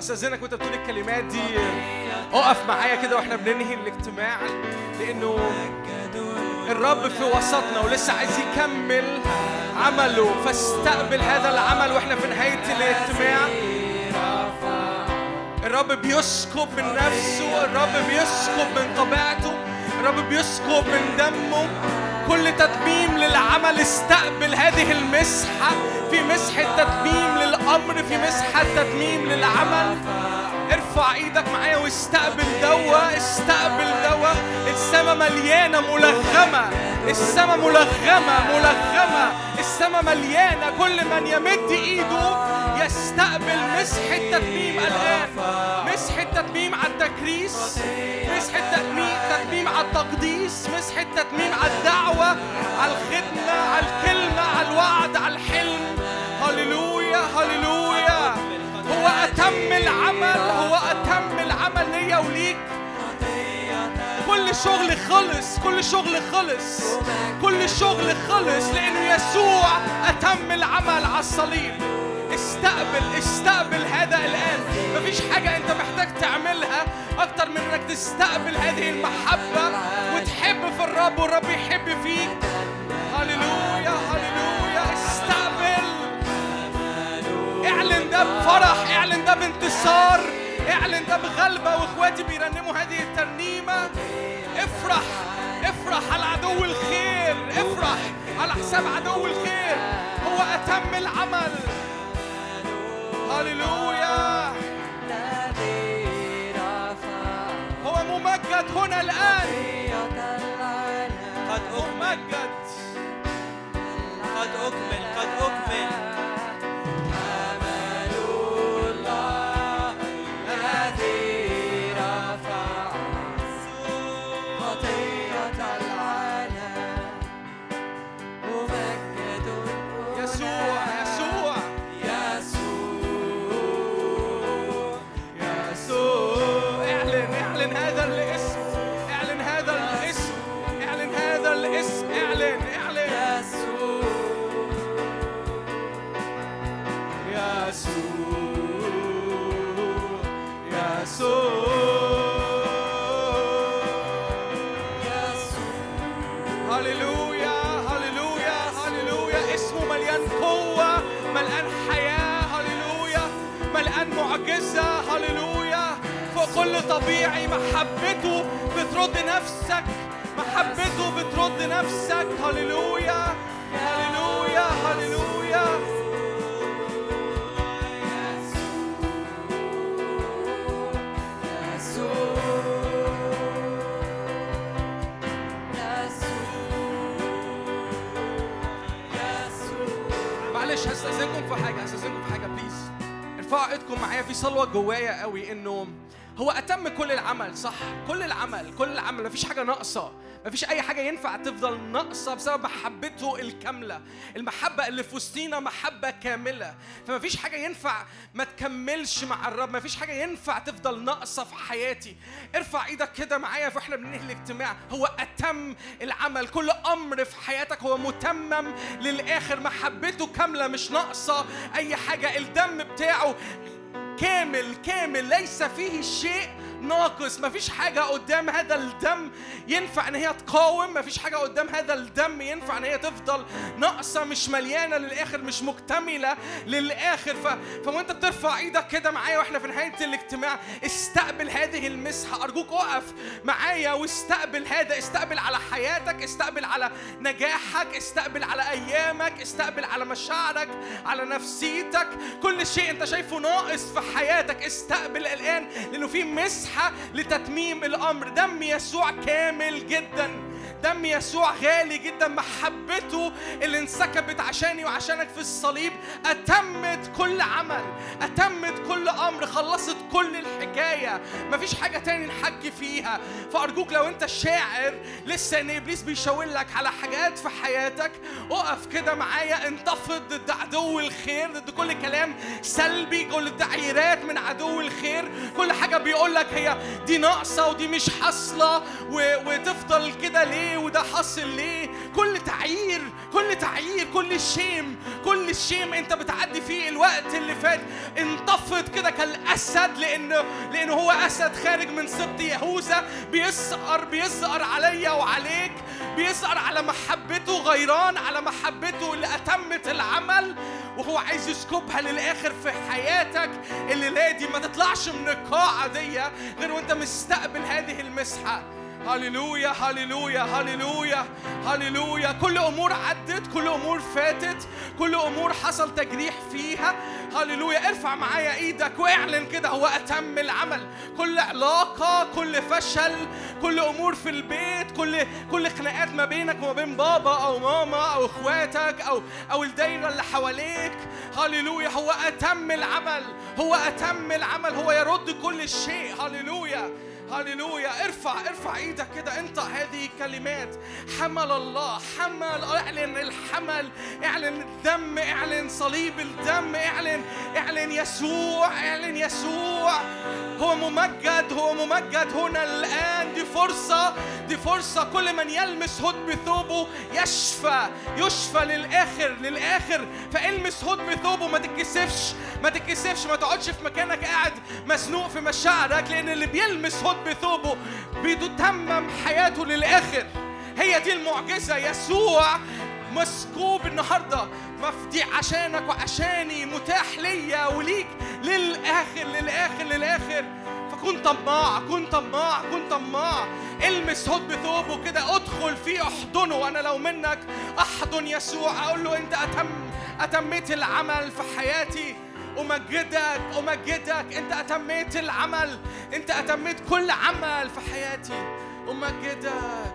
استاذنك وانت بتقول الكلمات دي اقف معايا كده واحنا بننهي الاجتماع، لانه الرب في وسطنا ولسه عايز يكمل عمله. فاستقبل هذا العمل واحنا في نهاية الاجتماع. الرب بيسكب من نفسه، الرب بيسكب من طبيعته، الرب بيسكب من دمه كل تتميم للعمل. استقبل هذه المسحة، في مسحة تتميم للأمر، في مسحة تتميم للعمل. ارفع ايدك معايا واستقبل دوا، استقبل دوا. السماء مليانة ملغمة، السماء ملغمة، السماء مليانة. كل من يمد ايده يستقبل مسحة تتميم الآن. مسحة تتميم على التكريس، مسحة تتميم على التقديس، مسحة تتميم على الدعوة، على الخدمة، على الكلمة، على الوعد، على الحلم. هللويا هللويا. هو أتم العمل، هو أتم العمل ليا وليك. كل شغل خلص لأنه يسوع أتم العمل على الصليب. استقبل هذا الآن. مفيش حاجة أنت محتاج تعملها أكتر من أنك تستقبل هذه المحبة وتحب في الرب والرب يحب فيك. هللويا هللويا. استقبل، اعلن ده بفرح، اعلن ده بانتصار، اعلن ده بغلبة. واخواتي بيرنموا هذه الترنيمة. افرح على عدو الخير، افرح على حساب عدو الخير. هو أتم العمل. هللويا. هو ممجد هنا الآن. قد طبيعي. محبته بترد نفسك، محبته بترد نفسك. هللويا هللويا هللويا. معلش هستأذنكم في حاجة بليز. ارفعوا ايدكم معايا في صلوة جوايا قوي انه هو أتم كل العمل، صح؟ كل العمل، مفيش حاجة ناقصة، مفيش أي حاجة ينفع تفضل ناقصة بسبب محبته الكاملة. المحبة اللي في وسطينا محبة كاملة، فمفيش حاجة ينفع ما تكملش مع الرب، مفيش حاجة ينفع تفضل ناقصة في حياتي. ارفع ايدك كده معايا فإحنا بننهي الاجتماع. هو أتم العمل، كل أمر في حياتك هو متمم للآخر. محبته كاملة مش ناقصة أي حاجة. الدم بتاعه كامل، ليس فيه شيء ناقص. مفيش حاجة قدام هذا الدم ينفع ان هي تقاوم، مفيش حاجة قدام هذا الدم ينفع ان هي تفضل ناقصة، مش مليانة للآخر، مش مكتملة للآخر. فانت بترفع ايدك كده معايا واحنا في نهاية الاجتماع، استقبل هذه المسحة. ارجوك اقف معايا واستقبل هذا. استقبل على حياتك، استقبل على نجاحك، استقبل على ايامك، استقبل على مشاعرك، على نفسيتك. كل شيء انت شايفه ناقص في حياتك استقبل الآن، لانه في مسحة لتتميم الأمر. دم يسوع كامل جداً، دم يسوع غالي جداً. محبته اللي انسكبت عشاني وعشانك في الصليب أتمت كل عمل، أتمت كل أمر، خلصت كل الحكاية، مفيش حاجة تاني نحكي فيها. فأرجوك لو أنت شاعر لسه إن إبليس بيشاور لك على حاجات في حياتك، أقف كده معايا. انتفض ضد عدو الخير، ضد كل كلام سلبي، كل التعييرات من عدو الخير، كل حاجة بيقولك هي دي ناقصة ودي مش حصلة وتفضل كده ليه وده حصل ليه. كل تعيير، كل شيم انت بتعدي فيه الوقت اللي فات، انتفض كده كالاسد، لانه هو اسد خارج من سبط يهوذا، بيزقر عليا وعليك، بيزقر على محبته، غيران على محبته اللي اتمت العمل، وهو عايز يسكبها للاخر في حياتك. الليله دي ما تطلعش من القاعه دي غير وانت مستقبل هذه المسحه. هللويا هللويا هللويا هللويا. كل أمور عدت، كل أمور فاتت، كل أمور حصل تجريح فيها. هللويا. ارفع معايا ايدك واعلن كده هو أتم العمل. كل علاقة، كل فشل، كل أمور في البيت، كل خناقات ما بينك وما بين بابا أو ماما أو إخواتك أو الدايرة اللي حواليك. هللويا. هو أتم العمل، هو يرد كل شيء. هللويا هللويا. ارفع ايدك كده. انت هذه كلمات حمل الله، اعلن الحمل، اعلن الدم، اعلن صليب الدم، اعلن يسوع. هو ممجد هنا الآن. دي فرصة. كل من يلمس هد بثوبه يشفى للآخر. فالمس هد بثوبه، ما تتكسفش، ما تقعدش في مكانك قاعد مسنوق في مشاعرك، لأن اللي بيلمس هد بثوبه بيتمم حياته للآخر. هي دي المعجزة. يسوع مسكوب النهاردة، مفدي عشانك وعشاني، متاح ليا وليك للآخر. فكن طماع. المس هد بثوبه كده، ادخل فيه، احضنه. وانا لو منك احضن يسوع، اقول له انت اتميت العمل في حياتي. امجدك. انت اتميت العمل، انت اتميت كل عمل في حياتي. امجدك.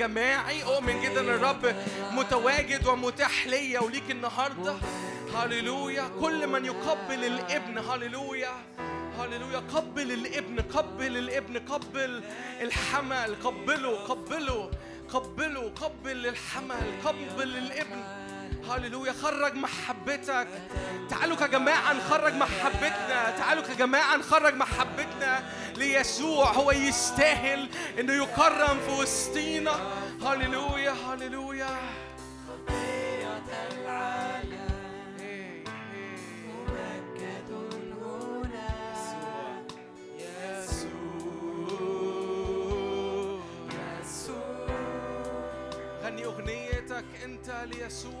جماعي. أؤمن جدا أن الرب متواجد ومتاح ليا وليك النهاردة. هاليلويا. كل من يقبل الابن هاليلويا هاليلويا. قبل الابن قبل الابن قبل الحمل. قبله قبله قبله. قبل الحمل قبل الابن هاليلويا. خرج محبتك. تعالوا كجماعة نخرج محبتنا. تعالوا كجماعة نخرج محبتنا ليسوع. هو يستاهل إنه يكرم في وسطينا. هاليلويا هاليلويا. غني أغنيتك أنت ليسوع.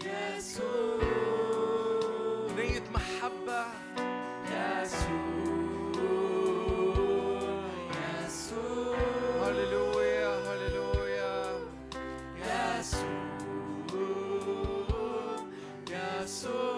يسوع يسوع. أغنية محبة. يسوع يسوع. هاليلويا هاليلويا. يسوع يسوع.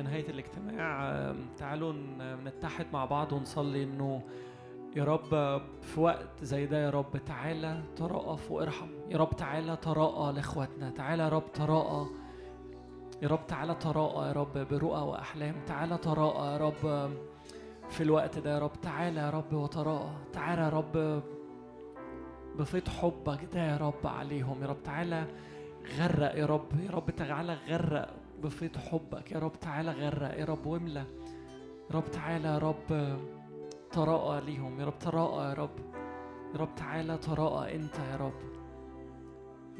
في نهاية الاجتماع تعالوا نتحد مع بعض ونصلي إنه يا رب في وقت زي ده يا رب تعالى ترأف وارحم، يا رب تعالى تراءى لإخواتنا، تعالى يا رب تراءى، يا رب تعالى تراءى يا رب برؤى وأحلام، تعالى تراءى يا رب في الوقت ده يا رب، تعالى يا رب وتراءى، تعالى يا رب بفيض حبك ده يا رب عليهم، يا رب تعالى غرق يا رب، يا رب تعالى غرق بفيض حبك، يا رب تعالى غرق يا رب واملى، يا رب تعالى يا رب تراءى ليهم، يا رب تراءى يا رب، يا رب تعالى تراءى انت يا رب،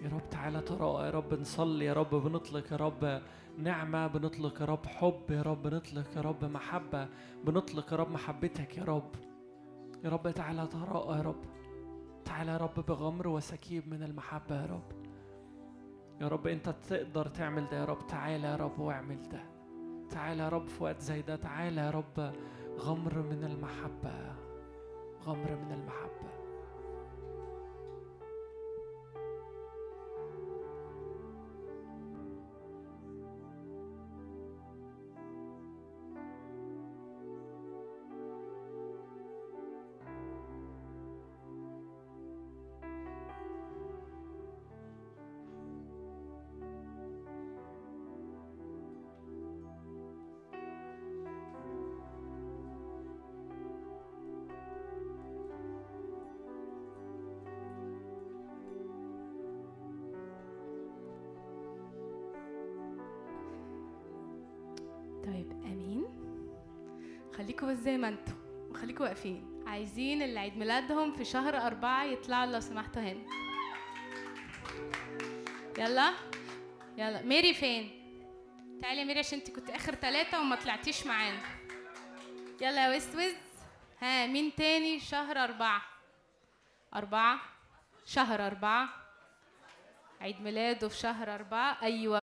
يا رب تعالى تراءى يا رب. نصلي يا رب، بنطلق يا رب نعمة، بنطلق يا رب حب يا رب، بنطلق يا رب محبة، بنطلق يا رب محبتك يا رب، يا رب تعالى تراءى يا رب، تعالى يا رب بغمر وسكيب من المحبة يا رب، يا رب انت تقدر تعمل ده يا رب، تعالى يا رب واعمل ده، تعالى يا رب في وقت زي ده، تعالى يا رب غمر من المحبة، غمر من المحبة. خليكوا زي ما انتوا وخليكوا واقفين. عايزين اللي عيد ميلادهم في شهر 4 يطلعوا لو سمحتوا هنا. يلا يلا ميري فين؟ تعالي ميري عشان انت كنت اخر 3 وما طلعتيش معانا. يلا يا ويست ويز. ها مين تاني شهر 4 شهر 4 عيد ميلاده في شهر 4؟ ايوه